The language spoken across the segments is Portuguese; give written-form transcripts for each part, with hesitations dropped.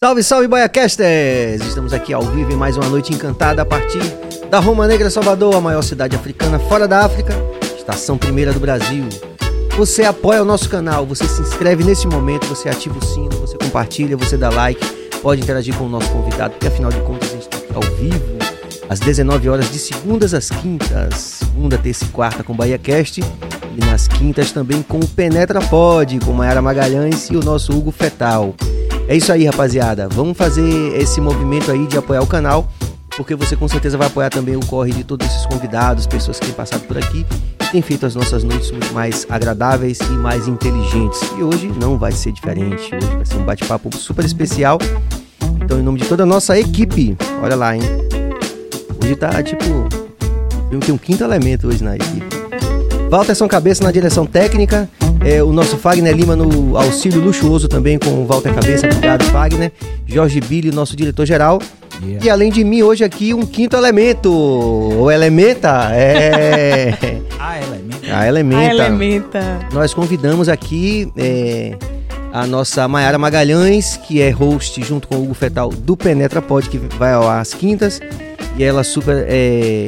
Salve, salve, BahiaCasters! Estamos aqui ao vivo em mais uma noite encantada a partir da Roma Negra, Salvador, a maior cidade africana fora da África, estação primeira do Brasil. Você apoia o nosso canal, você se inscreve nesse momento, você ativa o sino, você compartilha, você dá like, pode interagir com o nosso convidado, porque afinal de contas a gente está ao vivo às 19 horas de segundas às quintas, segunda, terça e quarta com o BahiaCast e nas quintas também com o Penetra Pod, com Mayara Magalhães e o nosso Hugo Fetal. É isso aí, rapaziada, vamos fazer esse movimento aí de apoiar o canal, porque você com certeza vai apoiar também o corre de todos esses convidados, pessoas que têm passado por aqui e têm feito as nossas noites muito mais agradáveis e mais inteligentes. E hoje não vai ser diferente, hoje vai ser um bate-papo super especial. Então, em nome de toda a nossa equipe, olha lá, hein? Hoje tá tipo, tem um quinto elemento hoje na equipe. Walterson Cabeça na direção técnica, o nosso Fagner Lima no auxílio luxuoso também com o Walter Cabeça, obrigado Fagner, Jorge Billy, nosso diretor-geral, e além de mim hoje aqui um quinto elemento, o Elementa, A Elementa. Nós convidamos aqui a nossa Mayara Magalhães, que é host junto com o Hugo Fetal do Penetra Pod, que vai ao ar às quintas. E ela super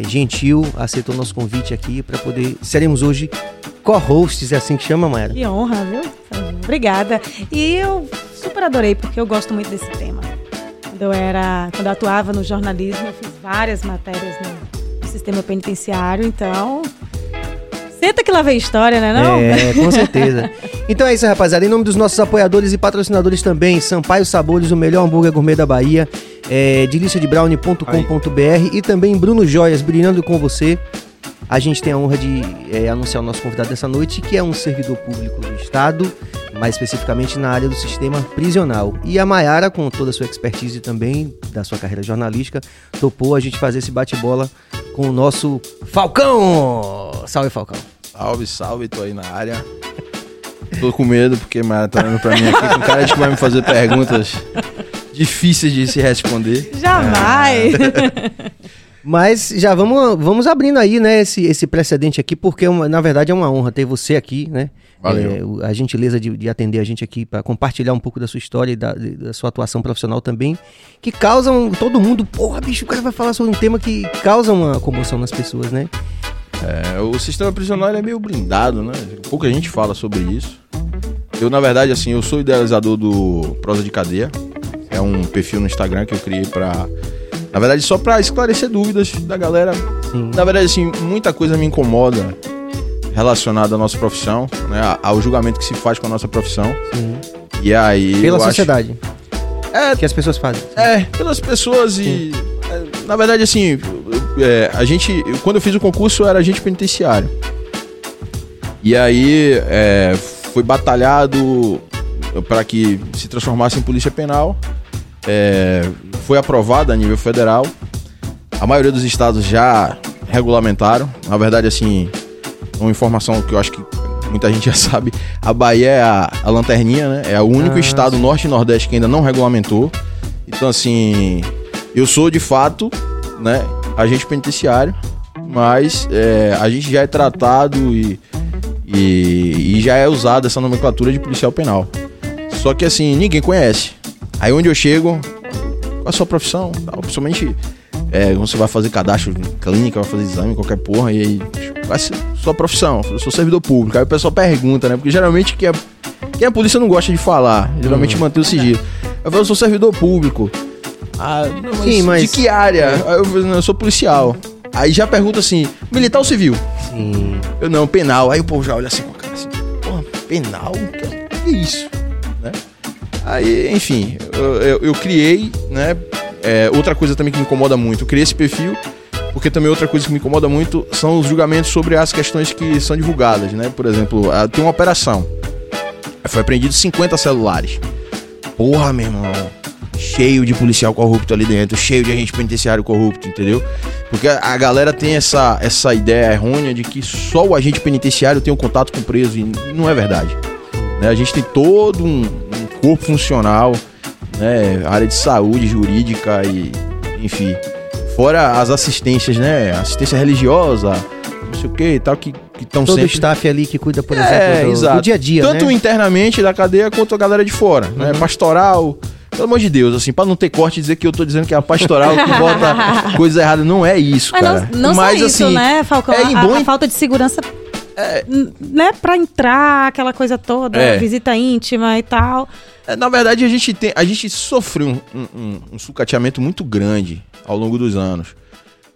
gentil, aceitou nosso convite aqui para poder... Seremos hoje co-hosts, é assim que chama, Mayara? Que honra, viu? Obrigada. E eu super adorei, porque eu gosto muito desse tema. Quando eu atuava no jornalismo, eu fiz várias matérias no sistema penitenciário, então... Senta que lá vem história, né não? É, com certeza. Então é isso, rapaziada. Em nome dos nossos apoiadores e patrocinadores também, Sampaio Sabores, o melhor hambúrguer gourmet da Bahia, deliciadebrownie.com.br e também Bruno Joias, brilhando com você. A gente tem a honra de anunciar o nosso convidado dessa noite, que é um servidor público do Estado, mais especificamente na área do sistema prisional. E a Mayara, com toda a sua expertise também, da sua carreira jornalística, topou a gente fazer esse bate-bola com o nosso Falcão! Salve, Falcão! Salve, salve, tô aí na área. Tô com medo, porque Mayara tá olhando pra mim aqui com cara de que vai me fazer perguntas difíceis de se responder. Jamais! Mas já vamos abrindo aí, né, esse precedente aqui, porque na verdade é uma honra ter você aqui, né? Valeu. A gentileza de atender a gente aqui para compartilhar um pouco da sua história e da sua atuação profissional também, que causam todo mundo, porra, bicho, o cara vai falar sobre um tema que causa uma comoção nas pessoas, né? O sistema prisional ele é meio blindado, né? Pouca gente fala sobre isso. Eu, na verdade, assim, eu sou idealizador do Prosa de Cadeia, é um perfil no Instagram que eu criei para... Na verdade, só pra esclarecer dúvidas da galera. Sim. Na verdade, assim, muita coisa me incomoda relacionada à nossa profissão, né? Ao julgamento que se faz com a nossa profissão. Sim. E aí... Pela sociedade. Que as pessoas fazem. Sim. Pelas pessoas e... na verdade, assim, a gente... Quando eu fiz o concurso, eu era agente penitenciário. E aí, foi batalhado para que se transformasse em polícia penal. Foi aprovada a nível federal. A maioria dos estados já regulamentaram. Na verdade, assim, uma informação que eu acho que muita gente já sabe, a Bahia é a lanterninha, né? É o único estado norte e nordeste que ainda não regulamentou. Então, assim, eu sou de fato, né, agente penitenciário, mas a gente já é tratado e já é usado essa nomenclatura de policial penal. Só que, assim, ninguém conhece. Aí onde eu chego, qual a sua profissão? Principalmente você vai fazer cadastro em clínica, vai fazer exame, qualquer porra, e aí, qual é a sua profissão? Eu sou servidor público. Aí o pessoal pergunta, né? Porque geralmente quem é polícia não gosta de falar, geralmente mantém o sigilo. Eu falo, eu sou servidor público. Ah, mas, sim, mas... De que área? Aí eu falo, eu sou policial. Aí já pergunta assim, militar ou civil? Sim. Eu não, penal. Aí o povo já olha assim com a cara assim, porra, penal? O que é isso? Né? Aí, enfim, eu criei, né, outra coisa também que me incomoda muito, eu criei esse perfil, porque também outra coisa que me incomoda muito são os julgamentos sobre as questões que são divulgadas, né, por exemplo, tem uma operação, foi apreendido 50 celulares, porra, meu irmão, cheio de policial corrupto ali dentro, cheio de agente penitenciário corrupto, entendeu? Porque a galera tem essa ideia errônea de que só o agente penitenciário tem um contato com o preso, e não é verdade, né, a gente tem todo um corpo funcional, né, área de saúde jurídica e, enfim, fora as assistências, né, assistência religiosa, não sei o que e tal, que estão sempre... Todo o staff ali que cuida, por exemplo, do dia a dia, tanto, né? Tanto internamente da cadeia, quanto a galera de fora, né, pastoral, Pelo amor de Deus, assim, pra não ter corte e dizer que eu tô dizendo que é a pastoral que bota coisa errada. Não é isso, mas cara. Não, não mas, só assim, isso, né, Falcão? É a falta de segurança... né, pra entrar, aquela coisa toda, visita íntima e tal. Na verdade, a gente sofreu um sucateamento muito grande ao longo dos anos,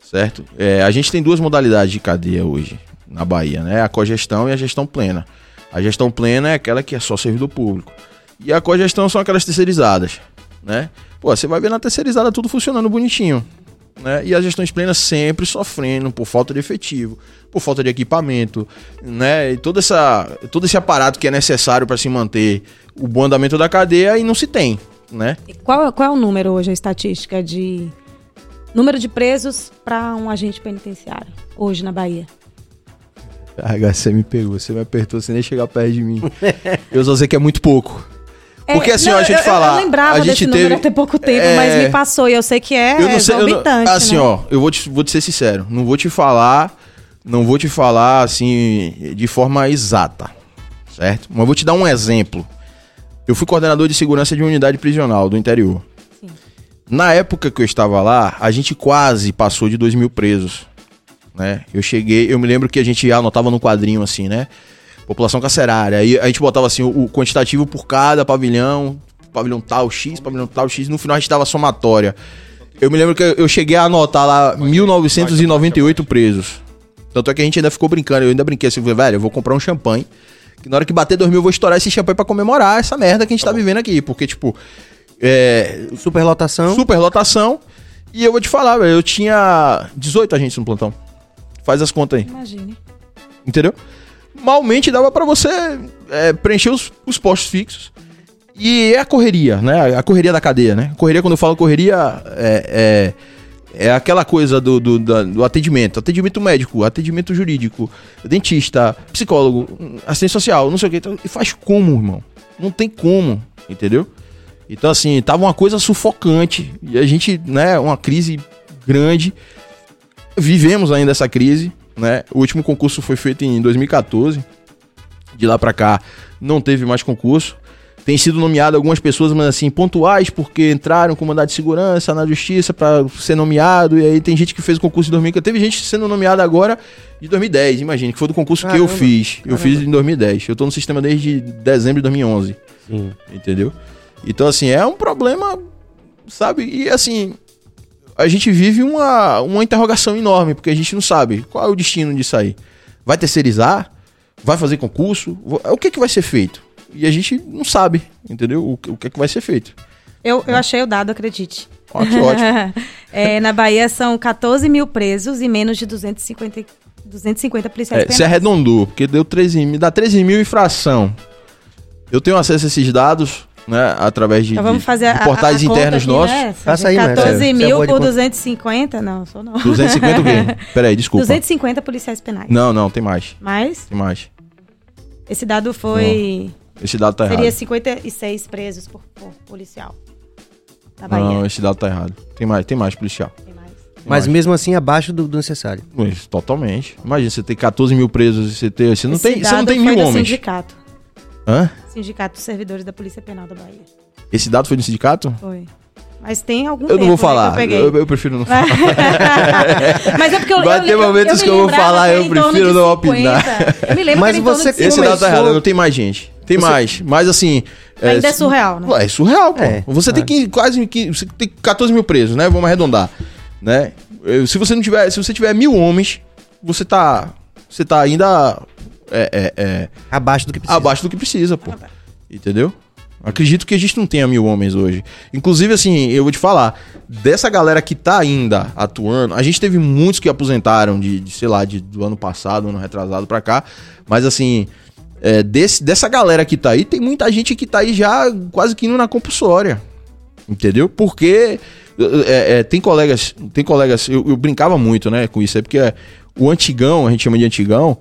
certo? A gente tem duas modalidades de cadeia hoje na Bahia, né? A cogestão e a gestão plena. A gestão plena é aquela que é só servidor público. E a cogestão são aquelas terceirizadas, né? Pô, você vai ver na terceirizada tudo funcionando bonitinho, né? E as gestões plenas sempre sofrendo por falta de efetivo, por falta de equipamento, né? E todo esse aparato que é necessário para se manter o bom andamento da cadeia e não se tem, né? E qual é o número hoje, a estatística de número de presos para um agente penitenciário hoje na Bahia? Cara, você me pegou, você me apertou, você nem chegar perto de mim. Eu só sei que é muito pouco. Porque assim, não, ó, eu lembrava desse número até pouco tempo, mas me passou e eu sei que é exorbitante, assim, né? Ó, eu vou te ser sincero, não vou te falar assim de forma exata, certo? Mas vou te dar um exemplo. Eu fui coordenador de segurança de uma unidade prisional do interior. Sim. Na época que eu estava lá, a gente quase passou de 2.000 presos, né? Eu me lembro que a gente anotava no quadrinho assim, né? População carcerária. Aí a gente botava assim o quantitativo por cada pavilhão, pavilhão tal, X, no final a gente dava somatória. Eu me lembro que eu cheguei a anotar lá 1998 presos. Tanto é que a gente ainda ficou brincando, eu ainda brinquei assim, velho, eu vou comprar um champanhe, que na hora que bater 2000 eu vou estourar esse champanhe pra comemorar essa merda que a gente tá vivendo aqui, porque tipo... Superlotação. E eu vou te falar, velho, eu tinha 18 agentes no plantão. Faz as contas aí. Imagine. Entendeu? Malmente dava pra você preencher os postos fixos. E é a correria, né? A correria da cadeia, né? Correria, quando eu falo correria, é aquela coisa do atendimento. Atendimento médico, atendimento jurídico, dentista, psicólogo, assistente social, não sei o que. E faz como, irmão? Não tem como, entendeu? Então, assim, tava uma coisa sufocante. E a gente, né, uma crise grande. Vivemos ainda essa crise. Né? O último concurso foi feito em 2014. De lá pra cá não teve mais concurso. Tem sido nomeado algumas pessoas, mas assim, pontuais, porque entraram com mandado de segurança na justiça pra ser nomeado. E aí tem gente que fez o concurso em 2014. Teve gente sendo nomeada agora de 2010, imagina, que foi do concurso que eu fiz. Eu fiz em 2010. Eu tô no sistema desde dezembro de 2011. Sim. Entendeu? Então assim, é um problema, sabe? E assim... a gente vive uma interrogação enorme, porque a gente não sabe qual é o destino disso aí. Vai terceirizar? Vai fazer concurso? O que é que vai ser feito? E a gente não sabe, entendeu? O que é que vai ser feito. Eu achei o dado, acredite. Ótimo. Na Bahia são 14 mil presos e menos de 250 policiais penais. Você arredondou, porque deu 13, me dá 13 mil e fração. Eu tenho acesso a esses dados... né, através de, então vamos fazer de portais a internos aqui, nossos. Né? Passa aí, 14 mil por 250? Não, sou não. 250 o quê? Peraí, desculpa. 250 policiais penais. Não, tem mais. Mais? Tem mais. Esse dado foi... não. Esse dado tá errado. Seria 56 presos por policial da Bahia. Não, esse dado tá errado. Tem mais policial. Tem mais. Mas mesmo assim abaixo do necessário. Isso, totalmente. Imagina, você ter 14 mil presos e você não tem mil homens. Esse dado foi do sindicato. Hã? Sindicato dos Servidores da Polícia Penal da Bahia. Esse dado foi do sindicato? Foi. Mas tem algum... eu não vou falar. Eu prefiro não falar. Mas é porque vai ter momentos que eu vou falar, eu prefiro não opinar. Eu me lembro. Mas que você começou... esse dado tá errado, não tem mais gente. Tem você... mais. Mas assim... ainda é surreal, né? É surreal, pô. Você tem que quase... você tem 14 mil presos, né? Vamos arredondar. Né? Se você tiver 1.000 homens, você tá ainda... abaixo do que precisa. Abaixo do que precisa, pô. Entendeu? Acredito que a gente não tenha 1.000 homens hoje. Inclusive, assim, eu vou te falar, dessa galera que tá ainda atuando, a gente teve muitos que aposentaram do ano passado, ano retrasado pra cá, mas assim, dessa galera que tá aí, tem muita gente que tá aí já quase que indo na compulsória. Entendeu? Porque tem colegas, eu brincava muito, né, com isso aí, porque o antigão, a gente chama de antigão,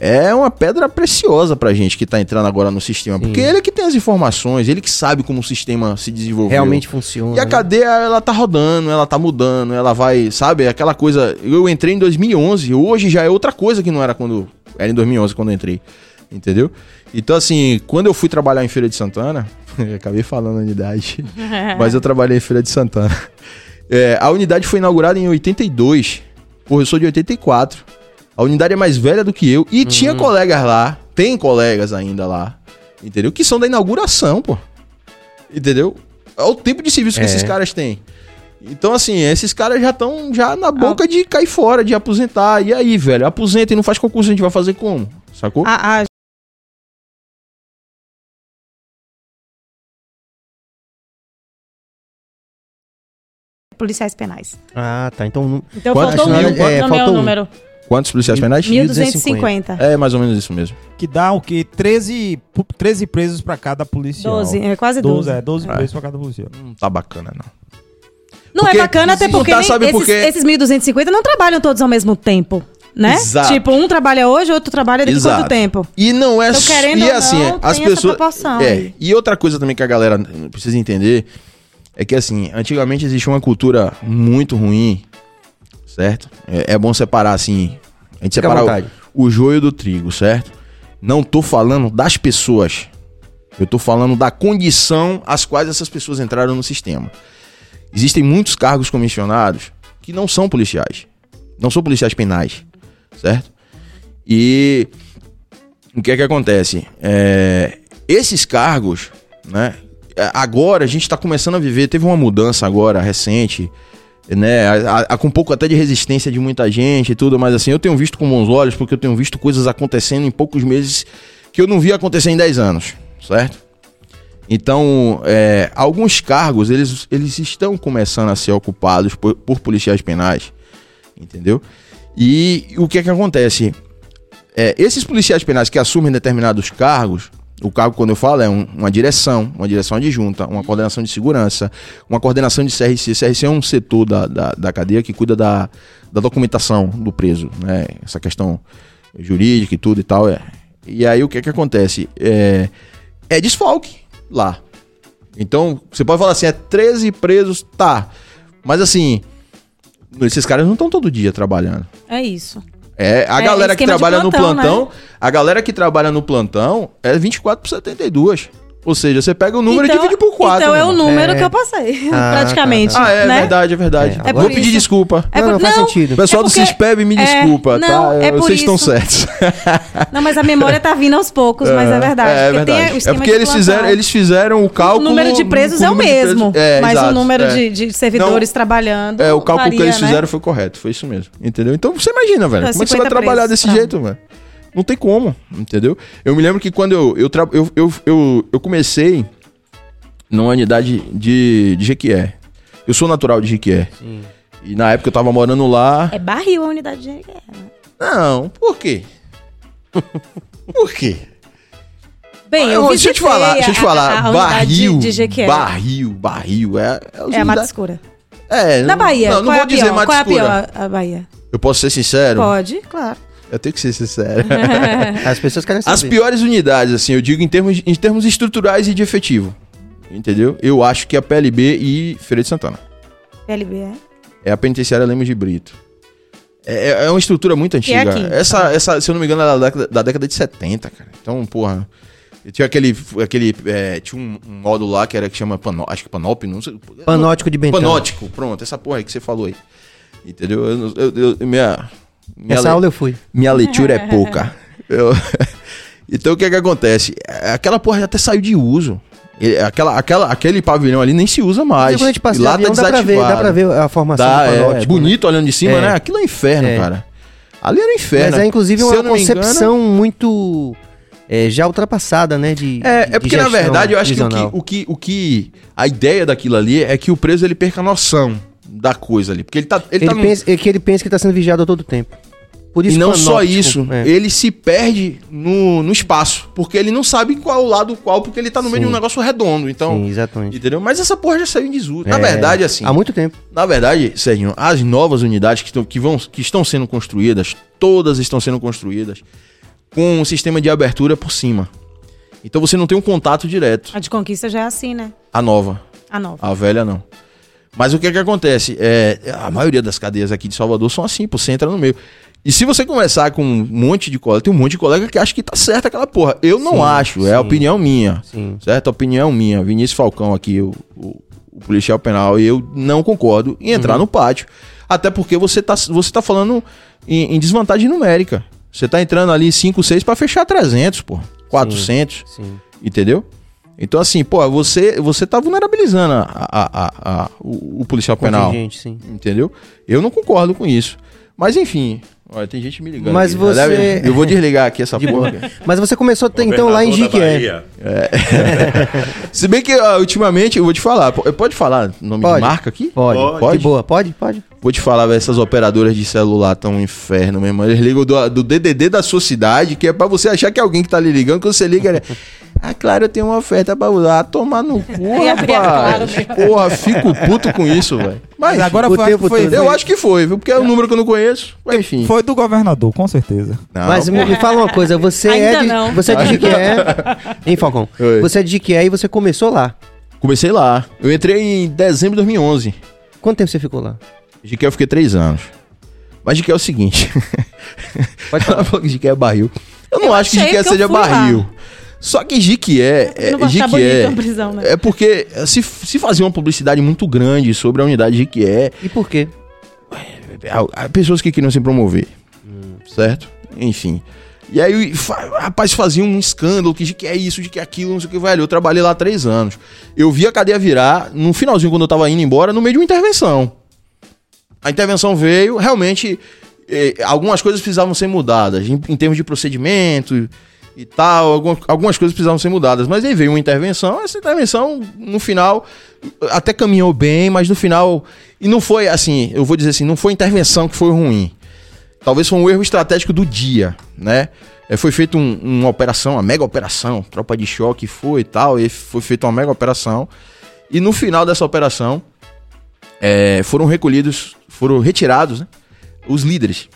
é uma pedra preciosa pra gente que tá entrando agora no sistema. Sim. Porque ele é que tem as informações, ele que sabe como o sistema se desenvolveu. Realmente funciona. E a cadeia, ela tá rodando, ela tá mudando, ela vai, sabe? Aquela coisa... eu entrei em 2011, hoje já é outra coisa que não era quando... era em 2011 quando eu entrei, entendeu? Então, assim, quando eu fui trabalhar em Feira de Santana, Eu acabei falando a unidade, mas eu trabalhei em Feira de Santana. É, a unidade foi inaugurada em 82, porra, eu sou de 84. A unidade é mais velha do que eu e tinha colegas lá, tem colegas ainda lá, entendeu? Que são da inauguração, pô. Entendeu? Olha o tempo de serviço que esses caras têm. Então, assim, esses caras já estão já na boca de cair fora, de aposentar. E aí, velho, aposenta e não faz concurso, a gente vai fazer como? Sacou? Policiais penais. Ah, tá. Então faltou o número. Quantos policiais penais? 1.250. É, mais ou menos isso mesmo. Que dá o quê? 13 presos pra cada policial. 12, é quase 12. 12 presos pra cada policial. Não tá bacana, não. Não porque é bacana, até porque esses 1.250 não trabalham todos ao mesmo tempo, né? Exato. Tipo, um trabalha hoje, outro trabalha daqui a quanto tempo. E não é... E assim, não, as pessoas... E outra coisa também que a galera precisa entender é que, assim, antigamente existia uma cultura muito ruim, certo? É bom separar, assim... A gente separa o joio do trigo, certo? Não tô falando das pessoas. Eu tô falando da condição às quais essas pessoas entraram no sistema. Existem muitos cargos comissionados que não são policiais. Não são policiais penais, certo? E o que é que acontece? Esses cargos, né? Agora a gente está começando a viver, teve uma mudança agora recente, né? Com um pouco até de resistência de muita gente e tudo, mas assim, eu tenho visto com bons olhos, porque eu tenho visto coisas acontecendo em poucos meses que eu não vi acontecer em 10 anos, certo? Então, alguns cargos, eles estão começando a ser ocupados por policiais penais, entendeu? E o que é que acontece? Esses policiais penais que assumem determinados cargos, o cargo, quando eu falo, é uma direção adjunta, uma coordenação de segurança, uma coordenação de CRC. CRC é um setor da cadeia que cuida da documentação do preso, né? Essa questão jurídica e tudo e tal. E aí, o que é que acontece? É desfalque lá. Então, você pode falar assim, 13 presos, tá. Mas assim, esses caras não estão todo dia trabalhando. É isso. A galera que trabalha no plantão, né? A galera que trabalha no plantão é 24/72. Ou seja, você pega o número e divide por 4. Então é o número que eu passei, praticamente. Tá. É verdade, é verdade. Vou pedir desculpa. Não, faz sentido. O pessoal do Cispeb me desculpa, tá? É vocês estão certos. Não, mas a memória tá vindo aos poucos, mas é verdade. Porque eles fizeram o cálculo... O número de presos é o mesmo, mas o número de servidores trabalhando... O cálculo que eles fizeram foi correto, foi isso mesmo, entendeu? Então você imagina, velho, como é que você vai trabalhar desse jeito, velho? Não tem como, entendeu? Eu me lembro que quando eu comecei numa unidade de Jequié. Eu sou natural de Jequié. Sim. E na época eu tava morando lá... É barril a unidade de Jequié. Não, por quê? Por quê? Bem, deixa eu te falar. Barril. É a Mata Escura. Na Bahia. Não, não vou dizer Mata Escura. Qual é a pior a Bahia? Eu posso ser sincero? Pode, claro. Eu tenho que ser sincero. As pessoas querem saber. As piores unidades, assim, eu digo em termos estruturais e de efetivo. Entendeu? Eu acho que a PLB e Feira de Santana. PLB é? É a Penitenciária Lemos de Brito. É uma estrutura muito antiga. É aqui, essa, se eu não me engano, era da década de 70, cara. Então, porra... Tinha tinha um módulo lá que era que chama... Panóptico de Bentham. Panóptico, pronto. Essa porra aí que você falou aí. Entendeu? Essa aula eu fui. Minha leitura é pouca. Então o que é que acontece? Aquela porra já até saiu de uso. Aquele pavilhão ali nem se usa mais. Quando a gente passa lá, tá desativado. Dá pra ver a formação do panóptico. É bonito, né? Olhando de cima, né? Aquilo é um inferno, cara. Ali era um inferno. Mas é inclusive uma concepção muito... já ultrapassada, né? É porque na verdade eu acho prisional. Que a ideia daquilo ali é que o preso ele perca a noção da coisa ali, porque ele pensa que tá sendo vigiado a todo tempo. Por isso e não só isso, ele se perde no espaço, porque ele não sabe qual lado qual, porque ele tá no meio de um negócio redondo, então... Sim, exatamente. Entendeu? Mas essa porra já saiu em desuso. Na verdade, assim... Há muito tempo. Na verdade, Sérgio, as novas unidades que estão sendo construídas, todas estão sendo construídas, com um sistema de abertura por cima. Então você não tem um contato direto. A de Conquista já é assim, né? A nova. A velha não. Mas o que é que acontece? A maioria das cadeias aqui de Salvador são assim, pô, você entra no meio. E se você conversar com um monte de colega, tem um monte de colega que acha que tá certa aquela porra. Eu não acho, é a opinião minha. Sim. Certo? A opinião minha. Vinícius Falcão aqui, o policial penal, eu não concordo em entrar no pátio. Até porque você tá falando em desvantagem numérica. Você tá entrando ali 5, 6 pra fechar 300, pô. 400. Sim. Entendeu? Então, assim, pô, você tá vulnerabilizando o policial penal. Sim. Entendeu? Eu não concordo com isso. Mas, enfim... Olha, tem gente me ligando. Mas aqui, você... né? Eu vou desligar aqui essa porra. Mas você começou então lá em Jequié. É. Se bem que ultimamente, eu vou te falar. Pode falar nome de marca aqui? Pode. Que boa. Pode. Vou te falar, essas operadoras de celular estão um inferno, meu irmão. Eles ligam do DDD da sua cidade, que é pra você achar que é alguém que tá lhe ligando. Quando você liga, claro, eu tenho uma oferta pra usar. Tomar no cu, rapaz. Porra, fico puto com isso, velho. Mas agora eu acho que foi, viu? Porque é um número que eu não conheço. Mas, enfim. Foi do governador, com certeza. Não. Mas me fala uma coisa, você é de Jequié, hein, Falcão? Oi. Você é de Jequié e você começou lá. Comecei lá. Eu entrei em dezembro de 2011. Quanto tempo você ficou lá? Jequié eu fiquei 3 anos. Mas Jequié é o seguinte... Pode falar. Ela falou que Jequié é barril. Eu não acho que Jequié seja barril. Lá. Só que Jequié é porque se fazia uma publicidade muito grande sobre a unidade de Jequié. E por quê? Há pessoas que queriam se promover, certo? Enfim. E aí, rapaz, fazia um escândalo que Jequié é isso, Jequié é aquilo, não sei o que, velho. Eu trabalhei lá 3 anos. Eu vi a cadeia virar, no finalzinho, quando eu tava indo embora, no meio de uma intervenção. A intervenção veio, realmente, algumas coisas precisavam ser mudadas, em termos de procedimento... e tal, algumas coisas precisavam ser mudadas, mas aí veio uma intervenção, essa intervenção no final até caminhou bem, mas no final, e não foi assim, eu vou dizer assim, não foi intervenção que foi ruim, talvez foi um erro estratégico do dia, né, foi feita uma operação, uma mega operação, tropa de choque foi e tal, e foi feita uma mega operação, e no final dessa operação, foram retirados, né, os líderes,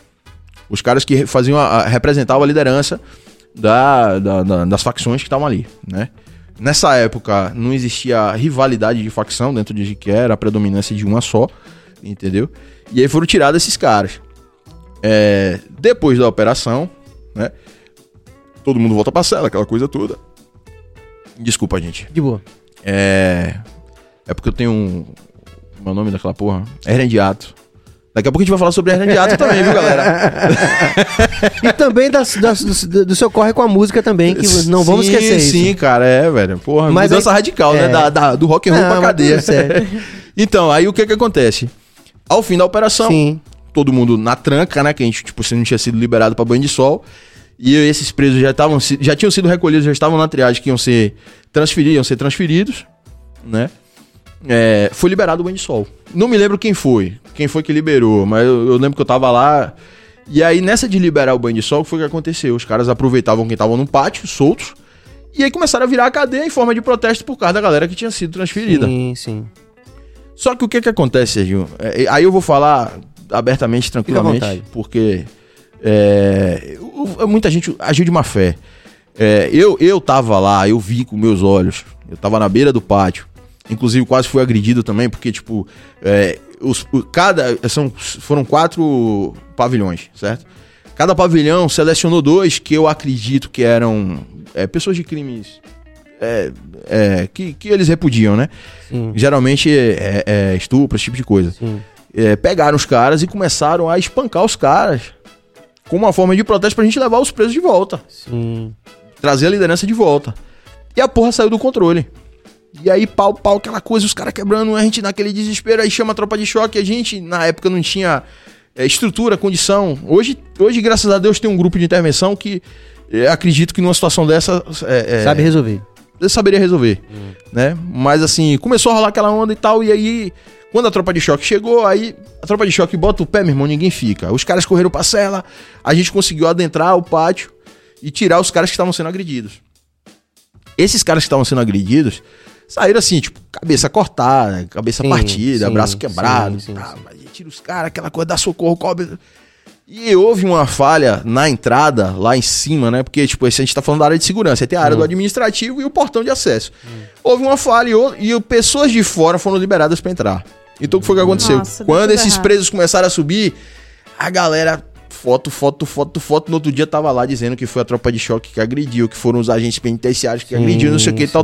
os caras que faziam, representavam a liderança, das facções que estavam ali, né? Nessa época não existia rivalidade de facção dentro de Jequié, era a predominância de uma só, entendeu? E aí foram tirados esses caras. Depois da operação, né? Todo mundo volta pra cela, aquela coisa toda. Desculpa, gente. De boa. É porque eu tenho Meu nome daquela porra? Herediato. Daqui a pouco a gente vai falar sobre Hernandiato também, viu, galera? E também do seu corre com a música também, que não vamos esquecer isso. Sim, cara, velho. Porra, mas mudança radical, né? Do rock and roll pra cadeia. Então, aí o que acontece? Ao fim da operação, todo mundo na tranca, né? Que a gente, você não tinha sido liberado pra banho de sol. E esses presos já tinham sido recolhidos, já estavam na triagem, que iam ser transferidos, né? Foi liberado o banho de sol. Não me lembro quem foi que liberou, mas eu lembro que eu tava lá. E aí, nessa de liberar o banho de sol, o que foi que aconteceu? Os caras aproveitavam quem tava no pátio, soltos, e aí começaram a virar a cadeia em forma de protesto por causa da galera que tinha sido transferida. Sim. Só que o que acontece, Sérgio? Aí eu vou falar abertamente, tranquilamente, porque muita gente agiu de má fé. Eu tava lá, eu vi com meus olhos, eu tava na beira do pátio. Inclusive, quase fui agredido também, porque, tipo, foram 4 pavilhões, certo? Cada pavilhão selecionou 2 que eu acredito que eram pessoas de crimes que eles repudiam, né? Sim. Geralmente estupro, esse tipo de coisa. Sim. Pegaram os caras e começaram a espancar os caras com uma forma de protesto pra gente levar os presos de volta. Sim. Trazer a liderança de volta. E a porra saiu do controle. E aí, pau, aquela coisa, os caras quebrando, a gente naquele desespero, aí chama a tropa de choque, a gente, na época, não tinha estrutura, condição. Hoje, graças a Deus, tem um grupo de intervenção que acredito que numa situação dessa... sabe resolver. Eu saberia resolver, né? Mas, assim, começou a rolar aquela onda e tal, e aí, quando a tropa de choque chegou, aí a tropa de choque bota o pé, meu irmão, ninguém fica. Os caras correram pra cela, a gente conseguiu adentrar o pátio e tirar os caras que estavam sendo agredidos. Esses caras que estavam sendo agredidos... saíram assim, tipo, cabeça cortada, cabeça partida, braço quebrado. Tira os caras, aquela coisa, dá socorro, cobre. E houve uma falha na entrada, lá em cima, né? Porque, tipo, a gente tá falando da área de segurança. Tem a área do administrativo e o portão de acesso. Houve uma falha e pessoas de fora foram liberadas pra entrar. Então, o que foi que aconteceu? Nossa, quando esses presos começaram a subir, a galera foto, no outro dia tava lá dizendo que foi a tropa de choque que agrediu, que foram os agentes penitenciários que agrediu, não sei o que, tal,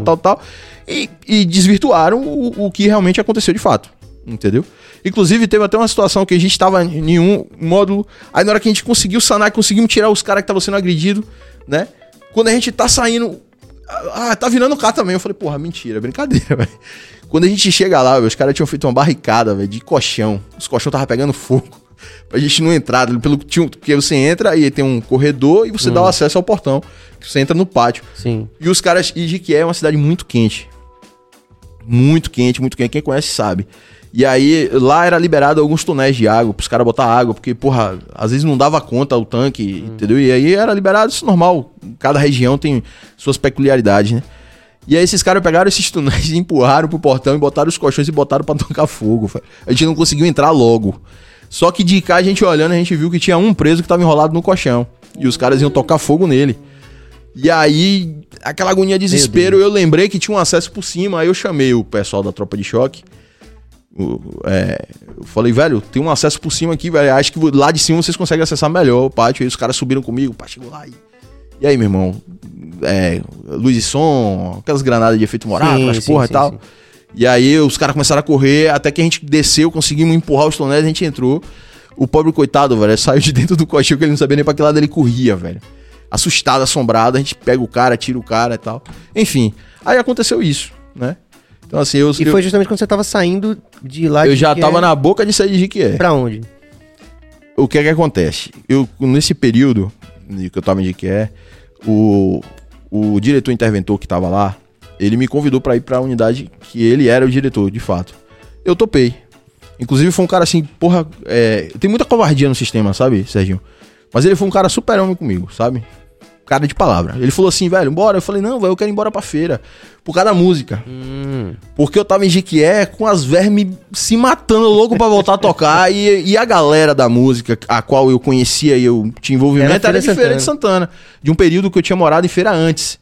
e desvirtuaram o que realmente aconteceu de fato, entendeu? Inclusive teve até uma situação que a gente tava em um módulo, aí na hora que a gente conseguiu sanar, conseguimos tirar os caras que estavam sendo agredidos, né? Quando a gente tá saindo, tá virando o cara também, eu falei, porra, mentira, brincadeira, velho. Quando a gente chega lá, véio, os caras tinham feito uma barricada, velho, de colchão, os colchão tava pegando fogo. Pra gente não entrar, porque você entra e tem um corredor e você dá o acesso ao portão. Você entra no pátio. Sim. E os caras. E Jequié é uma cidade muito quente. Muito quente, muito quente. Quem conhece sabe. E aí, lá era liberado alguns tonéis de água pros caras botar água, porque, porra, às vezes não dava conta o tanque, entendeu? E aí era liberado, isso normal. Cada região tem suas peculiaridades, né? E aí esses caras pegaram esses tonéis e empurraram pro portão e botaram os colchões e botaram pra tocar fogo. A gente não conseguiu entrar logo. Só que de cá, a gente olhando, a gente viu que tinha um preso que tava enrolado no colchão. E os caras iam tocar fogo nele. E aí, aquela agonia de desespero, eu lembrei que tinha um acesso por cima. Aí eu chamei o pessoal da tropa de choque. Eu falei, velho, tem um acesso por cima aqui, velho. Acho que lá de cima vocês conseguem acessar melhor o pátio. Aí os caras subiram comigo, pá, chegou lá. E aí, meu irmão? Luz e som, aquelas granadas de efeito moral, aquelas porra e tal. Sim. E aí os caras começaram a correr, até que a gente desceu, conseguimos empurrar os tonéis, a gente entrou. O pobre coitado, velho, saiu de dentro do coxinho que ele não sabia nem pra que lado ele corria, velho. Assustado, assombrado, a gente pega o cara, tira o cara e tal. Enfim, aí aconteceu isso, né? Então assim, E foi justamente quando você tava saindo de lá de Jequié. Eu já tava na boca de sair de Jequié. Pra onde? O que é que acontece? Nesse período que eu tava em Jequié, o diretor interventor que tava lá, ele me convidou pra ir pra unidade que ele era o diretor, de fato. Eu topei. Inclusive foi um cara assim, porra... Tem muita covardia no sistema, sabe, Serginho? Mas ele foi um cara super homem comigo, sabe? Cara de palavra. Ele falou assim, velho, bora. Eu falei, não, velho, eu quero ir embora pra feira. Por causa da música. Porque eu tava em Jequié com as vermes se matando louco pra voltar a tocar. E a galera da música, a qual eu conhecia e eu tinha envolvimento, era de Feira de Santana. De um período que eu tinha morado em feira antes.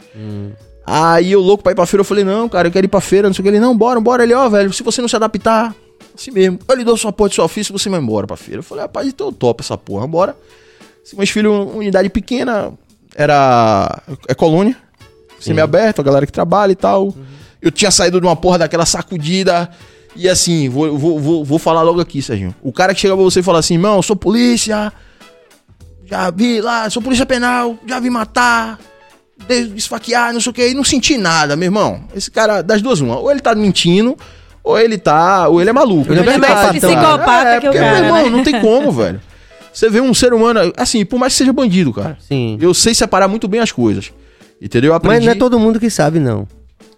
Aí eu louco pra ir pra feira, eu falei, não, cara, eu quero ir pra feira, não sei o que. Ele, não, bora. Ele, ó, velho, se você não se adaptar, assim mesmo. Eu lhe dou sua porra de seu ofício, você vai embora pra feira. Eu falei, rapaz, então eu topo essa porra, bora. Simões Filho, unidade pequena, é colônia, semi-aberto, a galera que trabalha e tal. Eu tinha saído de uma porra daquela sacudida. E assim, vou falar logo aqui, Serginho. O cara que chega pra você e fala assim, irmão, eu sou polícia, já vi lá, sou polícia penal, já vi matar... Esfaquear, não sei o que, e não senti nada, meu irmão. Esse cara, das duas, uma. Ou ele tá mentindo, ou ele é maluco. Ele é mais psicopata que o cara, meu irmão, né? Não tem como, velho. Você vê um ser humano, assim, por mais que seja bandido, cara. Sim. Eu sei separar muito bem as coisas. Entendeu? Mas não é todo mundo que sabe, não.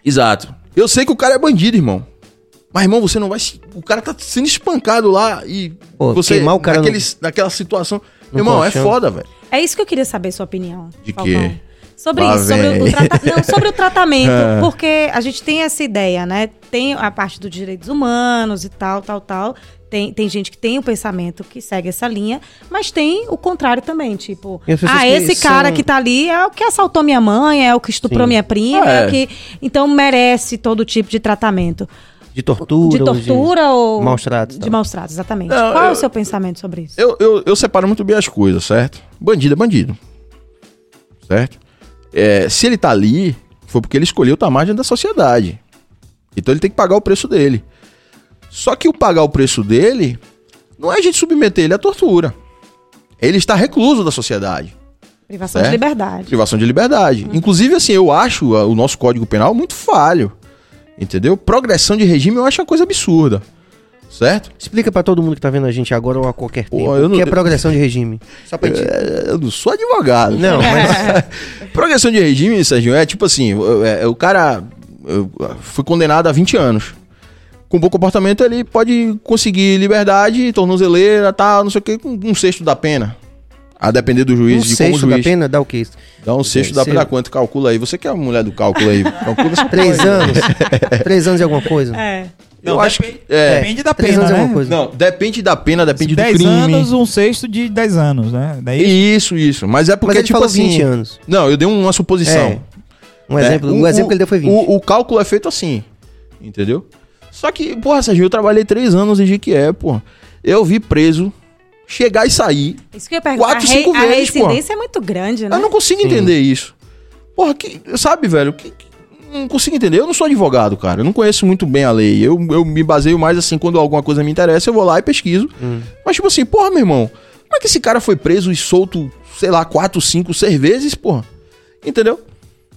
Exato. Eu sei que o cara é bandido, irmão. Mas, irmão, você não vai... O cara tá sendo espancado lá e... Pô, você, queimar o cara naquela situação... Meu irmão, colchão. É foda, velho. É isso que eu queria saber sua opinião. De quê? Sobre isso, sobre o tratamento, porque a gente tem essa ideia, né? Tem a parte dos direitos humanos e tal. Tem gente que tem um pensamento que segue essa linha, mas tem o contrário também, tipo... esse cara que tá ali é o que assaltou minha mãe, é o que estuprou minha prima, é o que... Então merece todo tipo de tratamento. De tortura ou... Maus-tratos. De maus-tratos, exatamente. Não, qual é o seu pensamento sobre isso? Eu separo muito bem as coisas, certo? Bandido é bandido, certo? Se ele tá ali, foi porque ele escolheu estar à margem da sociedade. Então ele tem que pagar o preço dele. Só que o pagar o preço dele não é a gente submeter ele à tortura. Ele está recluso da sociedade. Privação de liberdade. Privação de liberdade. Inclusive, assim, eu acho o nosso Código Penal muito falho. Entendeu? Progressão de regime eu acho uma coisa absurda. Certo? Explica pra todo mundo que tá vendo a gente agora ou a qualquer tempo. O que é progressão de regime? Só pra gente... Eu não sou advogado. Não, mas... Progressão de regime, Sérgio, é tipo assim... O cara foi condenado a 20 anos. Com bom comportamento, ele pode conseguir liberdade, tornozeleira, tal, não sei o quê, com 1/6 da pena. A depender do juiz, de como o juiz... 1/6 da pena dá o quê? Dá 1/6 da pena quanto? Calcula aí. Você que é a mulher do cálculo aí. Calcula essa 3 anos. 3 anos e alguma coisa. Não, eu acho que depende da pena, né? Não, depende da pena, depende do crime. 10 anos, 1/6 de 10 anos, né? Isso. Mas é porque, tipo assim... 20 anos. Não, eu dei uma suposição. O exemplo que ele deu foi 20. O cálculo é feito assim, entendeu? Só que, porra, Sérgio, eu trabalhei 3 anos em Jequié, porra. Eu vi preso chegar e sair. Isso que eu ia perguntar. 4, 5 vezes, a residência é muito grande, né? Eu não consigo entender isso. Porra, que, sabe, velho? Que, não consigo entender. Eu não sou advogado, cara. Eu não conheço muito bem a lei. Eu me baseio mais, assim, quando alguma coisa me interessa, eu vou lá e pesquiso. Mas, tipo assim, porra, meu irmão, como é que esse cara foi preso e solto, sei lá, 4, 5, 6 vezes, porra? Entendeu?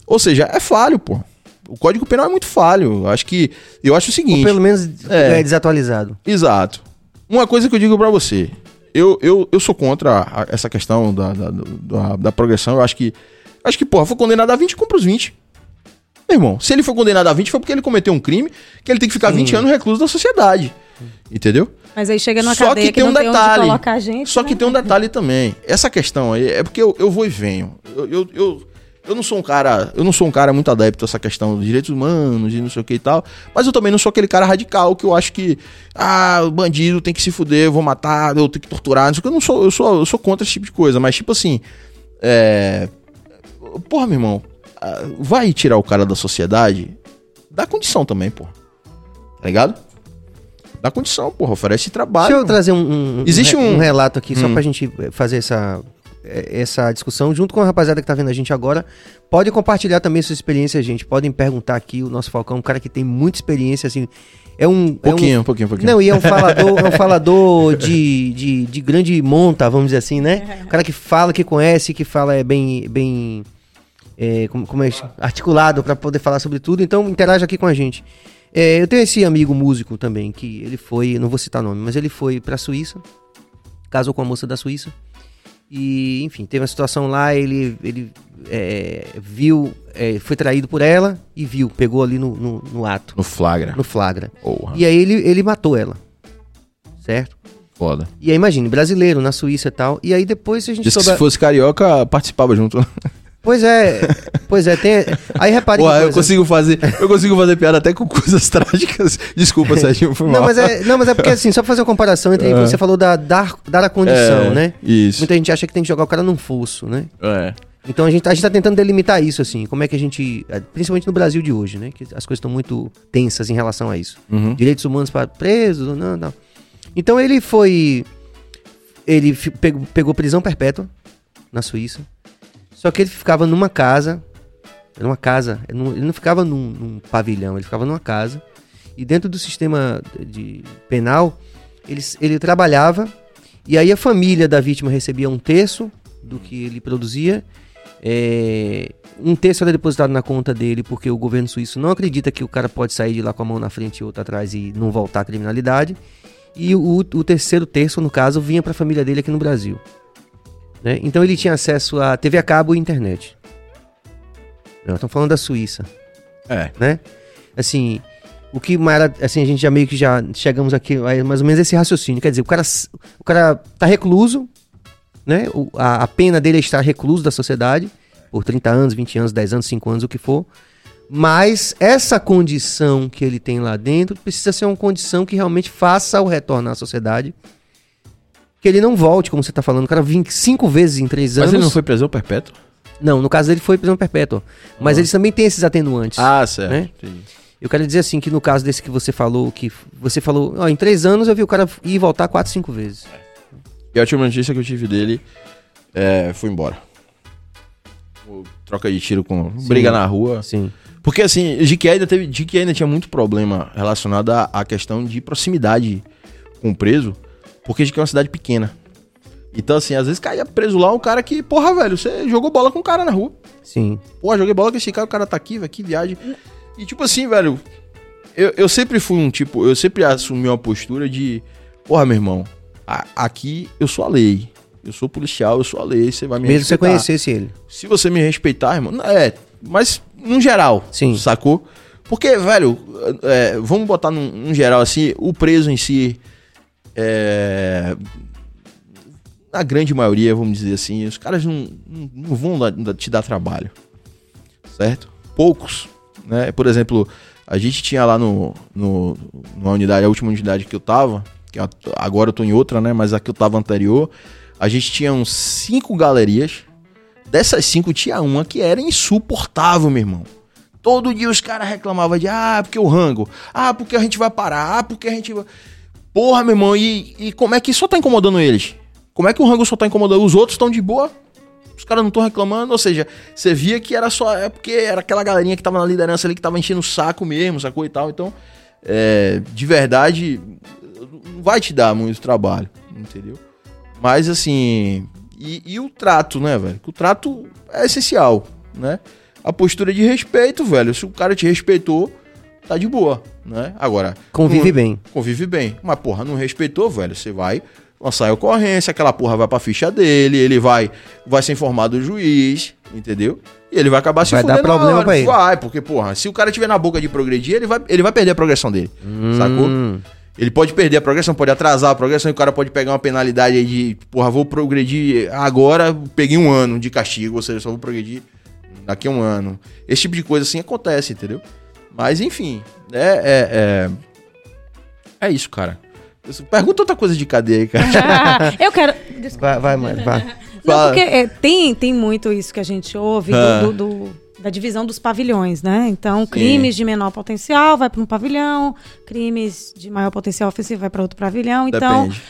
Ou seja, é falho, porra. O Código Penal é muito falho. Eu acho o seguinte... Ou pelo menos é desatualizado. Exato. Uma coisa que eu digo pra você. Eu sou contra essa questão da progressão. Eu acho que... porra, foi condenado a 20, cumpra os 20. Meu irmão, se ele foi condenado a 20, foi porque ele cometeu um crime que ele tem que ficar 20 anos recluso da sociedade. Entendeu? Mas aí chega numa cadeia que não tem onde colocar a gente. Só que tem um detalhe também. Essa questão aí é porque eu vou e venho. Eu não sou um cara, muito adepto a essa questão dos direitos humanos e não sei o que e tal, mas eu também não sou aquele cara radical que eu acho que o bandido tem que se fuder, eu vou matar, eu tenho que torturar, não sei o que. Eu sou contra esse tipo de coisa, mas tipo assim, porra, meu irmão, vai tirar o cara da sociedade, dá condição também, porra. Tá ligado? Dá condição, porra, oferece trabalho. Deixa eu trazer um relato aqui só pra gente fazer essa discussão, junto com a rapaziada que tá vendo a gente agora. Pode compartilhar também sua experiência, gente. Podem perguntar aqui. O nosso Falcão é um cara que tem muita experiência, assim. Pouquinho. Não, e é um falador de grande monta, vamos dizer assim, né? O cara que fala, que conhece, que fala bem como é articulado pra poder falar sobre tudo. Então, interaja aqui com a gente. Eu tenho esse amigo músico também, que ele foi, não vou citar nome, mas ele foi pra Suíça, casou com a moça da Suíça. E, enfim, teve uma situação lá, ele viu, foi traído por ela e viu, pegou ali no ato. No flagra. Porra. E aí ele matou ela, certo? Foda. E aí imagine, brasileiro, na Suíça e tal, e aí depois a gente... Se fosse carioca, participava junto. Pois é, tem... Aí repare que eu consigo fazer piada até com coisas trágicas. Desculpa, Sérgio, foi mal. Não, mas é porque assim, só pra fazer uma comparação entre você falou dar a condição, né? Isso. Muita gente acha que tem que jogar o cara num fosso, né? É. Então a gente tá tentando delimitar isso, assim, como é que a gente... Principalmente no Brasil de hoje, né? Que as coisas estão muito tensas em relação a isso. Uhum. Direitos humanos para presos, não. Então ele foi... Ele pegou prisão perpétua na Suíça. Só que ele ficava numa casa, ele não ficava num pavilhão, ele ficava numa casa. E dentro do sistema de penal, ele trabalhava, e aí a família da vítima recebia um terço do que ele produzia. Um terço era depositado na conta dele, porque o governo suíço não acredita que o cara pode sair de lá com a mão na frente e outra atrás e não voltar à criminalidade. E o terceiro terço, no caso, vinha para a família dele aqui no Brasil. Né? Então ele tinha acesso a TV a cabo e internet. Nós estamos falando da Suíça. Né? Assim, o que Mayara, assim, a gente já meio que já chegamos aqui, mais ou menos esse raciocínio. Quer dizer, o cara tá recluso, né? A pena dele é estar recluso da sociedade por 30 anos, 20 anos, 10 anos, 5 anos, o que for. Mas essa condição que ele tem lá dentro precisa ser uma condição que realmente faça o retornar à sociedade. Que ele não volte, como você tá falando, o cara 25 vezes em 3 anos. Mas ele não foi prisão perpétua? Não, no caso dele foi prisão perpétua. Mas eles também têm esses atenuantes. Ah, certo. Né? Eu quero dizer assim, que no caso desse que você falou, ó, em 3 anos eu vi o cara ir e voltar 4, 5 vezes. E a última notícia que eu tive dele foi embora. Troca de tiro com... Sim. Briga na rua. Sim. Porque assim, Jequié ainda tinha muito problema relacionado à questão de proximidade com o preso. Porque a gente é uma cidade pequena. Então, assim, às vezes caía preso lá um cara que... Porra, velho, você jogou bola com um cara na rua. Sim. Porra, joguei bola com esse cara, o cara tá aqui, velho, que viagem. E tipo assim, velho... Eu sempre fui um tipo... Eu sempre assumi uma postura de... Porra, meu irmão, aqui eu sou a lei. Eu sou policial, eu sou a lei, você vai me respeitar. Mesmo que você conhecesse ele. Se você me respeitar, irmão... Mas no geral, sim, sacou? Porque, velho, vamos botar num geral assim... O preso em si... Na grande maioria, vamos dizer assim, os caras não vão te dar trabalho, certo? Poucos, né? Por exemplo, a gente tinha lá numa unidade, a última unidade que eu tava, que agora eu tô em outra, né? Mas a que eu tava anterior, a gente tinha uns 5 galerias. Dessas 5 tinha uma que era insuportável, meu irmão. Todo dia os caras reclamavam de, porque eu rango, porque a gente vai parar, porque a gente vai... Porra, meu irmão, e como é que isso só tá incomodando eles? Como é que o rango só tá incomodando? Os outros estão de boa, os caras não estão reclamando. Ou seja, você via que era só... É porque era aquela galerinha que tava na liderança ali, que tava enchendo o saco mesmo, sacou e tal. Então, de verdade, não vai te dar muito trabalho, entendeu? Mas, assim... E o trato, né, velho? O trato é essencial, né? A postura de respeito, velho. Se o cara te respeitou, tá de boa, né? Agora... Convive bem. Mas, porra, não respeitou, velho. Você vai lançar a ocorrência, aquela porra vai pra ficha dele, ele vai ser informado do juiz, entendeu? E ele vai acabar se fudendo. Vai dar problema pra ele. Vai, porque, porra, se o cara tiver na boca de progredir, ele vai perder a progressão dele, sacou? Ele pode perder a progressão, pode atrasar a progressão, e o cara pode pegar uma penalidade aí de, porra, vou progredir agora, peguei 1 ano de castigo, ou seja, só vou progredir daqui a 1 ano. Esse tipo de coisa assim acontece, entendeu? Mas enfim, é isso, cara. Pergunta outra coisa de cadeia aí, cara. Eu quero... Desculpa. Vai. Não, porque tem muito isso que a gente ouve da divisão dos pavilhões, né? Então, crimes de menor potencial vai para um pavilhão, crimes de maior potencial ofensivo vai para outro pavilhão. Então, depende.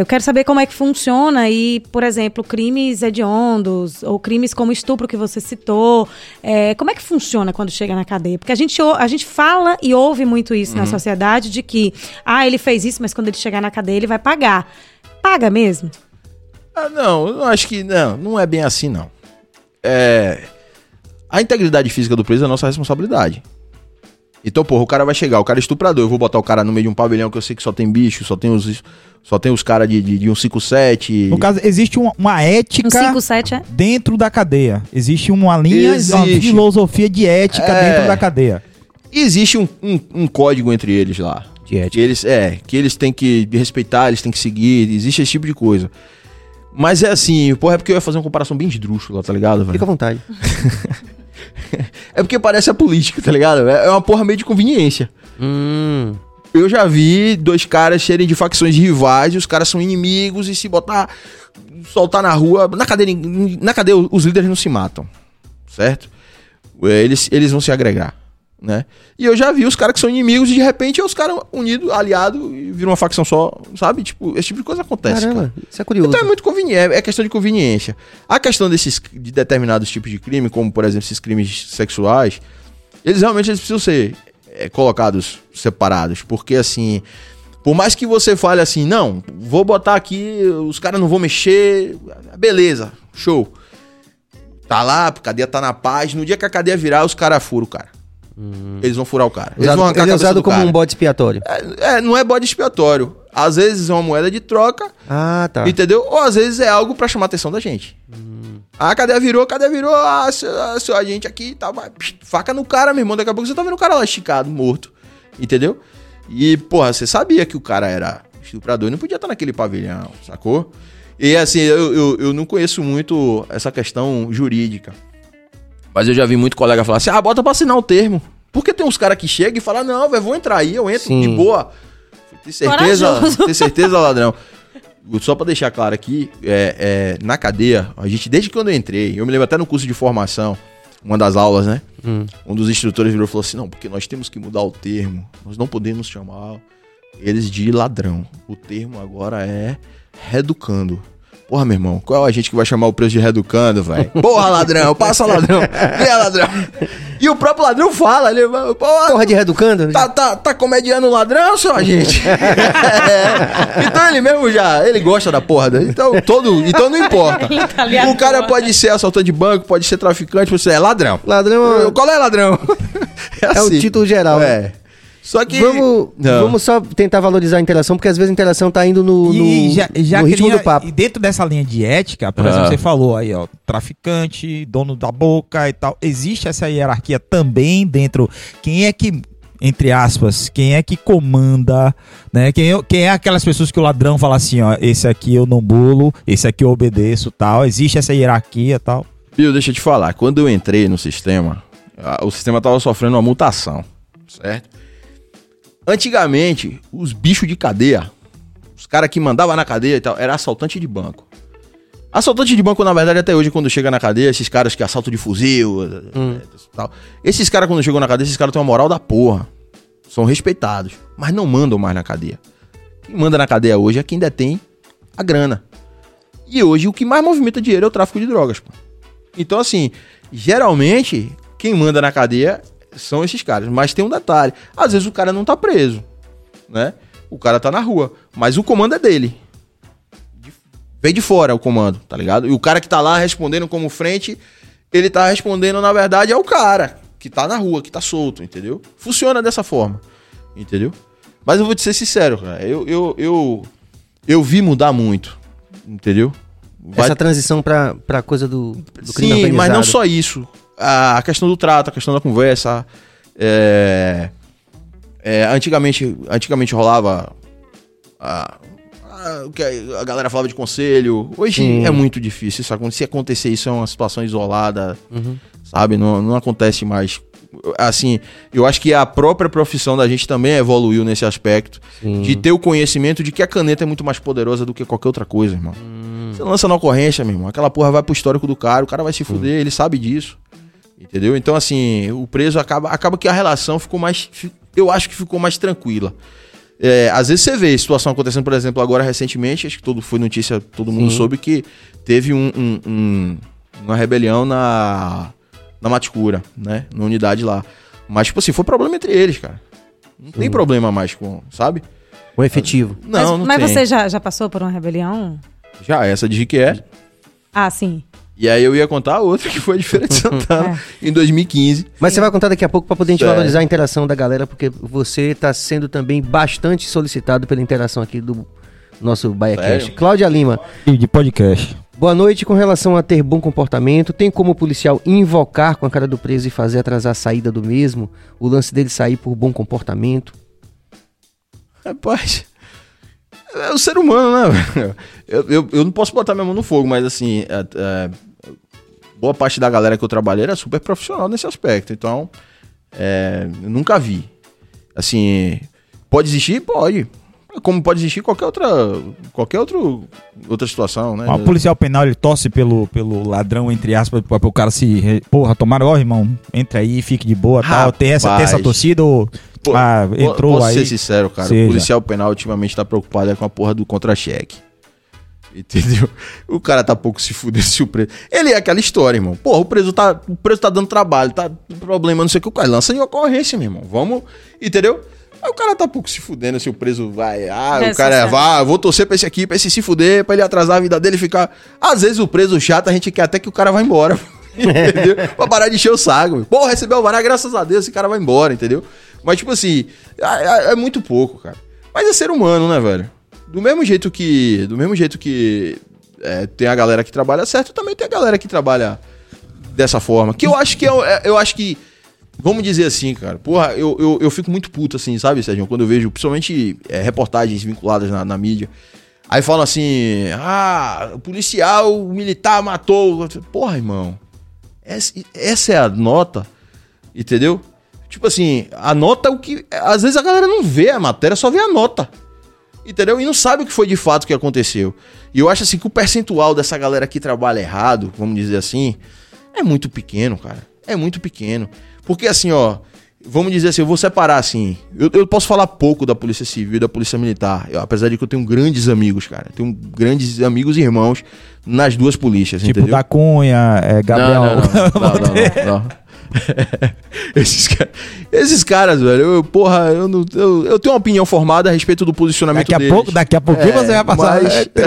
Eu quero saber como é que funciona e, por exemplo, crimes hediondos ou crimes como estupro que você citou. Como é que funciona quando chega na cadeia? Porque a gente fala e ouve muito isso na sociedade de que, ele fez isso, mas quando ele chegar na cadeia ele vai pagar. Paga mesmo? Ah, não, eu acho que não é bem assim, não. A integridade física do preso é a nossa responsabilidade. Então, porra, o cara vai chegar, o cara é estuprador, eu vou botar o cara no meio de um pavilhão que eu sei que só tem bicho, só tem os caras de um 5-7. No caso, existe uma ética 5-7, dentro da cadeia. Existe uma linha, uma filosofia de ética dentro da cadeia. Existe um código entre eles lá. De ética. Que eles têm que respeitar, eles têm que seguir, existe esse tipo de coisa. Mas é assim, porra, é porque eu ia fazer uma comparação bem esdrúxula, tá ligado, velho? Fica à vontade. É porque parece a política, tá ligado? É uma porra meio de conveniência. Eu já vi 2 caras serem de facções rivais e os caras são inimigos e se botar, soltar na rua. Na cadeia os líderes não se matam, certo? Eles vão se agregar, né? E eu já vi os caras que são inimigos e de repente os caras unidos, aliados e viram uma facção só, sabe? Tipo, esse tipo de coisa acontece. Caramba, cara. Isso é curioso. Então é muito conveniente, é questão de conveniência. A questão de determinados tipos de crime, como por exemplo esses crimes sexuais, eles realmente precisam ser colocados separados, porque assim, por mais que você fale assim, não, vou botar aqui, os caras não vão mexer, beleza, show. Tá lá, a cadeia tá na paz, no dia que a cadeia virar, os caras furam o cara. Eles vão furar o cara. Ele é usado como um bode expiatório. Não é bode expiatório. Às vezes é uma moeda de troca. Ah, tá. Entendeu? Ou às vezes é algo pra chamar a atenção da gente. Ah, cadeia virou. Ah, seu agente aqui tá. Faca no cara, meu irmão. Daqui a pouco você tá vendo o cara lá esticado, morto. Entendeu? E, porra, você sabia que o cara era estuprador e não podia estar naquele pavilhão, sacou? E assim, eu não conheço muito essa questão jurídica. Mas eu já vi muito colega falar assim, bota pra assinar o termo. Porque tem uns caras que chegam e falam, não, velho, vou entrar aí, eu entro. Sim. De boa. Tem certeza, ladrão. Só pra deixar claro aqui, na cadeia, a gente, desde quando eu entrei, eu me lembro até no curso de formação, uma das aulas, né? Um dos instrutores virou e falou assim, não, porque nós temos que mudar o termo, nós não podemos chamar eles de ladrão. O termo agora é reeducando. Porra, meu irmão, qual é a gente que vai chamar o preso de reeducando, velho? Porra, ladrão, passa ladrão, vem ladrão. E o próprio ladrão fala, ele fala, porra de reeducando? Tá comediando o ladrão, só a gente. Então ele mesmo ele gosta da porra. Então não importa. O cara pode ser assaltante de banco, pode ser traficante, você é ladrão. Ladrão. Qual é ladrão? É assim. O título geral. Só que... Vamos só tentar valorizar a interação, porque às vezes a interação tá indo no ritmo do papo. E dentro dessa linha de ética, por exemplo, você falou aí, ó, traficante, dono da boca e tal. Existe essa hierarquia também dentro... Quem é que, entre aspas, quem é que comanda, né? Quem é aquelas pessoas que o ladrão fala assim, ó, esse aqui eu não bulo, esse aqui eu obedeço, tal. Existe essa hierarquia e tal. Pio, deixa eu te falar. Quando eu entrei no sistema, o sistema tava sofrendo uma mutação, certo? Antigamente, os bichos de cadeia, os caras que mandavam na cadeia e tal, era assaltante de banco. Assaltante de banco, na verdade, até hoje, quando chega na cadeia, esses caras que assaltam de fuzil, tal. Esses caras, quando chegam na cadeia, esses caras têm uma moral da porra. São respeitados, mas não mandam mais na cadeia. Quem manda na cadeia hoje é quem detém a grana. E hoje o que mais movimenta dinheiro é o tráfico de drogas, pô. Então, assim, geralmente, quem manda na cadeia são esses caras. Mas tem um detalhe. Às vezes o cara não tá preso, né? O cara tá na rua. Mas o comando é dele. Vem de fora o comando, tá ligado? E o cara que tá lá respondendo como frente, ele tá respondendo, na verdade, é o cara que tá na rua, que tá solto, entendeu? Funciona dessa forma, entendeu? Mas eu vou te ser sincero, cara. Eu vi mudar muito, entendeu? Essa transição pra coisa do crime organizado. Sim, mas não só isso. A questão do trato, a questão da conversa. Antigamente rolava... O que a galera falava de conselho. Hoje é muito difícil isso acontecer. Se acontecer isso, é uma situação isolada, sabe? Não acontece mais. Assim, eu acho que a própria profissão da gente também evoluiu nesse aspecto. Sim. De ter o conhecimento de que a caneta é muito mais poderosa do que qualquer outra coisa, irmão. Você lança na ocorrência, meu irmão. Aquela porra vai pro histórico do cara. O cara vai se fuder, ele sabe disso. Entendeu? Então, assim, o preso acaba que a relação ficou mais... Eu acho que ficou mais tranquila. Às vezes você vê a situação acontecendo, por exemplo, agora recentemente, acho que foi notícia, todo mundo soube que teve uma rebelião na Mata Escura, né? Na unidade lá. Mas, tipo assim, foi problema entre eles, cara. Não tem problema mais com, sabe? Com efetivo. Mas você já passou por uma rebelião? Já, essa de Jequié. Ah, sim. E aí eu ia contar outra, que foi a de Feira de Santana, em 2015. Mas você vai contar daqui a pouco, para poder a gente valorizar a interação da galera, porque você está sendo também bastante solicitado pela interação aqui do nosso BahiaCast. Cláudia Lima. E de podcast. Boa noite. Com relação a ter bom comportamento, tem como o policial invocar com a cara do preso e fazer atrasar a saída do mesmo? O lance dele sair por bom comportamento? Rapaz... É o ser humano, né? Eu não posso botar minha mão no fogo, mas assim, boa parte da galera que eu trabalhei era super profissional nesse aspecto. Então, eu nunca vi. Assim, pode existir? Pode. Como pode existir qualquer outra situação, né? O policial penal, ele torce pelo ladrão, entre aspas, para o cara se... Porra, tomaram, ó, irmão, entra aí, fique de boa, tal. Tem essa torcida ou... entrou posso aí... Posso ser sincero, cara, seja. O policial penal ultimamente tá preocupado com a porra do contra-cheque. Entendeu? O cara tá pouco se fudendo se o preso... Ele é aquela história, irmão. Porra, o preso tá dando trabalho, tá problema, não sei o que. O cara lança em ocorrência, meu irmão. Vamos... Entendeu? Aí o cara tá pouco se fudendo se o preso vai... eu vou torcer pra esse aqui, pra esse se fuder, pra ele atrasar a vida dele, ficar... Às vezes o preso chato, a gente quer até que o cara vá embora, entendeu? Pra parar de encher o saco. Porra, recebeu o alvará, graças a Deus, esse cara vai embora, entendeu? Mas, tipo assim, é muito pouco, cara. Mas é ser humano, né, velho? Do mesmo jeito que tem a galera que trabalha certo, também tem a galera que trabalha dessa forma. Que eu acho que... Vamos dizer assim, cara. Porra, eu fico muito puto, assim, sabe, Sérgio? Quando eu vejo, principalmente, reportagens vinculadas na mídia. Aí falam assim... Ah, o policial, o militar matou... Porra, irmão. Essa é a nota, entendeu? Tipo assim, a nota é o que... Às vezes a galera não vê a matéria, só vê a nota. Entendeu? E não sabe o que foi de fato que aconteceu. E eu acho, assim, que o percentual dessa galera que trabalha errado, vamos dizer assim, é muito pequeno, cara. É muito pequeno. Porque assim, ó, vamos dizer assim, eu vou separar assim, eu posso falar pouco da Polícia Civil e da Polícia Militar, apesar de que eu tenho grandes amigos, cara, tenho grandes amigos e irmãos nas duas polícias, tipo, entendeu? Tipo da Cunha, Gabriel... Não. Esses caras, velho, eu tenho uma opinião formada a respeito do posicionamento deles. Daqui a pouquinho você vai passar,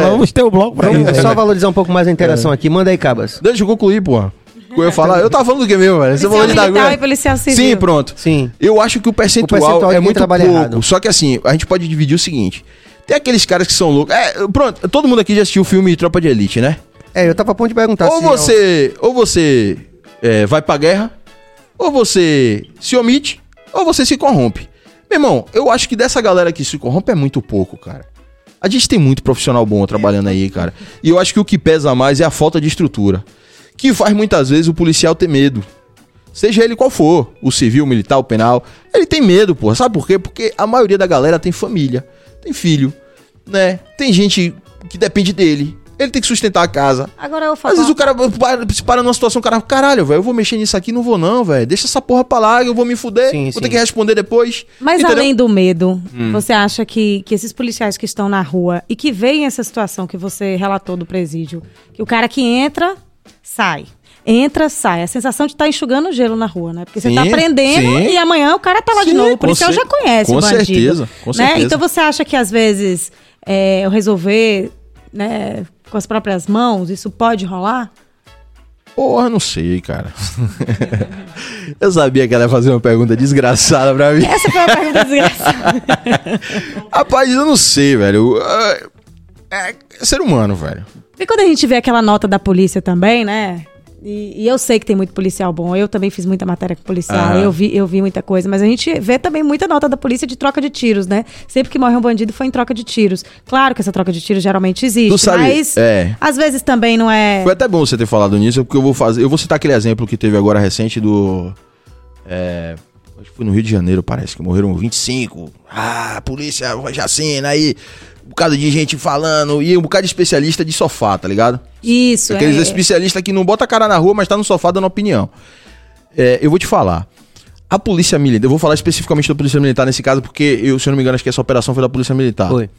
vamos ter um bloco pra isso. Só valorizar um pouco mais a interação aqui, manda aí, Cabas. Deixa eu concluir, porra. Eu tava falando do que mesmo, velho? Policial militar e policial civil. Sim, pronto. Sim. Eu acho que o percentual é muito pouco. Errado. Só que assim, a gente pode dividir o seguinte. Tem aqueles caras que são loucos. Pronto, todo mundo aqui já assistiu o filme Tropa de Elite, né? Eu tava a ponto de perguntar. Ou você vai pra guerra, ou você se omite, ou você se corrompe. Meu irmão, eu acho que dessa galera que se corrompe é muito pouco, cara. A gente tem muito profissional bom trabalhando aí, cara. E eu acho que o que pesa mais é a falta de estrutura. Que faz muitas vezes o policial ter medo. Seja ele qual for, o civil, o militar, o penal, ele tem medo, porra. Sabe por quê? Porque a maioria da galera tem família, tem filho, né? Tem gente que depende dele. Ele tem que sustentar a casa. Agora eu falo. Às vezes o cara se para numa situação, o cara, caralho, velho, eu vou mexer nisso aqui, não vou não, velho. Deixa essa porra pra lá, eu vou me fuder, sim, vou sim. ter que responder depois. Mas entendeu? Além do medo, você acha que esses policiais que estão na rua e que veem essa situação que você relatou do presídio, que o cara que entra, sai. Entra, sai. A sensação de estar enxugando gelo na rua, né? Porque sim, você tá aprendendo e amanhã o cara tá lá de novo. O policial já conhece o bandido. Com certeza. Então você acha que às vezes eu resolver, né, com as próprias mãos, isso pode rolar? Porra, não sei, cara. Eu sabia que ela ia fazer uma pergunta desgraçada pra mim. Essa foi uma pergunta desgraçada. Rapaz, eu não sei, velho. É ser humano, velho. E quando a gente vê aquela nota da polícia também, né? E eu sei que tem muito policial bom. Eu também fiz muita matéria com policial. Eu vi muita coisa. Mas a gente vê também muita nota da polícia de troca de tiros, né? Sempre que morre um bandido foi em troca de tiros. Claro que essa troca de tiros geralmente existe. Mas às vezes também não é... Foi até bom você ter falado nisso. Porque eu vou citar aquele exemplo que teve agora recente do... Acho que foi no Rio de Janeiro, parece. Que morreram 25. A polícia chacina aí... Um bocado de gente falando, e um bocado de especialista de sofá, tá ligado? Isso, aqueles especialistas que não bota a cara na rua, mas tá no sofá dando opinião. Eu vou te falar. A polícia militar, eu vou falar especificamente da polícia militar nesse caso, porque eu, se eu não me engano, acho que essa operação foi da polícia militar. Foi.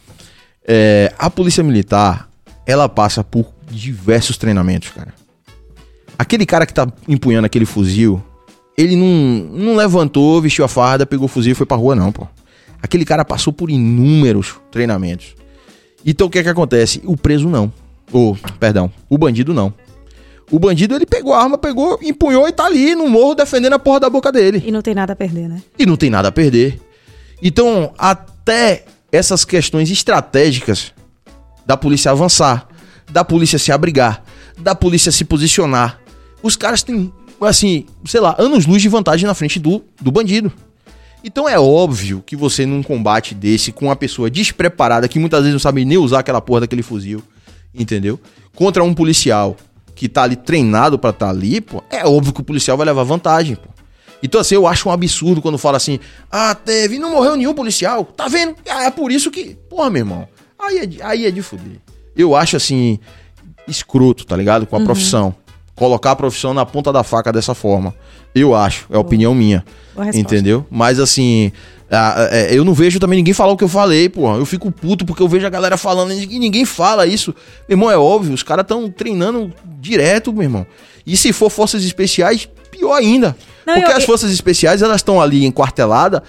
A polícia militar, ela passa por diversos treinamentos, cara. Aquele cara que tá empunhando aquele fuzil, ele não levantou, vestiu a farda, pegou o fuzil e foi pra rua não, pô. Aquele cara passou por inúmeros treinamentos. Então o que é que acontece? O preso não. O bandido não. O bandido, ele pegou a arma, empunhou e tá ali no morro defendendo a porra da boca dele. E não tem nada a perder, né? Então, até essas questões estratégicas da polícia avançar, da polícia se abrigar, da polícia se posicionar, os caras têm, assim, sei lá, anos-luz de vantagem na frente do bandido. Então é óbvio que você num combate desse com uma pessoa despreparada, que muitas vezes não sabe nem usar aquela porra daquele fuzil, entendeu? Contra um policial que tá ali treinado pra tá ali, pô, é óbvio que o policial vai levar vantagem, pô. Então assim, eu acho um absurdo quando fala assim, teve, não morreu nenhum policial, tá vendo? É por isso que... Porra, meu irmão, aí é de fuder. Eu acho assim, escroto, tá ligado? Com a profissão. Colocar a profissão na ponta da faca dessa forma. Eu acho, é a opinião minha. Entendeu? Mas assim, eu não vejo também ninguém falar o que eu falei, porra. Eu fico puto porque eu vejo a galera falando e ninguém fala isso. Meu irmão, é óbvio, os caras estão treinando direto, meu irmão. E se for forças especiais, pior ainda. Não, porque as forças especiais, elas estão ali enquarteladas,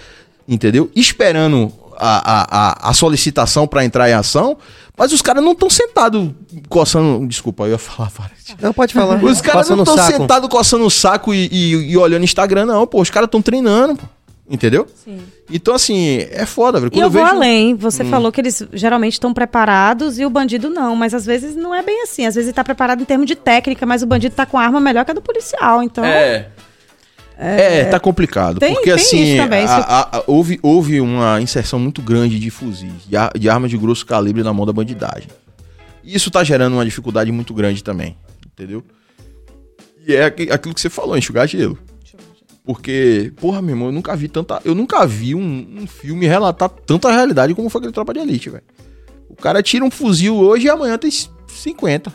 entendeu? Esperando a solicitação pra entrar em ação, mas os caras não estão sentados coçando... Desculpa, eu ia falar. Não, pode falar. Os caras não estão sentados coçando o saco e olhando o Instagram, não, pô. Os caras estão treinando, pô. Entendeu? Sim. Então, assim, é foda, velho. E eu vou além. Você falou que eles geralmente estão preparados e o bandido não, mas às vezes não é bem assim. Às vezes ele tá preparado em termos de técnica, mas o bandido tá com a arma melhor que a do policial, então... tá complicado. Porque assim, houve uma inserção muito grande de fuzis, de armas de grosso calibre na mão da bandidagem. E isso tá gerando uma dificuldade muito grande também, entendeu? E é aquilo que você falou, enxugar gelo. Porque, porra, meu irmão, eu nunca vi um filme relatar tanta realidade como foi aquele Tropa de Elite, velho. O cara tira um fuzil hoje e amanhã tem 50,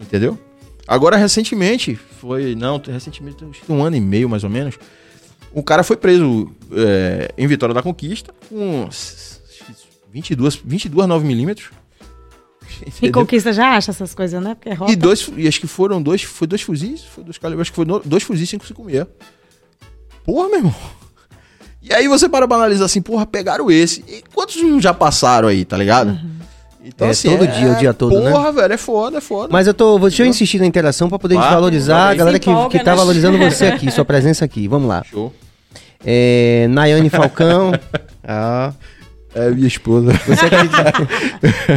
entendeu? Agora, recentemente, acho que um ano e meio, mais ou menos, o cara foi preso em Vitória da Conquista com 22 9mm. E Conquista já acha essas coisas, né? Porque é rota. E acho que foram dois fuzis, dois fuzis 5,56. Porra, meu irmão. E aí você para analisar assim, porra, pegaram esse. E quantos já passaram aí, tá ligado? Uhum. Então, assim, todo dia, o dia todo, porra, né? Porra, velho, é foda. Mas deixa eu insistir na interação pra poder desvalorizar a galera que tá valorizando você aqui, sua presença aqui. Vamos lá. Show. Nayane Falcão. É minha esposa.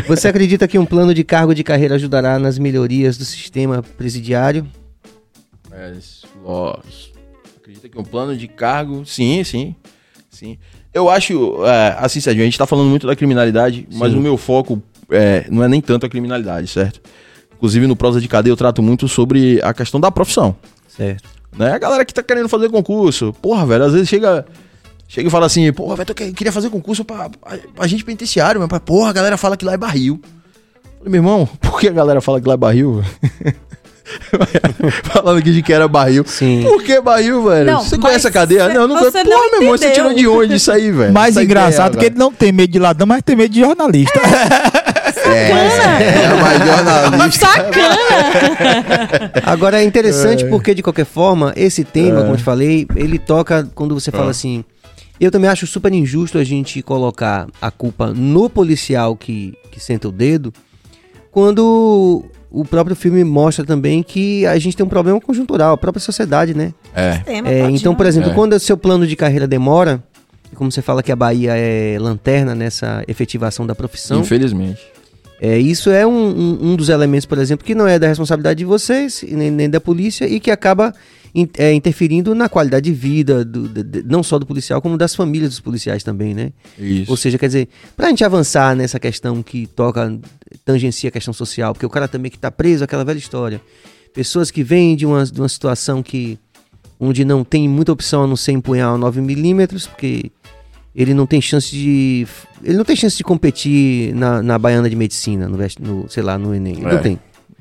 Você acredita que um plano de cargo de carreira ajudará nas melhorias do sistema presidiário? Acredita que um plano de cargo... Sim. Eu acho, assim, Sérgio, a gente tá falando muito da criminalidade, sim, mas o meu foco... não é nem tanto a criminalidade, certo? Inclusive no Prosa de Cadeia eu trato muito sobre a questão da profissão. Certo. Né? A galera que tá querendo fazer concurso, porra, velho, às vezes chega e fala assim, porra, velho, eu queria fazer concurso pra agente penitenciário, mas porra, a galera fala que lá é barril. Falei, meu irmão, por que a galera fala que lá é barril? Falando aqui de que era barril. Sim. Por que barril, velho? Não, você conhece a cadeia? Não, não conheço. Pô, meu irmão, você tirou de onde isso aí, velho? Mais engraçado que ele não tem medo de ladrão, mas tem medo de jornalista. É mais jornalista. Sacana! Agora é interessante porque, de qualquer forma, esse tema, como eu te falei, ele toca quando você fala assim. Eu também acho super injusto a gente colocar a culpa no policial que senta o dedo, quando o próprio filme mostra também que a gente tem um problema conjuntural, a própria sociedade, né? Então, por exemplo, quando o seu plano de carreira demora, como você fala que a Bahia é lanterna nessa efetivação da profissão... Infelizmente. Isso é um dos elementos, por exemplo, que não é da responsabilidade de vocês, nem da polícia, e que acaba interferindo na qualidade de vida, não só do policial, como das famílias dos policiais também, né? Isso. Ou seja, quer dizer, pra gente avançar nessa questão que tangencia a questão social, porque o cara também que tá preso, aquela velha história. Pessoas que vêm de uma situação onde não tem muita opção a não ser empunhar o 9mm, porque... Ele não tem chance de competir na Baiana de Medicina, no sei lá, no Enem.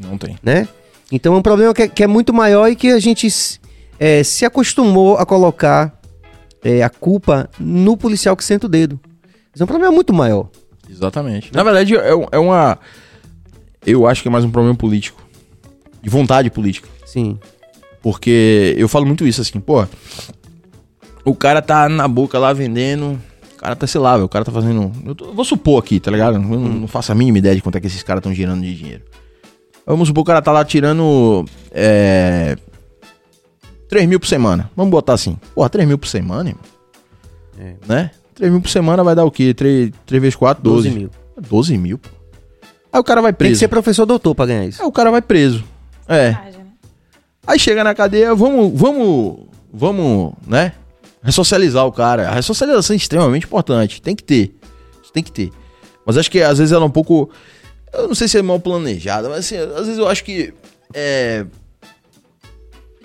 Não tem. Né? Então é um problema que é muito maior e que a gente se acostumou a colocar a culpa no policial que senta o dedo. Mas é um problema muito maior. Exatamente. Na verdade, eu acho que é mais um problema político. De vontade política. Sim. Porque eu falo muito isso, assim, pô... O cara tá na boca lá vendendo... O cara tá, sei lá, velho, o cara tá fazendo... Eu vou supor aqui, tá ligado? Eu não faço a mínima ideia de quanto é que esses caras estão girando de dinheiro. Vamos supor que o cara tá lá tirando... 3 mil por semana. Vamos botar assim. Porra, 3 mil por semana, irmão? Né? 3 mil por semana vai dar o quê? 3 vezes 4, 12. 12 mil. 12 mil, pô. Aí o cara vai preso. Tem que ser professor doutor pra ganhar isso. Aí o cara vai preso. Aí chega na cadeia, vamos, né... Ressocializar o cara. A ressocialização é extremamente importante. Tem que ter. Mas acho que às vezes ela é um pouco... Eu não sei se é mal planejada, mas assim, às vezes eu acho que...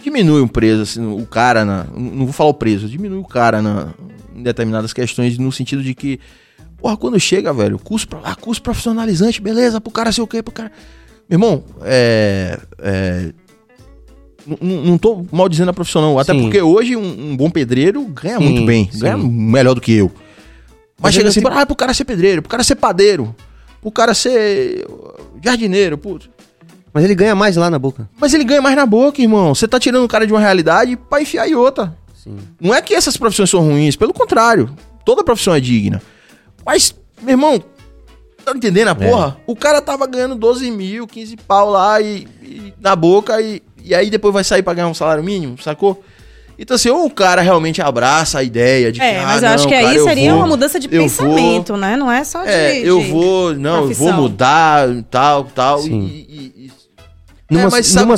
Diminui o preso, assim, o cara... Não vou falar o preso. Diminui o cara em determinadas questões, no sentido de que... Porra, quando chega, velho, curso profissionalizante, beleza, pro cara sei o quê, pro cara... Meu irmão, Não tô mal dizendo a profissional, até porque hoje um bom pedreiro ganha muito bem, ganha melhor do que eu. Mas chega assim, pro cara ser pedreiro, pro cara ser padeiro, pro cara ser jardineiro, puto. Mas ele ganha mais lá na boca. Mas ele ganha mais na boca, irmão. Você tá tirando o cara de uma realidade pra enfiar em outra. Sim. Não é que essas profissões são ruins, pelo contrário. Toda profissão é digna. Mas, meu irmão, tá entendendo a porra? O cara tava ganhando 12 mil, 15 pau lá e na boca E aí depois vai sair pra ganhar um salário mínimo, sacou? Então assim, ou o cara realmente abraça a ideia de que... mas eu acho que aí seria uma mudança de pensamento, né? Não é só de... eu vou mudar, tal. Numa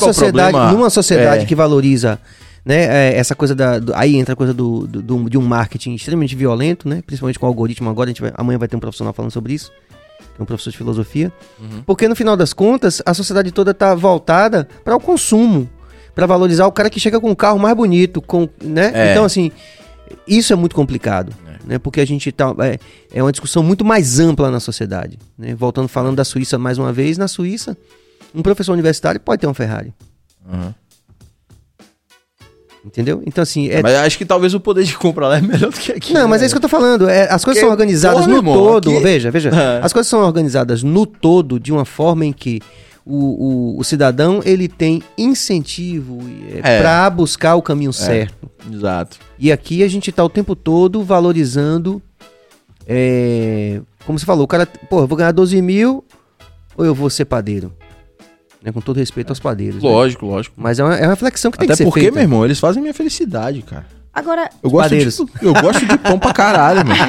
sociedade que valoriza, né, essa coisa aí entra a coisa de um marketing extremamente violento, né? Principalmente com o algoritmo agora, amanhã vai ter um profissional falando sobre isso. É um professor de filosofia. Uhum. Porque no final das contas, a sociedade toda tá voltada para o consumo, para valorizar o cara que chega com um carro mais bonito, né? Então assim, isso é muito complicado, né? Porque a gente tá é uma discussão muito mais ampla na sociedade, né? Voltando falando da Suíça mais uma vez, na Suíça, um professor universitário pode ter um Ferrari. Uhum. Entendeu? Então, assim... Mas acho que talvez o poder de compra lá é melhor do que aqui. Não, mas é isso que eu tô falando. As coisas são organizadas no todo. Aqui... Veja. As coisas são organizadas no todo de uma forma em que o cidadão, ele tem incentivo pra buscar o caminho certo. Exato. E aqui a gente tá o tempo todo valorizando... como você falou, o cara... Pô, eu vou ganhar 12 mil ou eu vou ser padeiro? Né, com todo respeito aos padeiros. Lógico. Mas é uma reflexão que tem que ser feita. Até porque, meu irmão, eles fazem minha felicidade, cara. Agora... Eu gosto de pão pra caralho, mano.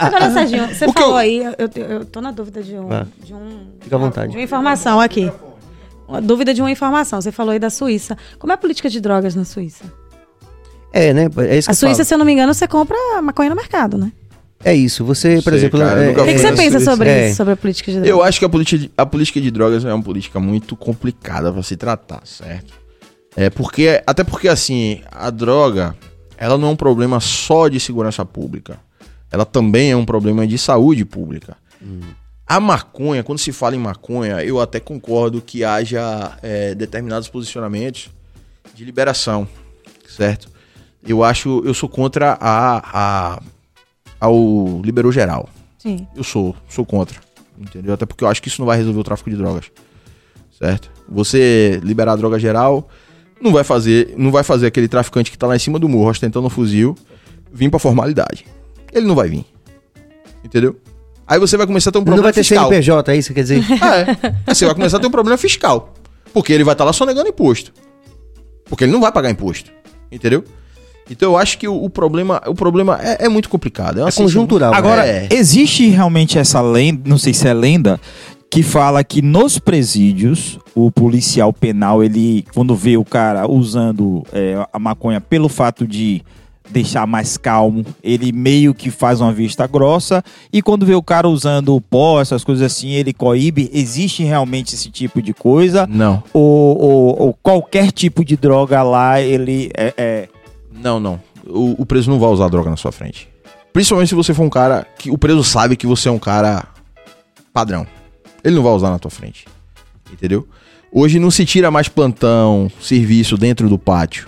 Agora, Sérgio, você falou aí... Eu tô na dúvida de um... Fica à vontade. De uma informação aqui. Uma dúvida de uma informação. Você falou aí da Suíça. Como é a política de drogas na Suíça? Né? É isso que a Suíça, se eu não me engano, você compra maconha no mercado, né? É isso, você, por exemplo... O que você pensa sobre isso, sobre a política de drogas? Eu acho que a política de drogas é uma política muito complicada pra se tratar, certo? Até porque, assim, a droga, ela não é um problema só de segurança pública. Ela também é um problema de saúde pública. A maconha, quando se fala em maconha, eu até concordo que haja determinados posicionamentos de liberação, certo? Eu sou contra ao liberou geral. Sim. Eu sou contra, entendeu? Até porque eu acho que isso não vai resolver o tráfico de drogas, certo? Você liberar a droga geral não vai fazer aquele traficante que tá lá em cima do morro ostentando um fuzil vir pra formalidade. Ele não vai vir, entendeu? Aí você vai começar a ter um problema fiscal. Não vai ter CNPJ, é isso? Quer dizer? Aí você vai começar a ter um problema fiscal, porque ele vai estar lá sonegando imposto, porque ele não vai pagar imposto, entendeu? Então eu acho que o problema é muito complicado. É conjuntural. Agora, existe realmente essa lenda, não sei se é lenda, que fala que nos presídios o policial penal, ele quando vê o cara usando a maconha pelo fato de deixar mais calmo, ele meio que faz uma vista grossa, e quando vê o cara usando pó, essas coisas assim, ele coíbe. Existe realmente esse tipo de coisa? Não. Ou qualquer tipo de droga lá, ele Não. O preso não vai usar droga na sua frente. Principalmente se você for um cara que o preso sabe que você é um cara padrão. Ele não vai usar na tua frente, entendeu? Hoje não se tira mais plantão, serviço dentro do pátio.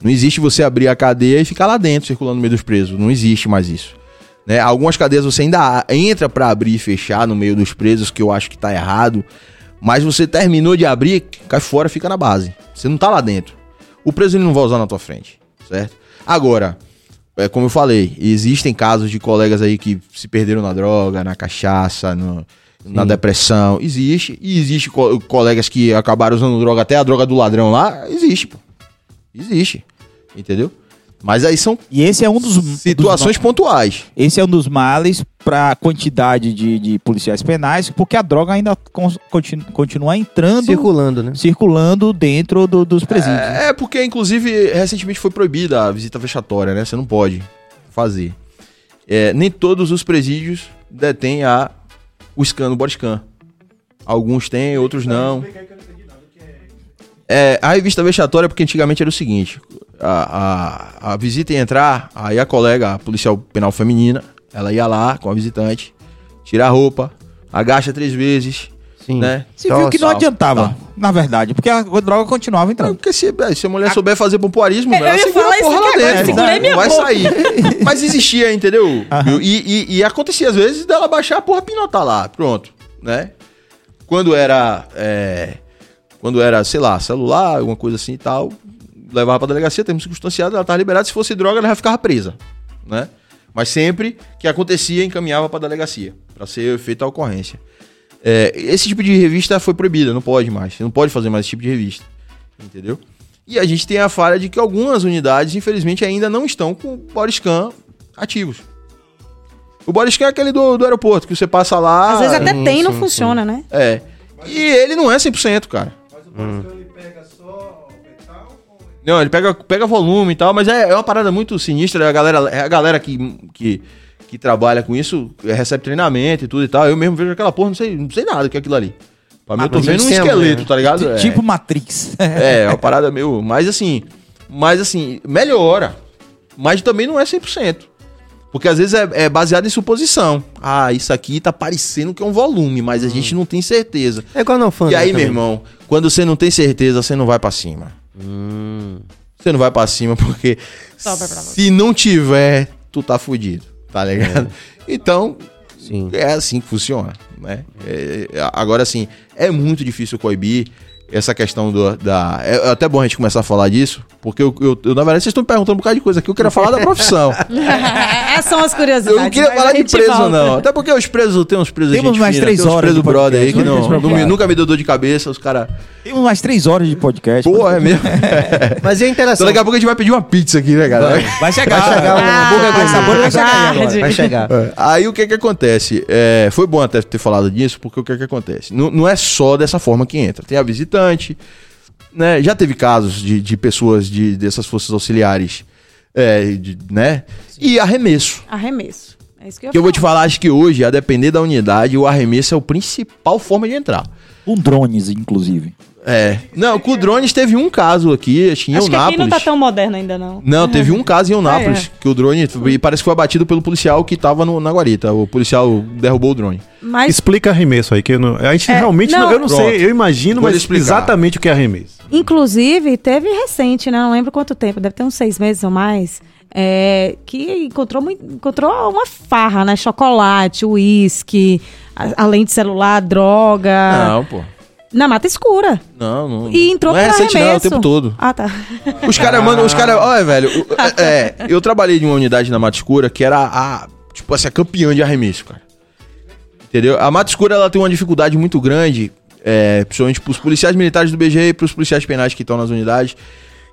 Não existe você abrir a cadeia e ficar lá dentro, circulando no meio dos presos. Não existe mais isso, né? Algumas cadeias você ainda entra pra abrir e fechar no meio dos presos, que eu acho que tá errado. Mas você terminou de abrir, cai fora, fica na base. Você não tá lá dentro. O preso ele não vai usar na tua frente, certo? Agora, como eu falei, existem casos de colegas aí que se perderam na droga, na cachaça, na depressão, existe. E existe colegas que acabaram usando droga, até a droga do ladrão lá, existe, pô. Existe, entendeu? Mas aí são situações pontuais. Esse é um dos males para a quantidade de policiais penais, porque a droga ainda continua entrando... Circulando, né? Circulando dentro dos presídios. É, porque inclusive recentemente foi proibida a visita vexatória, né? Você não pode fazer. Nem todos os presídios detêm o scan, o body scan. Alguns têm, outros não. A revista vexatória é porque antigamente era o seguinte: a visita ia entrar, aí a colega, a policial penal feminina, ela ia lá com a visitante, tira a roupa, agacha 3 vezes. Sim. Né? Se viu que não adiantava, na verdade, porque a droga continuava entrando. Porque se a mulher souber fazer pompoarismo, ela segura a porra lá dentro, não vai sair. Mas existia, entendeu? Uhum. E acontecia às vezes dela baixar a porra, pinotar lá, pronto, né? Quando era, sei lá, celular, alguma coisa assim e tal, levava pra delegacia, termo circunstanciado, ela tava liberada. Se fosse droga, ela já ficava presa, né? Mas sempre que acontecia, encaminhava pra delegacia, pra ser feita a ocorrência. Esse tipo de revista foi proibida, não pode mais. Você não pode fazer mais esse tipo de revista, entendeu? E a gente tem a falha de que algumas unidades, infelizmente, ainda não estão com body scan ativos. O body scan é aquele do aeroporto, que você passa lá... Às vezes até tem e não funciona, né? É. E ele não é 100%, cara. Mas o body scan, ele pega só metal? Não, ele pega volume e tal, mas é uma parada muito sinistra. É a galera que trabalha com isso, recebe treinamento e tudo e tal. Eu mesmo vejo aquela porra, não sei nada do que é aquilo ali. Pra mim, eu tô vendo um esqueleto, tá ligado? Tipo Matrix. É uma parada meio... Mas assim, melhora. Mas também não é 100%. Porque às vezes é baseado em suposição. Ah, isso aqui tá parecendo que é um volume, mas a gente não tem certeza. É igual não fã. E aí, também, meu irmão, quando você não tem certeza, você não vai pra cima. Você não vai pra cima porque se não tiver, tu tá fudido. Tá ligado? Então, sim. É assim que funciona, né? Agora, assim, é muito difícil coibir essa questão É até bom a gente começar a falar disso, porque eu na verdade, vocês estão me perguntando um bocado de coisa aqui. Eu queria falar da profissão. São as curiosidades. Eu não queria falar de preso, volta. Não. Até porque os presos, tem uns presos... Temos gente mais fina, 3 horas de podcast. Brother aí que nunca me deu dor de cabeça, os caras... Temos mais 3 horas de podcast. Pô, é mesmo? Mas é interessante. Então, daqui a pouco a gente vai pedir uma pizza aqui, né, galera? Vai chegar. Aí o que acontece? Foi bom até ter falado disso, porque o que acontece? Não é só dessa forma que entra. Tem a visitante, né? Já teve casos de pessoas dessas forças auxiliares... né? Sim. E arremesso. É isso que eu vou te falar, acho que hoje, a depender da unidade, o arremesso é a principal forma de entrar. Com drones, inclusive. É. Não, com drones teve um caso aqui, acho que em Eunápolis. Acho que aqui não tá tão moderno ainda, não. Não, teve um caso em Eunápolis, que o drone, e parece que foi abatido pelo policial que tava na guarita. O policial derrubou o drone. Mas... Explica arremesso aí, que eu não, a gente realmente, não, eu não pronto. Sei, eu imagino, vou mas explicar exatamente o que é arremesso. Inclusive, teve recente, né? Não lembro quanto tempo, deve ter uns 6 meses ou mais... que encontrou uma farra, né? Chocolate, uísque, além de celular, droga. Não, pô. Na Mata Escura. Não. E entrou não é recente, arremesso. Não, é o tempo todo. Ah, tá. Os caras mandam, os caras... Olha, velho, eu trabalhei em uma unidade na Mata Escura que era a campeã de arremesso, cara. Entendeu? A Mata Escura, ela tem uma dificuldade muito grande, principalmente pros policiais militares do BG e pros policiais penais que estão nas unidades,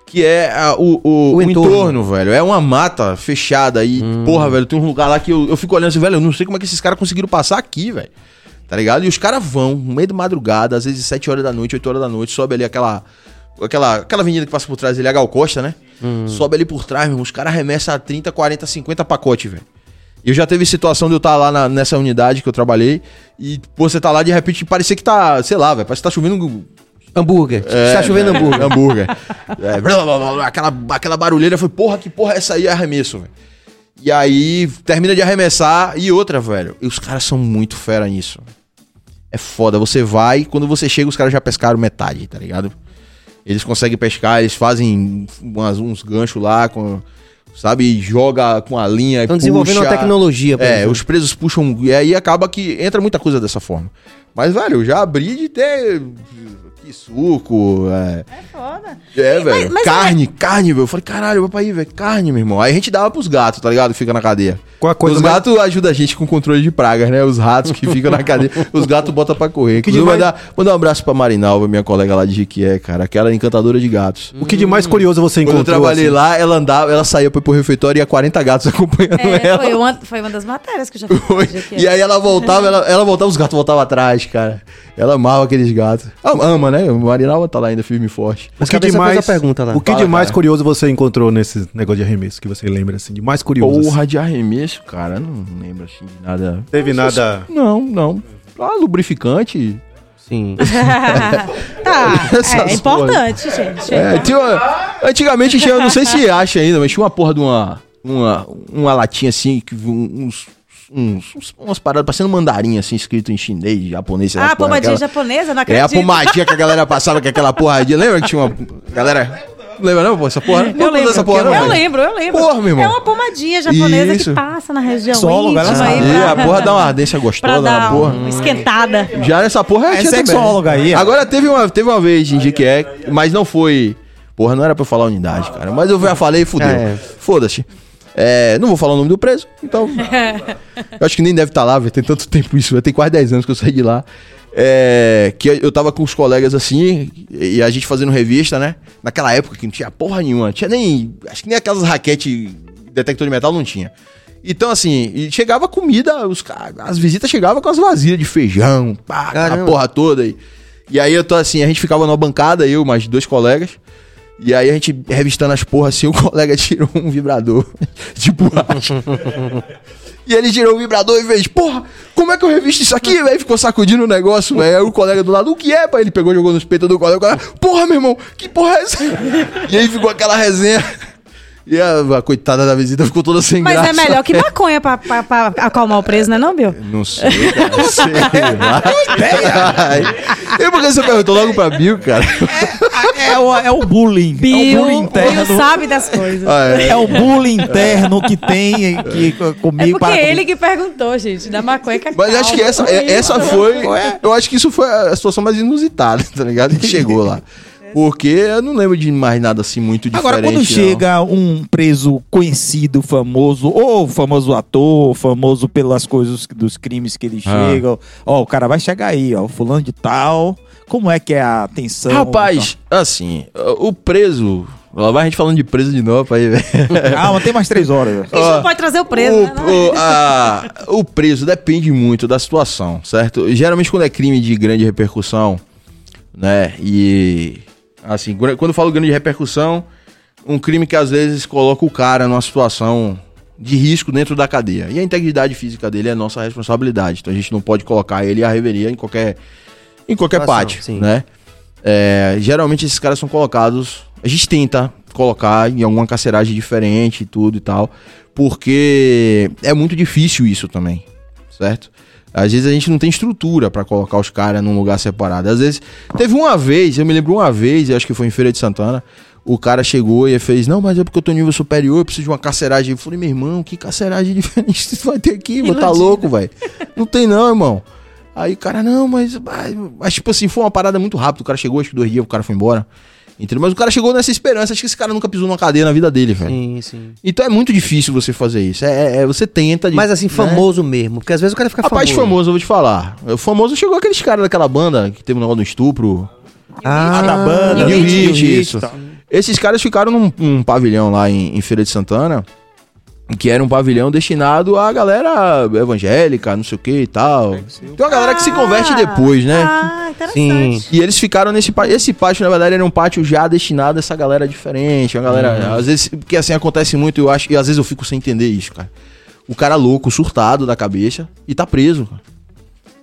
que é o entorno, velho. É uma mata fechada e, porra, velho, tem um lugar lá que eu fico olhando assim, velho, eu não sei como é que esses caras conseguiram passar aqui, velho. Tá ligado? E os caras vão, no meio da madrugada, às vezes 7 horas da noite, 8 horas da noite, sobe ali aquela avenida que passa por trás, ele é Gal Costa, né? Sobe ali por trás, meu irmão, os caras arremessam 30, 40, 50 pacotes, velho. Eu já teve situação de eu estar lá nessa unidade que eu trabalhei e, pô, você tá lá de repente, parecia que tá, sei lá, velho, parece que tá chovendo... Hambúrguer. Está chovendo hambúrguer. Aquela barulheira. Foi, porra, que porra é essa aí? Arremesso, velho. E aí, termina de arremessar. E outra, velho. E os caras são muito fera nisso. É foda. Você vai, quando você chega, os caras já pescaram metade, tá ligado? Eles conseguem pescar, eles fazem uns ganchos lá, sabe? Joga com a linha. Estão desenvolvendo a tecnologia. Os presos puxam. E aí acaba que entra muita coisa dessa forma. Mas, velho, eu já abri de ter... Que suco, é foda. Velho. Mas carne, velho. Eu falei, caralho, vai pra aí, velho. Carne, meu irmão. Aí a gente dava pros gatos, tá ligado? Fica na cadeia. Os gatos ajudam a gente com controle de pragas, né? Os ratos que ficam na cadeia. Os gatos botam pra correr. Mandar um abraço pra Marinalva, minha colega lá de Jequié, cara. Aquela encantadora de gatos. O que de mais curioso você encontrou? Quando eu trabalhei lá, ela saía pro refeitório e ia 40 gatos acompanhando ela. Foi uma das matérias que eu já fiz. E aí ela voltava, os gatos voltavam atrás, cara. Ela amava aqueles gatos. Ama, né? O Marinalva tá lá ainda firme e forte. Mas que demais, fez a pergunta lá. O que de mais curioso você encontrou nesse negócio de arremesso? Que você lembra, assim, de mais curioso? Porra, assim. De arremesso, cara, não lembro, assim, de nada. Teve nada... Não. Lubrificante... Sim. É importante, gente. Antigamente tinha, não sei se acha ainda, mas tinha uma porra de uma latinha, assim, que umas paradas parecendo mandarim, assim, escrito em chinês, japonês. Ah, pomadinha japonesa, não acredito. É a pomadinha que a galera passava com aquela porradinha. Lembra que tinha uma... Galera... Lembra não, pô? Essa porra? Eu lembro. Porra, meu irmão. É uma pomadinha japonesa que passa na região íntima. A porra dá uma ardência gostosa na porra. Esquentada. Já nessa porra é sexóloga aí. Agora teve uma vez em Jequié, mas não foi... Porra, não era pra eu falar unidade, cara. Mas eu já falei e fudeu. Foda-se. Não vou falar o nome do preso, então... Eu acho que nem deve estar lá, velho, tem tanto tempo isso, tem quase 10 anos que eu saí de lá. Que eu tava com os colegas assim, e a gente fazendo revista, né? Naquela época que não tinha porra nenhuma, tinha nem... Acho que nem aquelas raquetes detector de metal não tinha. Então assim, e chegava comida, as visitas chegavam com as vasilhas de feijão, pá, a porra toda. E aí eu tô assim, a gente ficava numa bancada, eu mais 2 colegas. E aí a gente revistando as porras assim, o colega tirou um vibrador de borracha. E ele tirou o vibrador e fez, porra, como é que eu revisto isso aqui, velho? Ficou sacudindo o negócio, velho. Aí o colega do lado, o que é, pai? Ele pegou, jogou nos peitos do colega, o colega, porra, meu irmão, que porra é essa? E aí ficou aquela resenha. E a coitada da visita ficou toda sem graça. Mas é melhor que maconha pra acalmar o preso, né não, Bill? Não sei, cara. Não sei. E por que você perguntou logo pra Bill, cara? É o bullying. Bill, é o bullying interno. Bill sabe das coisas. É o bullying interno que tem que comigo. É porque ele que perguntou, gente, da maconha que acalma. Mas acho que essa foi... Eu acho que isso foi a situação mais inusitada, tá ligado? Que chegou lá. Porque eu não lembro de mais nada assim muito diferente. Agora, quando chega um preso conhecido, famoso, ou famoso ator, famoso pelas coisas dos crimes que ele chega, ó, o cara vai chegar aí, ó, fulano de tal, como é que é a atenção? Rapaz, assim, o preso... Lá vai a gente falando de preso de novo aí, velho. Calma, tem mais 3 horas. A gente não pode trazer o preso, né? O preso depende muito da situação, certo? Geralmente quando é crime de grande repercussão, né, e... Assim, quando eu falo grande repercussão, um crime que às vezes coloca o cara numa situação de risco dentro da cadeia. E a integridade física dele é nossa responsabilidade. Então a gente não pode colocar ele à revelia em qualquer pátio, né? Geralmente esses caras são colocados... A gente tenta colocar em alguma carceragem diferente e tudo e tal, porque é muito difícil isso também, certo? Às vezes a gente não tem estrutura pra colocar os caras num lugar separado. Às vezes... Teve uma vez, eu me lembro uma vez, eu acho que foi em Feira de Santana, o cara chegou e fez, não, mas é porque eu tô em nível superior, eu preciso de uma carceragem. Eu falei, meu irmão, que carceragem diferente você vai ter aqui, mano, tá louco, velho? Não tem não, irmão. Aí o cara, não, mas tipo assim, foi uma parada muito rápida. O cara chegou, acho que 2 dias, o cara foi embora. Entendeu? Mas o cara chegou nessa esperança, acho que esse cara nunca pisou numa cadeia na vida dele, velho. Sim, sim. Então é muito difícil você fazer isso. Você tenta... Mas assim, famoso, né? Mesmo, porque às vezes o cara fica famoso. Rapaz, famoso, eu vou te falar. O famoso chegou aqueles caras daquela banda que teve um negócio do estupro. Ah, da banda. New Hit, isso. Tá. Esses caras ficaram num pavilhão lá em Feira de Santana, que era um pavilhão destinado à galera evangélica, não sei o que e tal. Tem uma galera que se converte depois, né? Ah, interessante. Sim. E eles ficaram nesse pátio. Esse pátio, na verdade, era um pátio já destinado a essa galera diferente. Uma galera... Às vezes, porque assim, acontece muito, eu acho... E às vezes eu fico sem entender isso, cara. O cara louco, surtado da cabeça, e tá preso, cara.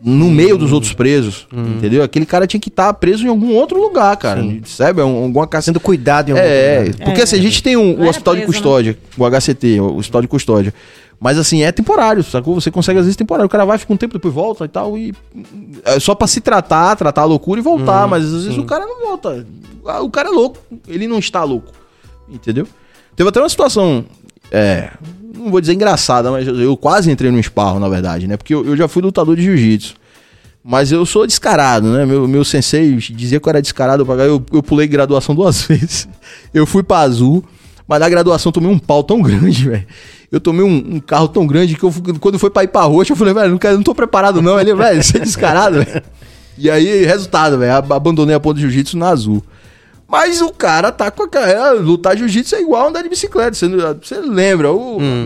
No meio dos outros presos, entendeu? Aquele cara tinha que estar preso em algum outro lugar, cara. Sim. Sabe? Alguma casa... Sendo cuidado em algum lugar. Porque assim, a gente tem o hospital de custódia, não. O HCT, o hospital de custódia. Mas assim, é temporário, sacou? Você consegue às vezes temporário. O cara vai, fica um tempo, depois volta e tal. E... É só pra se tratar a loucura e voltar. Mas às vezes o cara não volta. O cara é louco. Ele não está louco. Entendeu? Teve até uma situação... Não vou dizer engraçada, mas eu quase entrei num esparro, na verdade, né? Porque eu já fui lutador de jiu-jitsu. Mas eu sou descarado, né? Meu sensei dizia que eu era descarado. Eu pulei graduação 2 vezes. Eu fui pra azul, mas na graduação eu tomei um pau tão grande, velho. Eu tomei um carro tão grande que eu, quando foi pra ir pra roxa, eu falei, velho, não tô preparado não. Ele, velho, você é descarado, velho. E aí, resultado, velho, abandonei a ponta de jiu-jitsu na azul. Mas o cara tá com a cara... Lutar jiu-jitsu é igual andar de bicicleta. Você lembra.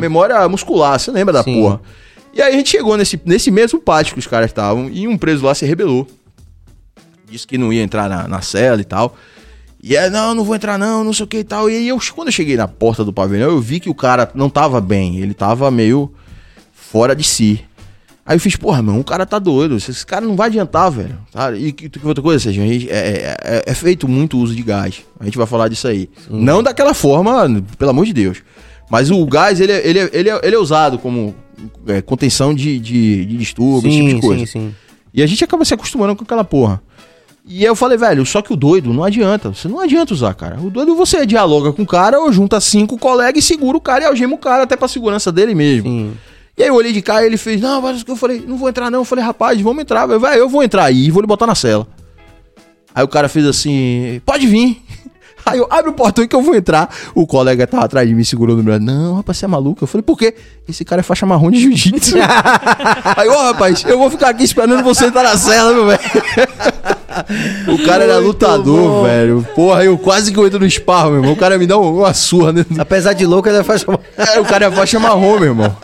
Memória muscular. Você lembra da Sim. porra. E aí a gente chegou nesse mesmo pátio que os caras estavam. E um preso lá se rebelou. Disse que não ia entrar na cela e tal. E aí, não vou entrar não sei o que e tal. E aí, quando eu cheguei na porta do pavilhão, eu vi que o cara não tava bem. Ele tava meio fora de si. Aí eu fiz, porra, mano, o cara tá doido, esse cara não vai adiantar, velho. Sabe? E que outra coisa, Sérgio, a gente é feito muito uso de gás. A gente vai falar disso aí. Sim. Não daquela forma, pelo amor de Deus. Mas o gás, ele é usado como contenção de distúrbios, esse tipo de coisa. Sim. E a gente acaba se acostumando com aquela porra. E eu falei, velho, só que o doido não adianta. Você não adianta usar, cara. O doido você dialoga com o cara ou junta 5 colegas e segura o cara e algema o cara até pra segurança dele mesmo. Sim. E aí eu olhei de cá e ele fez, não, mas eu falei, não vou entrar não. Eu falei, rapaz, vamos entrar, velho, eu vou entrar aí e vou lhe botar na cela. Aí o cara fez assim, pode vir. Aí eu, abre o portão que eu vou entrar. O colega tava atrás de mim, segurou no braço. Não, rapaz, você é maluco. Eu falei, por quê? Esse cara é faixa marrom de jiu-jitsu. Aí, rapaz, eu vou ficar aqui esperando você entrar na cela, meu velho. O cara era lutador, velho. Porra, eu quase que eu entro no esparro, meu irmão. O cara me dá uma surra, né? Apesar de louco, ele é faixa marrom. O cara é faixa marrom, meu irmão.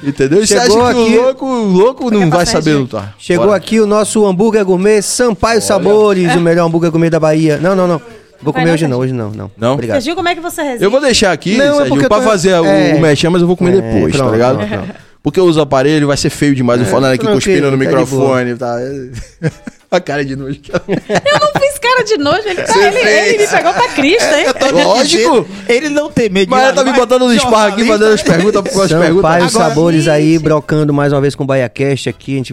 Entendeu? Chegou aqui, o louco não vai saber lutar. Chegou Bora. Aqui o nosso hambúrguer gourmet Sampaio Sabores, o melhor hambúrguer gourmet da Bahia. Não. Vou comer hoje não, Não? Obrigado. Serginho, como é que você resiste? Eu vou deixar aqui, Serginho, pra fazer o mexer, mas eu vou comer depois, pronto, tá ligado? Pronto. Porque eu uso aparelho, vai ser feio demais eu falando aqui cuspindo no microfone. Tá. A cara de nojo. Eu não fiz cara de nojo, ele me pegou pra Cristo, hein? Lógico, ele não tem medo. Mas ela tá me botando nos esparros aqui, fazendo as perguntas. Sampaio Sabores aí, brocando mais uma vez com o BahiaCast aqui, a gente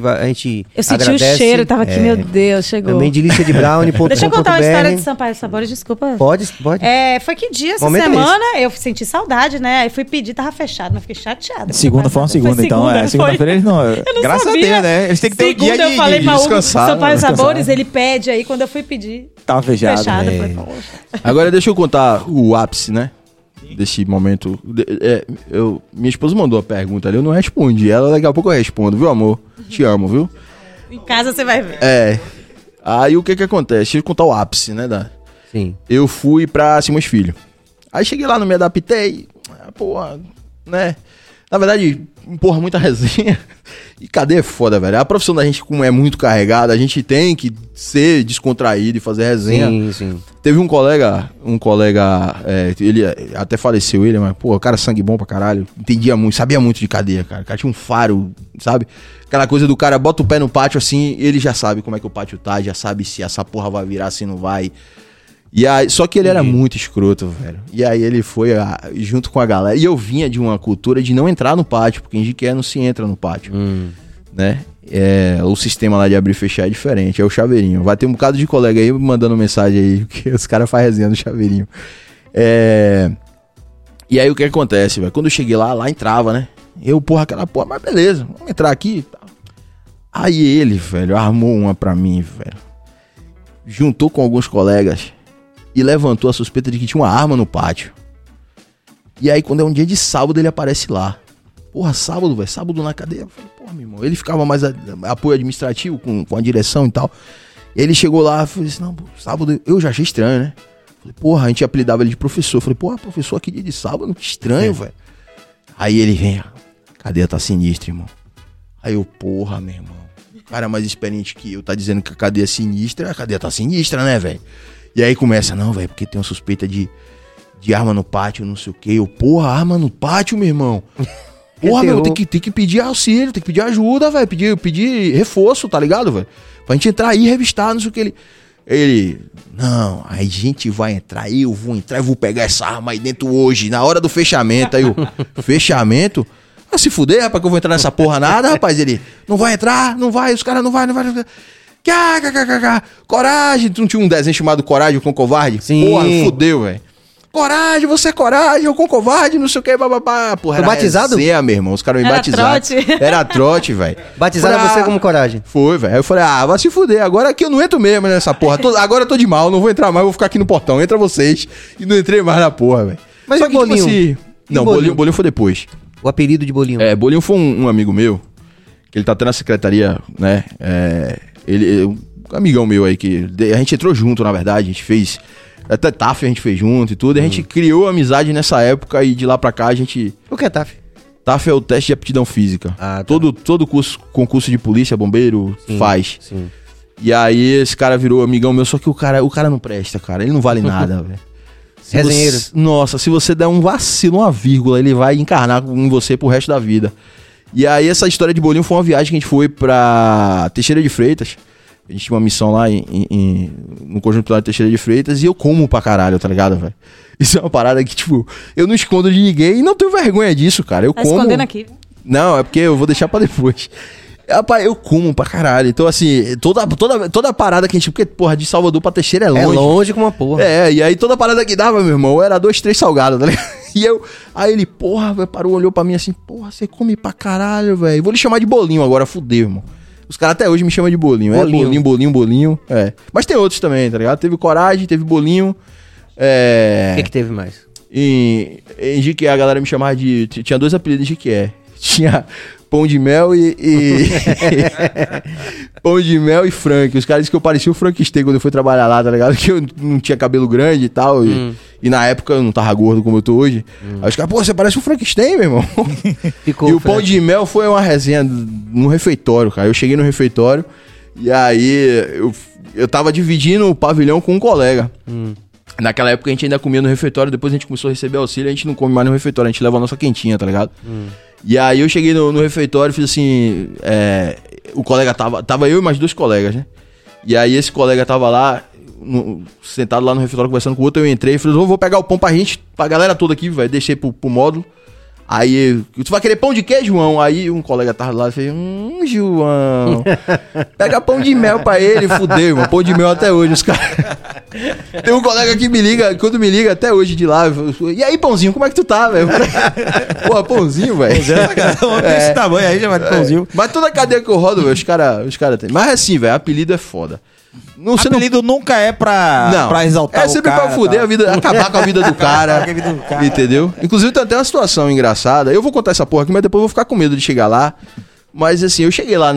eu senti agradece. O cheiro, tava aqui, meu Deus, chegou. Também delícia de brownie.com.br. Deixa eu contar uma história de Sampaio Sabores, desculpa. Pode. Foi que dia, essa semana, eu senti saudade, né? Aí fui pedir, tava fechado, mas fiquei chateada. Segunda foi uma segunda, então. Segunda-feira eles não... Graças a Deus, né? Eles têm que ter o dia de descansar. Sabores, ele pede aí, quando eu fui pedir. Tava fechado. Agora deixa eu contar o ápice, né? Sim. Desse momento. Minha esposa mandou a pergunta ali, eu não respondi. Ela daqui a pouco eu respondo, viu, amor? Te amo, viu? Em casa você vai ver. Aí o que acontece? Deixa eu contar o ápice, né, Dan? Sim. Eu fui pra Simões Filho. Aí cheguei lá, não me adaptei. Porra, né? Na verdade, porra, muita resenha. E cadeia é foda, velho. A profissão da gente, como é muito carregada, a gente tem que ser descontraído e fazer resenha. Sim. Teve um colega, ele até faleceu ele, mas, pô, cara, sangue bom pra caralho, entendia muito, sabia muito de cadeia, cara. O cara tinha um faro, sabe? Aquela coisa do cara, bota o pé no pátio assim, ele já sabe como é que o pátio tá, já sabe se essa porra vai virar, se não vai. E aí, só que ele era muito escroto, velho. E aí ele foi junto com a galera, e eu vinha de uma cultura de não entrar no pátio, porque em Jequié não se entra no pátio, né? O sistema lá de abrir e fechar é diferente, é o chaveirinho. Vai ter um bocado de colega aí mandando mensagem aí, que os caras fazem resenha no chaveirinho. E aí o que acontece, velho? Quando eu cheguei lá entrava, né? Eu, porra, aquela porra, mas beleza, vamos entrar aqui. Aí ele, velho, armou uma pra mim, velho. Juntou com alguns colegas e levantou a suspeita de que tinha uma arma no pátio. E aí quando é um dia de sábado ele aparece lá. Porra, sábado, velho, sábado na cadeia, velho. Meu irmão, ele ficava mais apoio administrativo com a direção e tal. Ele chegou lá e falou assim: não, sábado eu já achei estranho, né? Falei, porra, a gente apelidava ele de professor. Falei, porra, professor aqui dia de sábado, que estranho, velho. Aí ele vem, a cadeia tá sinistra, irmão. Aí eu, porra, meu irmão, o cara mais experiente que eu tá dizendo que a cadeia é sinistra, a cadeia tá sinistra, né, velho? E aí começa, não, velho, porque tem uma suspeita de arma no pátio, não sei o quê. Eu, porra, arma no pátio, meu irmão. Porra, meu, tem que pedir auxílio, tem que pedir ajuda, velho, pedir reforço, tá ligado, velho? Pra gente entrar aí, revistar, não sei o que ele, não, a gente vai entrar, eu vou entrar e vou pegar essa arma aí dentro hoje, na hora do fechamento, aí o fechamento, ah, se fuder, rapaz, que eu vou entrar nessa porra nada, rapaz, ele, não vai entrar, não vai, os caras não vai. Coragem, tu não tinha um desenho chamado Coragem com Covarde? Sim. Porra, fudeu, velho. Coragem, você é coragem, eu com covarde, não sei o que, bababá. Porra, era batizado? Resenha, meu irmão, os caras me batizaram. Era trote, velho. Batizaram você como Coragem? Foi, velho. Aí eu falei, vai se fuder, agora que eu não entro mesmo nessa porra. Agora eu tô de mal, não vou entrar mais, vou ficar aqui no portão. Entra vocês. E não entrei mais na porra, velho. Mas só o que, Bolinho? Tipo assim, não, bolinho foi depois. O apelido de Bolinho? É, Bolinho foi um amigo meu, que ele tá até na secretaria, né? Um amigão meu aí, que a gente entrou junto, na verdade, a gente fez... Até TAF a gente fez junto e tudo. E a gente criou amizade nessa época e de lá pra cá a gente... O que é TAF? TAF é o teste de aptidão física. Ah, tá. Todo concurso de polícia, bombeiro, sim, faz. Sim. E aí esse cara virou amigão meu, só que o cara não presta, cara. Ele não vale nada, velho. Resenheiro. Nossa, se você der um vacilo, uma vírgula, ele vai encarnar em você pro resto da vida. E aí essa história de Bolinho foi uma viagem que a gente foi pra Teixeira de Freitas. A gente tinha uma missão lá no conjunto lá de Teixeira de Freitas e eu como pra caralho, tá ligado, velho? Isso é uma parada que, tipo, eu não escondo de ninguém e não tenho vergonha disso, cara. Eu tá como... escondendo aqui. Não, é porque eu vou deixar pra depois. Rapaz, eu como pra caralho. Então, assim, toda parada que a gente... Porque, porra, de Salvador pra Teixeira é longe. É longe como uma porra. E aí toda parada que dava, meu irmão, era 2, 3 salgados, tá ligado? E eu... Aí ele, porra, velho, parou, olhou pra mim assim, porra, você come pra caralho, velho. Vou lhe chamar de Bolinho agora, fudeu, irmão. Os caras até hoje me chamam de Bolinho. Bolinho. Mas tem outros também, tá ligado? Teve Coragem, teve Bolinho. O que teve mais? Em Jequié, a galera me chamava de... Tinha 2 apelidos em Jequié. Tinha Pão de Mel e... Pão de Mel e Frank. Os caras disseram que eu parecia o Frank Stay quando eu fui trabalhar lá, tá ligado? Que eu não tinha cabelo grande e tal. E na época eu não tava gordo como eu tô hoje. Aí os caras, pô, você parece o Frank Stay, meu irmão. Ficou, e o Pão de Mel foi uma resenha no refeitório, cara. Eu cheguei no refeitório e aí eu tava dividindo o pavilhão com um colega. Naquela época a gente ainda comia no refeitório, depois a gente começou a receber auxílio, a gente não come mais no refeitório, a gente leva a nossa quentinha, tá ligado? E aí eu cheguei no refeitório e fiz assim... o colega tava eu e mais 2 colegas, né? E aí esse colega tava lá, sentado lá no refeitório conversando com o outro, eu entrei e falei, vou pegar o pão pra galera toda aqui, velho, deixei pro módulo. Aí, tu vai querer pão de quê, João? Aí um colega tava lá e fez, João, pega pão de mel pra ele, fudeu, mano, pão de mel até hoje, os caras... Tem um colega que me liga até hoje de lá, falo, e aí, Pãozinho, como é que tu tá, velho? Pô, Pãozinho, velho. Esse tamanho aí, chamado Pãozinho. Mas toda a cadeia que eu rodo, véio, os cara tem. Mas assim, velho, apelido é foda. Apelido nunca é pra exaltar o cara. É sempre pra fuder a vida, acabar com a vida do cara. Entendeu? Inclusive, tem até uma situação engraçada. Eu vou contar essa porra aqui, mas depois eu vou ficar com medo de chegar lá. Mas assim, eu cheguei lá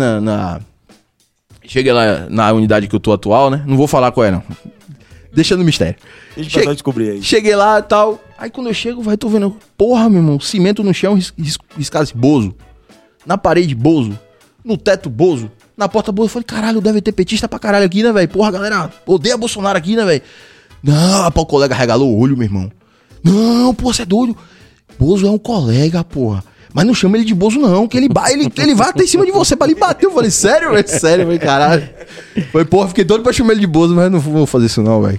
na unidade que eu tô atual, né? Não vou falar qual é, não. Deixando o mistério. Deixa eu descobrir aí. Cheguei lá e tal. Aí quando eu chego, vai, tô vendo. Porra, meu irmão, cimento no chão, riscado Bozo. Na parede, Bozo. No teto, Bozo. Na porta, Bozo. Eu falei, caralho, deve ter petista pra caralho aqui, né, velho? Porra, galera, odeia Bolsonaro aqui, né, velho? Não, rapaz, o colega regalou o olho, meu irmão. Não, pô, você é doido. Bozo é um colega, porra. Mas não chama ele de Bozo, não, que ele vai até em cima de você pra lhe bater. Eu falei, sério, velho? Sério, velho, caralho. Foi, porra, fiquei doido pra chamar ele de Bozo, mas eu não vou fazer isso, não, velho.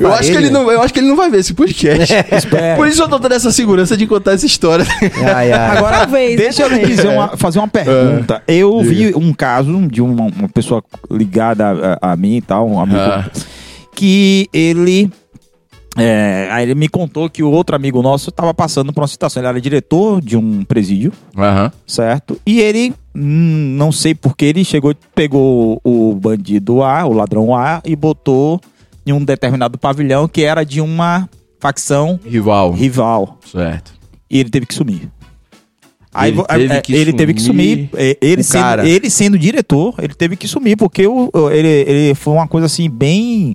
Eu acho que ele não vai ver esse podcast. É. Por isso eu tô dando essa segurança de contar essa história. Agora, deixa eu dizer fazer uma pergunta. Eu vi um caso de uma pessoa ligada a mim e tal, um amigo, que ele... aí ele me contou que o outro amigo nosso estava passando por uma situação. Ele era diretor de um presídio, certo? E ele, não sei porque, ele chegou, pegou o bandido A, o ladrão A, e botou em um determinado pavilhão que era de uma facção rival, certo? E ele teve que sumir. Ele sendo diretor, ele teve que sumir porque ele foi uma coisa assim bem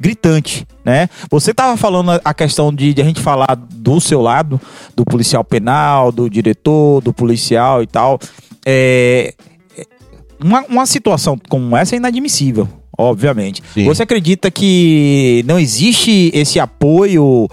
gritante, né? Você tava falando a questão de a gente falar do seu lado, do policial penal, do diretor, do policial e tal. Uma situação como essa é inadmissível, obviamente. Sim. Você acredita que não existe esse apoio?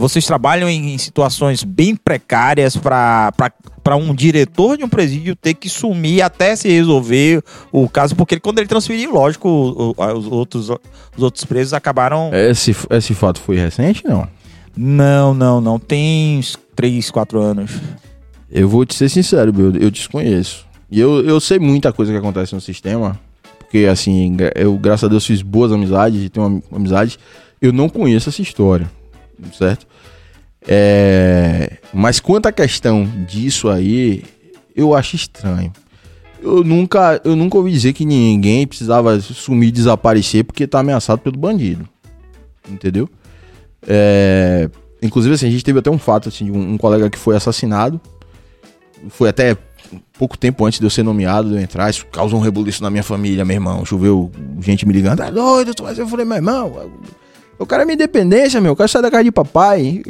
Vocês trabalham em situações bem precárias para um diretor de um presídio ter que sumir até se resolver o caso, porque quando ele transferiu, lógico, os outros presos acabaram... Esse fato foi recente, não? Não. Tem uns 3, 4 anos. Eu vou te ser sincero, eu desconheço. E eu sei muita coisa que acontece no sistema, porque, assim, eu, graças a Deus, fiz boas amizades, tenho uma amizade. Eu não conheço essa história, certo? Mas quanto à questão disso aí, eu acho estranho. Eu nunca ouvi dizer que ninguém precisava sumir, desaparecer porque tá ameaçado pelo bandido, entendeu? Inclusive, assim, a gente teve até um fato assim, de um colega que foi assassinado. Foi até pouco tempo antes de eu ser nomeado, de eu entrar. Isso causou um rebuliço na minha família, meu irmão. Choveu gente me ligando, tá doido, tu vai ser... Eu falei, meu irmão, eu quero a minha independência, meu. Eu quero sair da casa de papai.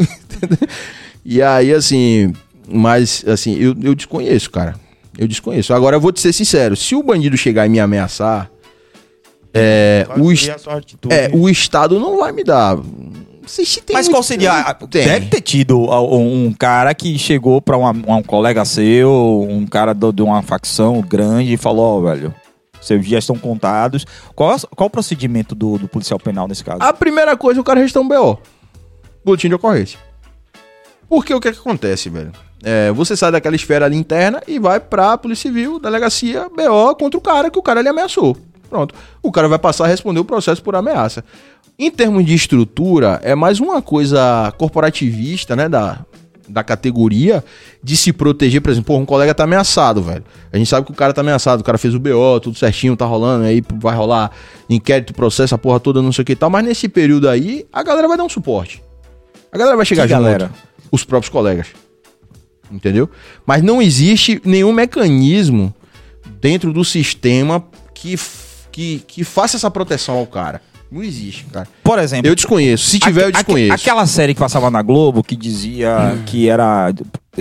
E aí, assim... Mas, assim, eu desconheço, cara. Eu desconheço. Agora, eu vou te ser sincero. Se o bandido chegar e me ameaçar... o Estado não vai me dar... Mas qual seria? Deve ter tido um cara que chegou pra um colega seu, um cara de uma facção grande e falou, velho... Seus dias estão contados. Qual o procedimento do policial penal nesse caso? A primeira coisa, o cara registra um BO. Boletim de ocorrência. Porque o que acontece, velho? Você sai daquela esfera ali interna e vai pra Polícia Civil, delegacia, BO contra o cara, que o cara lhe ameaçou. Pronto. O cara vai passar a responder o processo por ameaça. Em termos de estrutura, é mais uma coisa corporativista, né, da categoria de se proteger. Por exemplo, um colega tá ameaçado, velho. A gente sabe que o cara tá ameaçado, o cara fez o BO, tudo certinho, tá rolando, aí vai rolar inquérito, processo, a porra toda, não sei o que e tal, mas nesse período aí, a galera vai dar um suporte. A galera vai chegar junto, galera? Os próprios colegas. Entendeu? Mas não existe nenhum mecanismo dentro do sistema que faça essa proteção ao cara. Não existe, cara. Por exemplo... Eu desconheço. Se tiver, eu desconheço. Aquela série que passava na Globo, que dizia que era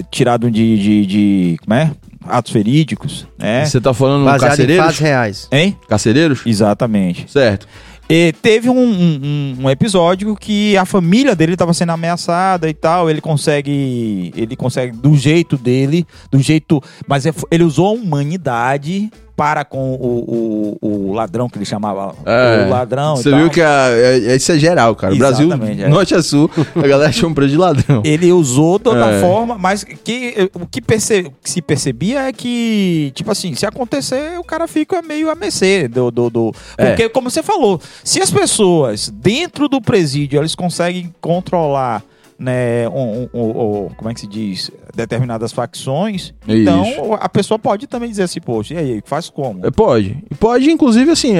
tirado de como é? Atos verídicos, né? Você tá falando Carcereiros? Em fatos reais. Hein? Carcereiros? Exatamente. Certo. E teve um episódio que a família dele estava sendo ameaçada e tal, ele consegue do jeito dele, mas ele usou a humanidade para com o ladrão que ele chamava, o ladrão e tal. Você viu que isso é geral, cara. Exatamente, Brasil, norte a sul, a galera chama de ladrão. Ele usou toda forma, mas o que se percebia é que, tipo assim, se acontecer, o cara fica meio a mercê do... Porque, como você falou... Se as pessoas dentro do presídio elas conseguem controlar, né, como é que se diz, determinadas facções, é, então isso. A pessoa pode também dizer assim, poxa, e aí, faz como? Pode, inclusive, assim,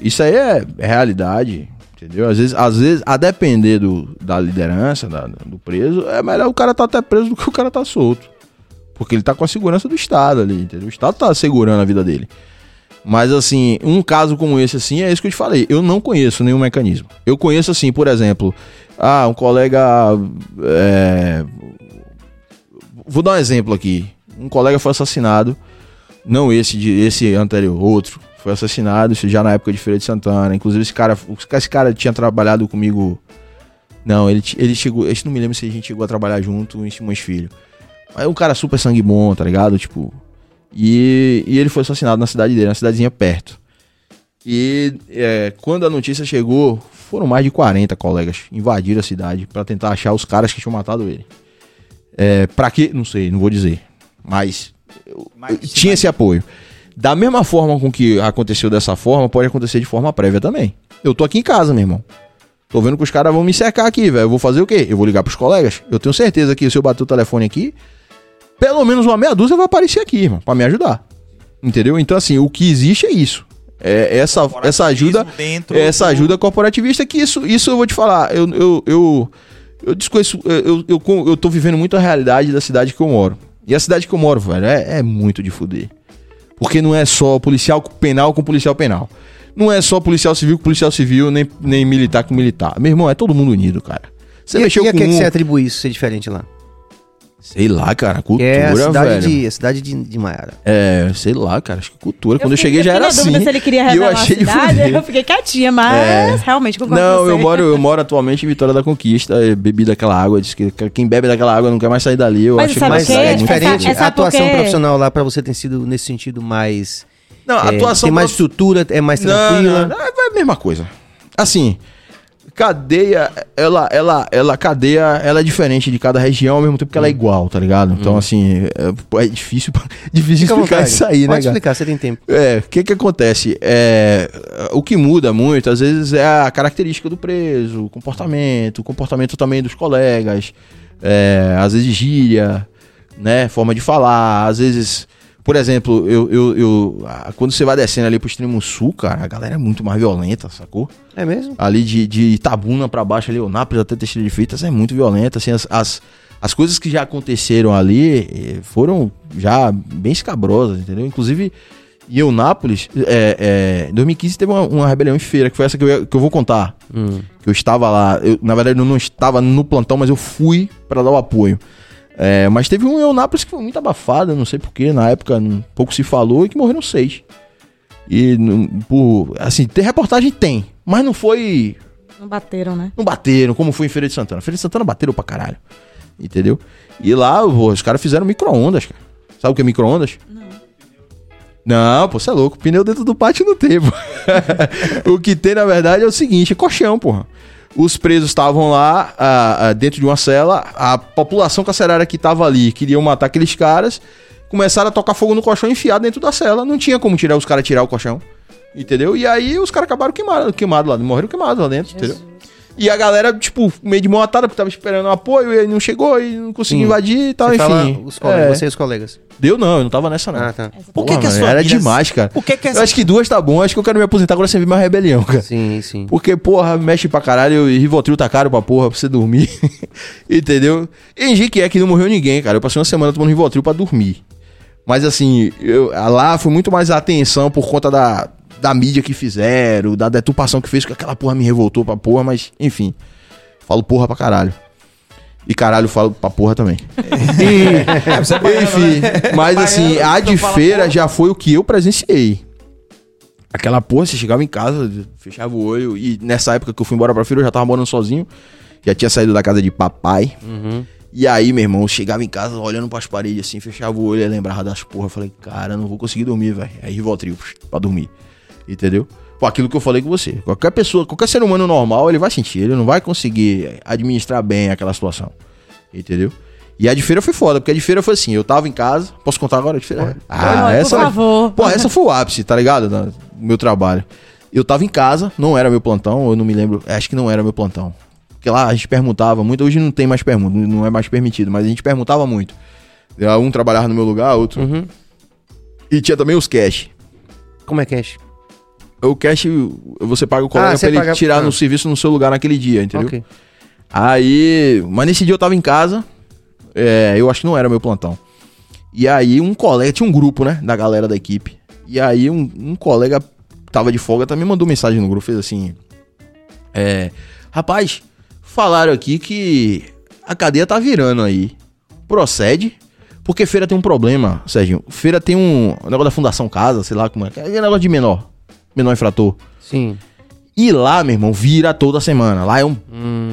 isso aí é realidade, entendeu? Às vezes a depender da liderança, do preso, é melhor o cara tá até preso do que o cara tá solto, porque ele tá com a segurança do Estado ali, entendeu? O Estado tá segurando a vida dele. Mas, assim, um caso como esse, assim, é isso que eu te falei. Eu não conheço nenhum mecanismo. Eu conheço, assim, por exemplo, um colega... Vou dar um exemplo aqui. Um colega foi assassinado. Não esse anterior, outro. foi assassinado, isso já na época de Feira de Santana. Inclusive esse cara tinha trabalhado comigo, não, ele chegou, eu não me lembro se a gente chegou a trabalhar junto em Simões Filho. Mas é um cara super sangue bom, tá ligado? Tipo, e ele foi assassinado na cidade dele, na cidadezinha perto. E quando a notícia chegou, foram mais de 40 colegas, invadiram a cidade pra tentar achar os caras que tinham matado ele. Pra quê? Não sei, não vou dizer. Mas tinha esse apoio. Da mesma forma com que aconteceu dessa forma, pode acontecer de forma prévia também. Eu tô aqui em casa, meu irmão. Tô vendo que os caras vão me cercar aqui, velho. Eu vou fazer o quê? Eu vou ligar pros colegas. Eu tenho certeza que se eu bater o telefone aqui, pelo menos uma meia dúzia vai aparecer aqui, irmão, pra me ajudar. Entendeu? Então, assim, o que existe é isso. É essa ajuda, ajuda corporativista, que isso eu vou te falar. Eu desconheço, eu tô vivendo muito a realidade da cidade que eu moro. E a cidade que eu moro, velho, é muito de fuder. Porque não é só policial penal com policial penal. Não é só policial civil com policial civil, nem militar com militar. Meu irmão, é todo mundo unido, cara. Você mexeu com que você atribui isso ser diferente lá? Sei lá, cara, cultura, velho. A cidade de Mayara. Sei lá, cara, acho que cultura. Quando eu cheguei já era assim. Eu fiquei na dúvida se ele queria revelar a cidade, eu fiquei quietinha, mas realmente concordo com você. Não, eu moro atualmente em Vitória da Conquista, bebi daquela água, diz que quem bebe daquela água não quer mais sair dali. É diferente, a atuação profissional lá pra você tem sido, nesse sentido, mais... Não, a atuação... Tem mais estrutura, é mais tranquila. Não, é a mesma coisa. Assim... Cadeia, ela é diferente de cada região, ao mesmo tempo que ela é igual, tá ligado? Então, assim, é difícil explicar isso aí, né, cara? Pode explicar, você tem tempo. O que acontece? O que muda muito, às vezes, é a característica do preso, o comportamento também dos colegas, às vezes gíria, né, forma de falar, às vezes... Por exemplo, quando você vai descendo ali pro extremo sul, cara, a galera é muito mais violenta, sacou? É mesmo? Ali de Itabuna pra baixo, ali, Eunápolis até Teixeira de Freitas, é muito violenta. Assim, as coisas que já aconteceram ali foram já bem escabrosas, entendeu? Inclusive, em Eunápolis, em 2015 teve uma rebelião em feira, que foi essa que eu vou contar. Que eu estava lá, na verdade eu não estava no plantão, mas eu fui pra dar o apoio. Mas teve um Eunápolis que foi muito abafado, não sei porquê, na época pouco se falou, e que morreram 6. E, assim, tem reportagem, mas não foi... Não bateram, né? Não bateram, como foi em Feira de Santana. Feira de Santana bateram pra caralho, entendeu? E lá, os caras fizeram micro-ondas, cara. Sabe o que é micro-ondas? Não, pô, você é louco, pneu dentro do pátio não tem, pô. O que tem, na verdade, é o seguinte, é colchão, porra. Os presos estavam lá, dentro de uma cela, a população carcerária que estava ali, queriam matar aqueles caras, começaram a tocar fogo no colchão e enfiar dentro da cela, não tinha como tirar os caras, tirar o colchão, entendeu? E aí os caras acabaram queimados lá, morreram queimados lá dentro, Jesus. Entendeu? E a galera, tipo, meio de mão atada, porque tava esperando um apoio, e aí não chegou, e não conseguiu invadir e tal, enfim. Você e os colegas. Eu não tava nessa, não. Ah, tá. Por que a sua era demais, cara. Por que acho que 2 tá bom, acho que eu quero me aposentar agora sem vir mais rebelião, cara. Sim, sim. Porque, porra, mexe pra caralho, e Rivotril tá caro pra porra, pra você dormir. Entendeu? Em Jequié que não morreu ninguém, cara. Eu passei uma semana tomando Rivotril pra dormir. Mas, assim, lá foi muito mais atenção por conta da mídia que fizeram, da deturpação que fez, que aquela porra me revoltou pra porra, mas enfim, falo porra pra caralho. E caralho, falo pra porra também. Enfim, mas assim, a de feira já foi o que eu presenciei. Aquela porra, você chegava em casa, fechava o olho, e nessa época que eu fui embora pra feira, eu já tava morando sozinho, já tinha saído da casa de papai. E aí, meu irmão, eu chegava em casa olhando pras paredes assim, fechava o olho e lembrava das porra, falei, cara, não vou conseguir dormir, velho. Aí Rivotril pra dormir. Entendeu? Pô, aquilo que eu falei com você. Qualquer pessoa, qualquer ser humano normal, ele vai sentir. Ele não vai conseguir administrar bem aquela situação. Entendeu? E a de feira foi foda, porque a de feira foi assim. Eu tava em casa... Posso contar agora a de feira? Por favor. Pô, essa foi o ápice, tá ligado? O meu trabalho. Eu tava em casa, não era meu plantão, eu não me lembro... Acho que não era meu plantão. Porque lá a gente permutava muito. Hoje não tem mais permuta, não é mais permitido. Mas a gente permutava muito. Um trabalhava no meu lugar, outro... E tinha também os cash. Como é cash? O cash, você paga o colega pra ele tirar no serviço no seu lugar naquele dia, entendeu? Okay. Aí, mas nesse dia eu tava em casa, eu acho que não era meu plantão. E aí um colega, tinha um grupo, né, da galera da equipe. E aí um colega tava de folga, também mandou mensagem no grupo, fez assim... Rapaz, falaram aqui que a cadeia tá virando aí. Procede... Porque feira tem um problema, Sérgio. Feira tem um negócio da Fundação Casa, sei lá como é. É negócio de menor infrator. Sim. E lá, meu irmão, vira toda semana. Lá é um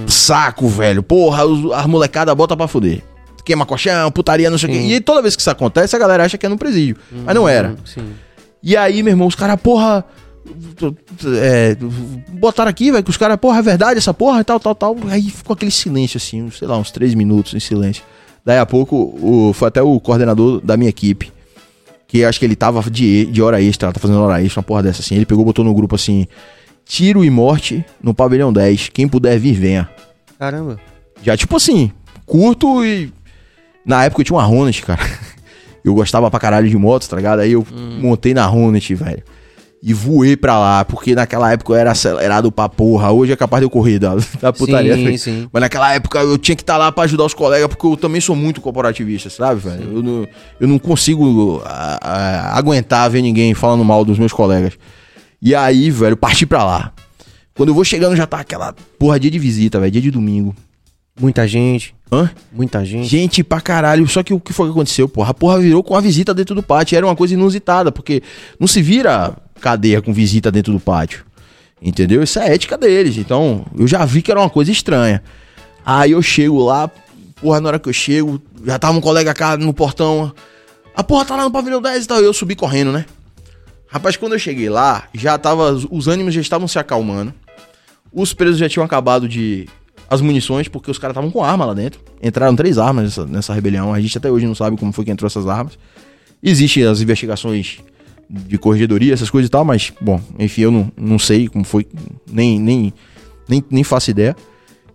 saco, velho. Porra, as molecadas botam pra foder. Queima colchão, putaria, não sei o quê. E toda vez que isso acontece, a galera acha que é no presídio. Mas não era. Sim. E aí, meu irmão, os caras, porra... botaram aqui, velho, que os caras, porra, é verdade essa porra e tal. Aí ficou aquele silêncio, assim, sei lá, uns 3 minutos em silêncio. Daí a pouco, foi até o coordenador da minha equipe, que acho que ele tava de hora extra, tá fazendo hora extra, uma porra dessa, assim. Ele pegou, botou no grupo, assim, tiro e morte no pavilhão 10. Quem puder vir, venha. Caramba. Já, tipo assim, curto e... Na época eu tinha uma Hornet, cara. Eu gostava pra caralho de motos, tá ligado? Aí eu montei na Hornet, velho. E voei pra lá, porque naquela época eu era acelerado pra porra. Hoje é capaz de eu correr da putaria. Sim. Mas naquela época eu tinha que estar lá pra ajudar os colegas, porque eu também sou muito corporativista, sabe, velho? Eu não consigo aguentar ver ninguém falando mal dos meus colegas. E aí, velho, parti pra lá. Quando eu vou chegando já tá aquela porra, dia de visita, velho, dia de domingo. Muita gente. Hã? Muita gente. Gente pra caralho. Só que o que foi que aconteceu, porra? A porra virou com a visita dentro do pátio. Era uma coisa inusitada, porque não se vira cadeia com visita dentro do pátio. Entendeu? Isso é a ética deles. Então, eu já vi que era uma coisa estranha. Aí eu chego lá, porra, na hora que eu chego, já tava um colega cá no portão. A porra tá lá no pavilhão 10 e tal. Eu subi correndo, né? Rapaz, quando eu cheguei lá, já tava... Os ânimos já estavam se acalmando. Os presos já tinham acabado de... As munições, porque os caras estavam com arma lá dentro. Entraram 3 armas nessa rebelião. A gente até hoje não sabe como foi que entrou essas armas. Existem as investigações de corregedoria, essas coisas e tal, mas, bom, enfim, eu não sei como foi, nem faço ideia.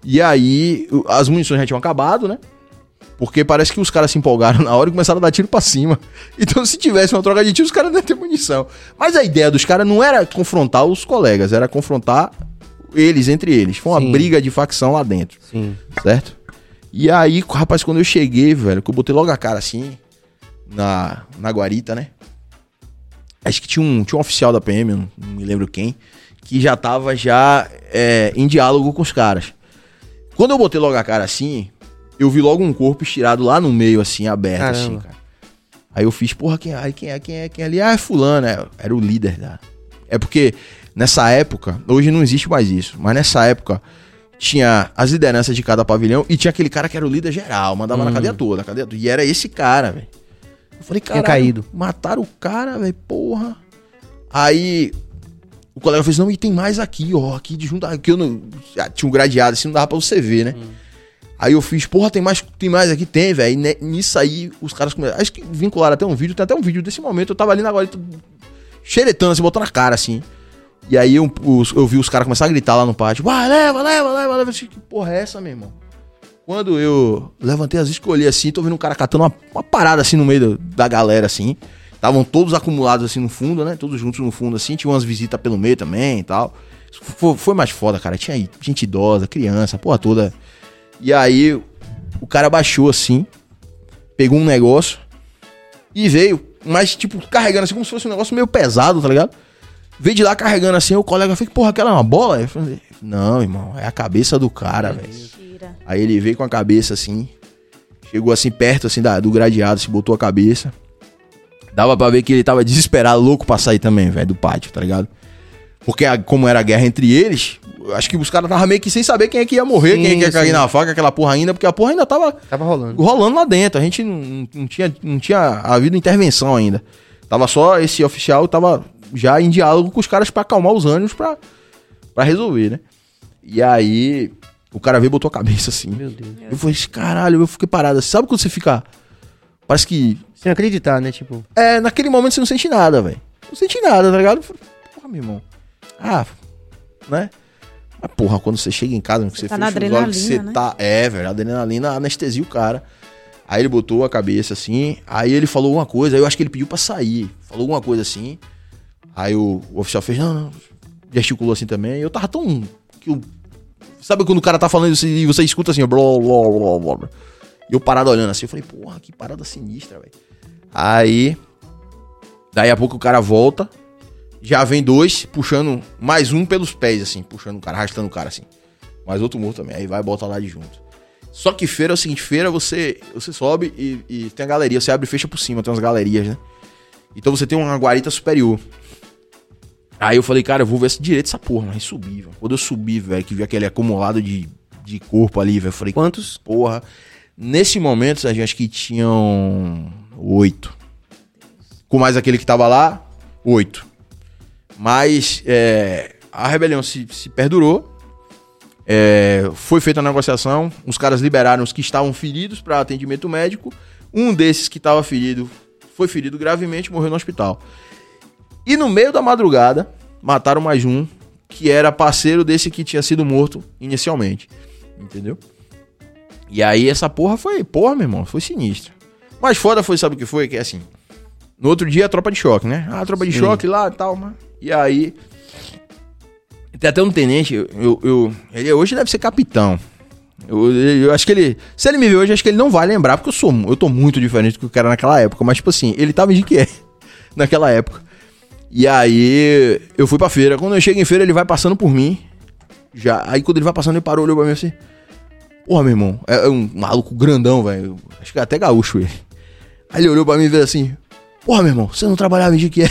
E aí, as munições já tinham acabado, né? Porque parece que os caras se empolgaram na hora e começaram a dar tiro pra cima. Então, se tivesse uma troca de tiro, os caras não iam ter munição. Mas a ideia dos caras não era confrontar os colegas, era confrontar... eles entre eles, foi uma briga de facção lá dentro. Sim. Certo? E aí, rapaz, quando eu cheguei, velho, que eu botei logo a cara assim na guarita, né? Acho que tinha um oficial da PM, não me lembro quem, que já tava em diálogo com os caras. Quando eu botei logo a cara assim, eu vi logo um corpo estirado lá no meio, assim, aberto. Caramba. Assim, cara. Aí eu fiz, porra, quem é ali? Ah, é fulano, era o líder da... É porque... Nessa época, hoje não existe mais isso, mas nessa época tinha as lideranças de cada pavilhão e tinha aquele cara que era o líder geral, mandava na cadeia toda, E era esse cara, velho. Eu falei, caralho, mataram o cara, velho, porra. Aí o colega fez, não, e tem mais aqui, ó, aqui de junto, aqui eu não... Tinha um gradeado, assim, não dava pra você ver, né? Aí eu fiz, porra, tem mais aqui? Tem, velho. E nisso aí os caras começaram, acho que vincularam até um vídeo, tem até um vídeo desse momento, eu tava ali na guarita, xeretando, assim, botando a cara, assim. E aí eu vi os caras começar a gritar lá no pátio. Ah, leva. Que porra é essa, meu irmão? Quando eu levantei as escolhi assim, tô vendo um cara catando uma parada assim no meio da galera, assim. Estavam todos acumulados assim no fundo, né? Todos juntos no fundo, assim. Tinha umas visitas pelo meio também e tal. Foi mais foda, cara. Tinha gente idosa, criança, porra toda. E aí o cara baixou assim, pegou um negócio e veio, mas tipo, carregando assim como se fosse um negócio meio pesado, tá ligado? Veio de lá carregando assim, o colega fez, porra, aquela é uma bola? Eu falei, não, irmão, é a cabeça do cara, velho. Aí ele veio com a cabeça assim, chegou assim perto assim do gradeado, se botou a cabeça. Dava pra ver que ele tava desesperado, louco pra sair também, velho, do pátio, tá ligado? Porque como era a guerra entre eles, acho que os caras estavam meio que sem saber quem é que ia morrer, sim, quem é que ia cair na faca, aquela porra ainda, porque a porra ainda tava rolando lá dentro. A gente não tinha havido intervenção ainda. Tava só esse oficial, tava... já em diálogo com os caras pra acalmar os ânimos pra resolver, né? E aí, o cara veio e botou a cabeça assim. Meu Deus. Eu falei, caralho, eu fiquei parado assim. Sabe quando você fica... Parece que... Sem acreditar, né? Tipo... É, naquele momento você não sente nada, velho. Não sente nada, tá ligado? Eu falei, porra, meu irmão. Ah, né? Mas porra, quando você chega em casa, você tá fecha na adrenalina, os olhos, você né? tá... É, velho, a adrenalina anestesia o cara. Aí ele botou a cabeça assim, aí ele falou alguma coisa, aí eu acho que ele pediu pra sair. Falou alguma coisa assim... Aí o oficial fez, não, gesticulou assim também. Eu tava tão... Sabe quando o cara tá falando e você escuta assim, blá, blá, blá, blá. E eu parado olhando assim, eu falei, porra, que parada sinistra, velho. Aí, daí a pouco o cara volta, já vem 2, puxando mais um pelos pés, assim, puxando o cara, arrastando o cara, assim. Mas outro morto também, aí vai e bota lá de junto. Só que feira é o seguinte, feira você sobe e tem a galeria, você abre e fecha por cima, tem umas galerias, né? Então você tem uma guarita superior. Aí eu falei, cara, eu vou ver se direito essa porra, mas subi, velho. Quando eu subi, velho, que vi aquele acumulado de corpo ali, velho, eu falei, quantos? Porra. Nesse momento, Sérgio, acho que tinham 8. Com mais aquele que tava lá, 8. Mas a rebelião se perdurou. Foi feita a negociação. Os caras liberaram os que estavam feridos para atendimento médico. Um desses que estava ferido foi ferido gravemente, morreu no hospital. E no meio da madrugada, mataram mais um, que era parceiro desse que tinha sido morto inicialmente. Entendeu? E aí essa porra foi... Porra, meu irmão, foi sinistra. Mas foda foi, sabe o que foi? Que é assim... No outro dia, a tropa de choque, né? Ah, a tropa de choque lá e tal, mano. E aí... Tem até um tenente, ele hoje deve ser capitão. Eu acho que ele... Se ele me ver hoje, acho que ele não vai lembrar, porque eu tô muito diferente do que eu era naquela época. Mas, tipo assim, ele tava em Jequié naquela época. E aí, eu fui pra feira. Quando eu chego em feira, ele vai passando por mim. Já. Aí, quando ele vai passando, ele parou, olhou pra mim assim. Porra, meu irmão, é um maluco grandão, velho. Acho que é até gaúcho ele. Aí ele olhou pra mim e veio assim. Porra, meu irmão, você não trabalhava em Jequié?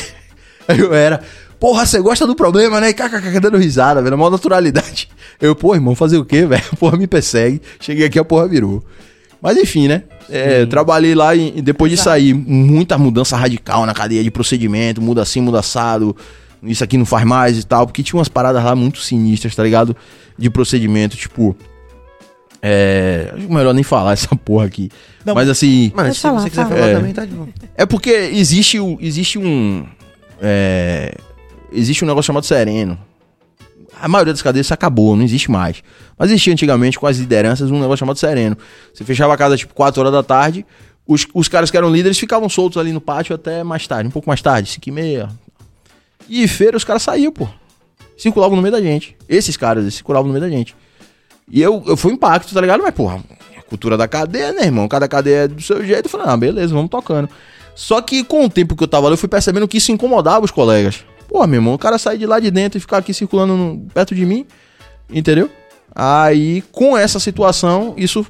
Aí eu era... Porra, você gosta do problema, né? E kkk, dando risada, velho, na maior naturalidade. Eu, pô, irmão, fazer o quê, velho? A porra me persegue. Cheguei aqui, a porra virou. Mas enfim, né? Trabalhei lá e depois de sair, muita mudança radical na cadeia de procedimento. Muda assim, muda assado. Isso aqui não faz mais e tal. Porque tinha umas paradas lá muito sinistras, tá ligado? De procedimento, tipo... melhor nem falar essa porra aqui. Não, mas assim... Mas se você quiser falar também, tá de novo. É porque existe um negócio chamado sereno. A maioria das cadeias acabou, não existe mais. Mas existia antigamente com as lideranças um negócio chamado sereno. Você fechava a casa tipo 4 horas da tarde, os caras que eram líderes ficavam soltos ali no pátio até mais tarde, um pouco mais tarde, 5h30. E feira os caras saíam, pô. Circulavam no meio da gente. Esses caras circulavam no meio da gente. E eu fui impacto, tá ligado? Mas porra, a cultura da cadeia, né, irmão? Cada cadeia é do seu jeito. Eu falei, ah, beleza, vamos tocando. Só que com o tempo que eu tava lá, eu fui percebendo que isso incomodava os colegas. Pô, meu irmão, o cara sair de lá de dentro e ficar aqui circulando perto de mim, entendeu? Aí, com essa situação, isso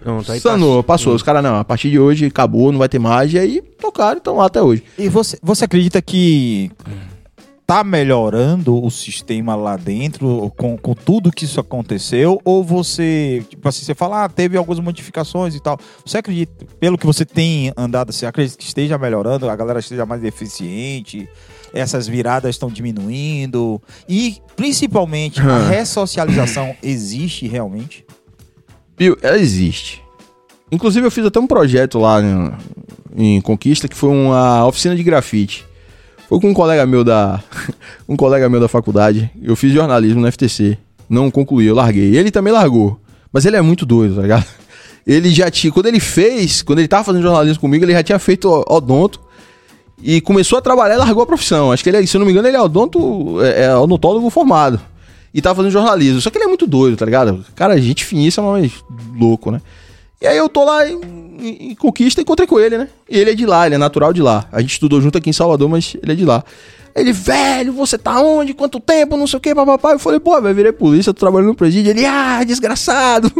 pronto, aí sanou, passou. Os caras, não, a partir de hoje acabou, não vai ter mais. E aí, tocaram, estão lá até hoje. E você acredita que tá melhorando o sistema lá dentro com tudo que isso aconteceu? Ou você, tipo assim, você fala, ah, teve algumas modificações e tal. Você acredita, pelo que você tem andado, você acredita que esteja melhorando, a galera esteja mais eficiente... Essas viradas estão diminuindo. E, principalmente, a ressocialização existe realmente? Bill, ela existe. Inclusive, eu fiz até um projeto lá em Conquista, que foi uma oficina de grafite. Foi com um colega meu da faculdade. Eu fiz jornalismo na FTC. Não concluí, eu larguei. Ele também largou. Mas ele é muito doido, tá ligado? Ele já tinha... Quando ele tava fazendo jornalismo comigo, ele já tinha feito odonto. E começou a trabalhar e largou a profissão. Acho que ele, se eu não me engano, ele é odontólogo formado. E tava fazendo jornalismo. Só que ele é muito doido, tá ligado? Cara, gente finíssima, mas louco, né? E aí eu tô lá em Conquista e encontrei com ele, né? E ele é de lá, ele é natural de lá. A gente estudou junto aqui em Salvador, mas ele é de lá. Ele, velho, você tá onde? Quanto tempo? Não sei o que, papapá. Eu falei, pô, velho, virei polícia, tô trabalhando no presídio. Ele, desgraçado.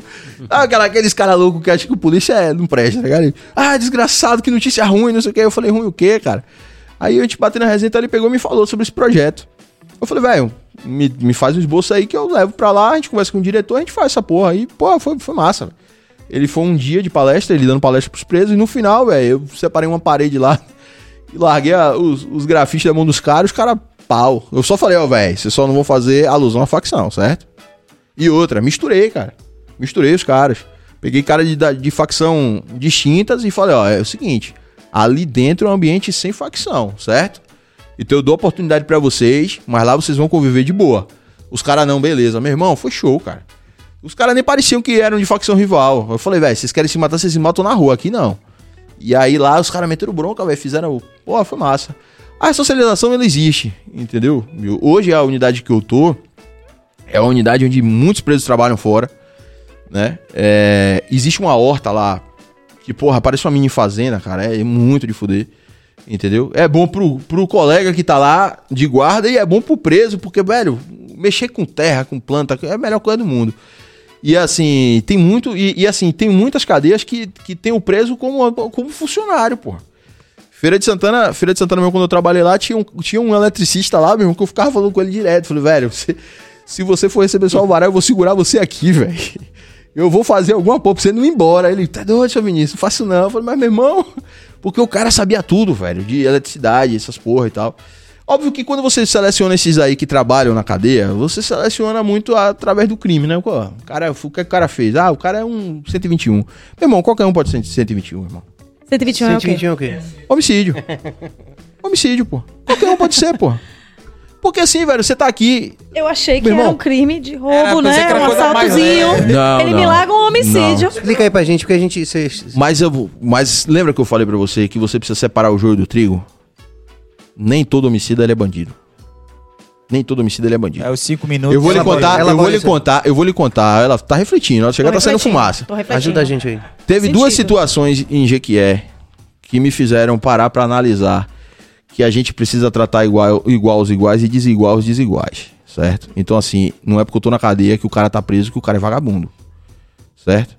Aqueles caras loucos que acham que o polícia não presta, tá ligado? Desgraçado, que notícia ruim, não sei o que. Eu falei, ruim o quê, cara? Aí eu te bati na resenha, então ele pegou e me falou sobre esse projeto. Eu falei, velho, me faz um esboço aí que eu levo pra lá, a gente conversa com o diretor, a gente faz essa porra aí. Pô, foi massa, velho. Ele foi um dia de palestra, ele dando palestra pros presos, e no final, velho, eu separei uma parede lá e larguei os grafites da mão dos caras, os caras, pau. Eu só falei, velho, vocês só não vão fazer alusão à facção, certo? E outra, misturei, cara. Misturei os caras. Peguei cara de facção distintas e falei, é o seguinte, ali dentro é um ambiente sem facção, certo? Então eu dou oportunidade pra vocês, mas lá vocês vão conviver de boa. Os caras não, beleza. Meu irmão, foi show, cara. Os caras nem pareciam que eram de facção rival. Eu falei, velho, vocês querem se matar, vocês se matam na rua, aqui não. E aí lá os caras meteram bronca, velho, fizeram... Pô, foi massa. A socialização, ela existe, entendeu? Hoje a unidade que eu tô é a unidade onde muitos presos trabalham fora, né? Existe uma horta lá que, porra, parece uma mini fazenda, cara. É muito de fuder, entendeu? É bom pro colega que tá lá de guarda e é bom pro preso, porque, velho, mexer com terra, com planta, é a melhor coisa do mundo. E assim, tem muito. E assim, tem muitas cadeias que tem o preso como funcionário, porra. Feira de Santana mesmo, quando eu trabalhei lá, tinha um eletricista lá mesmo, que eu ficava falando com ele direto. Falei, velho, se você for receber só o alvará, eu vou segurar você aqui, velho. Eu vou fazer alguma porra pra você não ir embora. Aí ele, tá doido, seu Vinícius, não faço não. Eu falei, mas meu irmão, porque o cara sabia tudo, velho, de eletricidade, essas porra e tal. Óbvio que quando você seleciona esses aí que trabalham na cadeia, você seleciona muito através do crime, né? O que o cara fez? Ah, o cara é um 121. Meu irmão, qualquer um pode ser 121, irmão. 121 é o quê? Homicídio. Homicídio, pô. Qualquer um pode ser, pô. Porque assim, velho, você tá aqui... Eu achei que era um crime de roubo, né? Um assaltozinho. Mais, né? Não, ele me larga um homicídio. Não. Explica aí pra gente, porque a gente... Mas lembra que eu falei pra você que você precisa separar o joio do trigo? Nem todo homicida ele é bandido. É os 5 minutos. Eu vou lhe contar. Ela tá refletindo. Ela chega, tá saindo fumaça. Ajuda a gente aí. Teve duas situações em Jequié que me fizeram parar pra analisar que a gente precisa tratar igual os iguais e desigual os desiguais. Certo? Então, assim, não é porque eu tô na cadeia que o cara tá preso que o cara é vagabundo. Certo?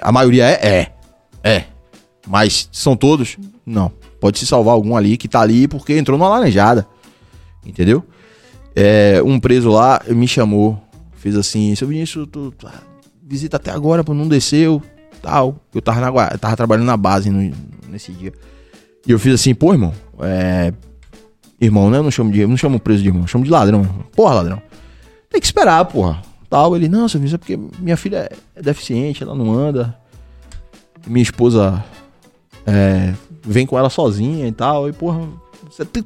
A maioria é. Mas são todos? Não. Pode se salvar algum ali que tá ali porque entrou numa laranjada. Entendeu? Um preso lá me chamou. Fez assim, seu Vinícius, tu visita até agora, não desceu, tal. Eu tava trabalhando na base nesse dia. E eu fiz assim, pô, irmão. Irmão, né? Eu não chamo preso de irmão, eu chamo de ladrão. Porra, ladrão. Tem que esperar, porra. Tal. Ele, não, seu Vinícius, é porque minha filha é deficiente, ela não anda. Minha esposa... vem com ela sozinha e tal, e porra,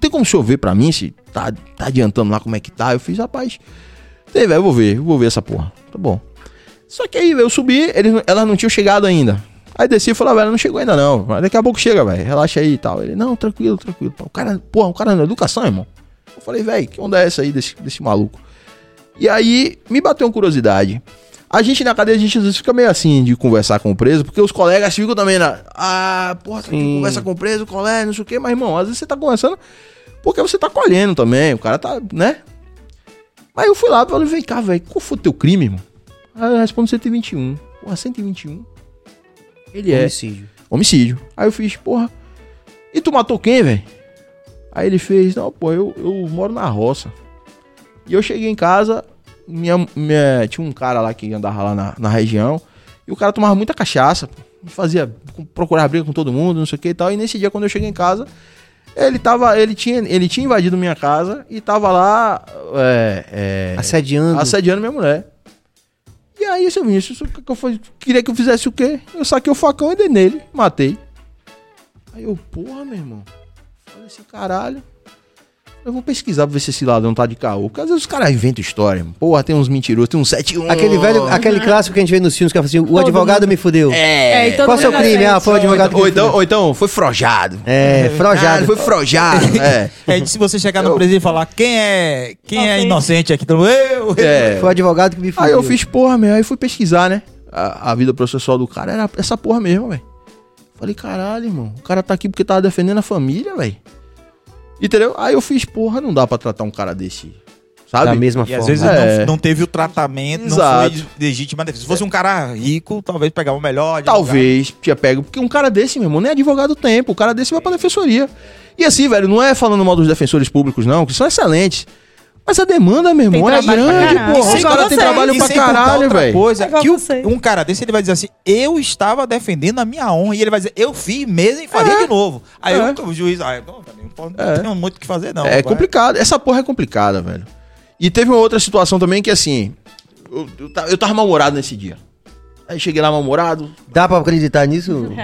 tem como o senhor ver pra mim se tá adiantando lá como é que tá? Eu fiz, rapaz, tem, velho, eu vou ver essa porra, tá bom. Só que aí, velho, eu subi, elas não tinham chegado ainda. Aí desci e falei, velho, não chegou ainda não, mas daqui a pouco chega, velho, relaxa aí e tal. Ele, não, tranquilo. O cara na educação, irmão. Eu falei, velho, que onda é essa aí desse maluco? E aí, me bateu uma curiosidade. A gente na cadeia, a gente às vezes fica meio assim de conversar com o preso, porque os colegas ficam também na... Ah, porra, tu conversa com o preso, colega, não sei o quê. Mas, irmão, às vezes você tá conversando porque você tá colhendo também, o cara tá, né? Mas eu fui lá e falei, vem cá, velho, qual foi o teu crime, irmão? Aí eu respondo 121. Porra, 121? Ele é... Homicídio. Aí eu fiz, porra... E tu matou quem, velho? Aí ele fez, não, pô, eu moro na roça. E eu cheguei em casa... tinha um cara lá que andava lá na região, e o cara tomava muita cachaça, procurava briga com todo mundo, não sei o que e tal, e nesse dia quando eu cheguei em casa, ele tinha invadido minha casa e tava lá assediando minha mulher. E aí, seu Vinícius, queria que eu fizesse o quê? Eu saquei o facão e dei nele, matei. Aí eu, porra, meu irmão, olha esse caralho. Eu vou pesquisar pra ver se esse ladrão tá de caô. Porque às vezes os caras inventam história, mano. Porra, tem uns mentirosos, tem uns 7-1. Aquele clássico que a gente vê nos filmes, que fala assim, o advogado me fudeu. Qual o seu crime? Ah, foi o advogado que me fudeu. Ou então, foi frojado. Foi frojado. Se você chegar no presídio e falar, quem é inocente aqui? Foi o advogado que me fudeu. Aí eu fiz, porra, meu. Aí fui pesquisar, né? A vida processual do cara era essa porra mesmo, velho. Falei, caralho, irmão. O cara tá aqui porque tava defendendo a família, velho. Entendeu? Aí eu fiz, porra, não dá pra tratar um cara desse, sabe? Da mesma forma. E às vezes não teve o tratamento, Exato. Não foi legítima defesa. Se fosse um cara rico, talvez pegava o melhor advogado. Talvez, tinha pego. Porque um cara desse, meu irmão, nem é advogado do tempo. O cara desse vai pra defensoria. E assim, velho, não é falando mal dos defensores públicos, não, que são excelentes. Mas a demanda, meu irmão, é grande, porra. Os caras têm trabalho pra caralho, velho. Um cara desse, ele vai dizer assim, eu estava defendendo a minha honra. E ele vai dizer, eu fiz mesmo e faria de novo. Aí o juiz, não tem muito o que fazer, não. É complicado. Essa porra é complicada, velho. E teve uma outra situação também que, assim, eu tava mal-humorado nesse dia. Aí cheguei lá mal-humorado. Dá pra acreditar nisso? Não,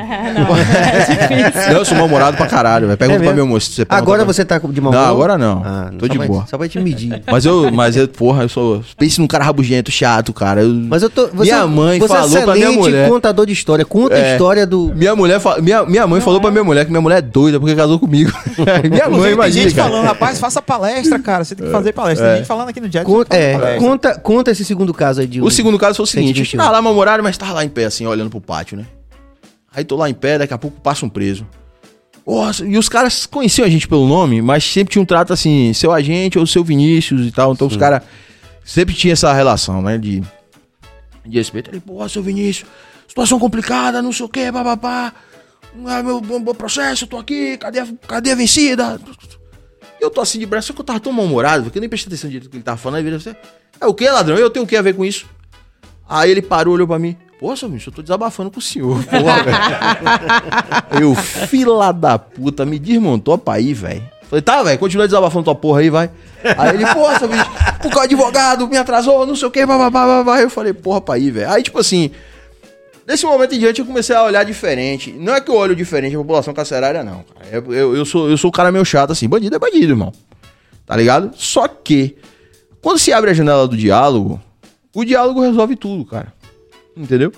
é difícil. Eu sou mal-humorado pra caralho, velho. Pergunta pra meu moço. Agora você tá de mal-humorado? Não, agora não. Ah, tô de boa. Só pra te medir. Mas eu, porra, eu sou... Pense num cara rabugento, chato, cara. Minha mãe falou pra minha mulher... Você é contador de história. Conta a história do... Minha mãe falou pra minha mulher que minha mulher é doida porque casou comigo. Minha mãe, imagina, gente falando, rapaz, faça palestra, cara. Você tem que fazer palestra. Tem gente falando aqui no dia. Conta esse segundo caso aí de... O segundo caso foi o seguinte. Tá lá mal-humorado, mas tava lá em pé, assim, olhando pro pátio, né? Aí tô lá em pé, daqui a pouco passa um preso. Nossa, e os caras conheciam a gente pelo nome, mas sempre tinha um trato assim, seu agente ou seu Vinícius e tal. Então Sim. Os caras sempre tinham essa relação, né? De de respeito. Ele, pô, seu Vinícius, situação complicada, não sei o que, bababá. Meu processo, eu tô aqui, cadeia vencida. Eu tô assim de braço, só que eu tava tão mal-humorado, porque eu nem prestei atenção direito do que ele tava falando. Aí ele falou assim, é o que, ladrão? Eu tenho o que a ver com isso? Aí ele parou, olhou pra mim. Pô, seu bicho, eu tô desabafando com o senhor, porra. Eu, fila da puta, me desmontou pra ir, velho. Falei, tá, velho, continua desabafando tua porra aí, vai. Aí ele, pô, seu bicho, o advogado me atrasou, não sei o que, bababá. Eu falei, porra, pra ir, velho. Aí, tipo assim, desse momento em diante eu comecei a olhar diferente. Não é que eu olho diferente a população carcerária, não, cara. Eu sou o cara meio chato, assim, bandido é bandido, irmão. Tá ligado? Só que, quando se abre a janela do diálogo, o diálogo resolve tudo, cara. Entendeu?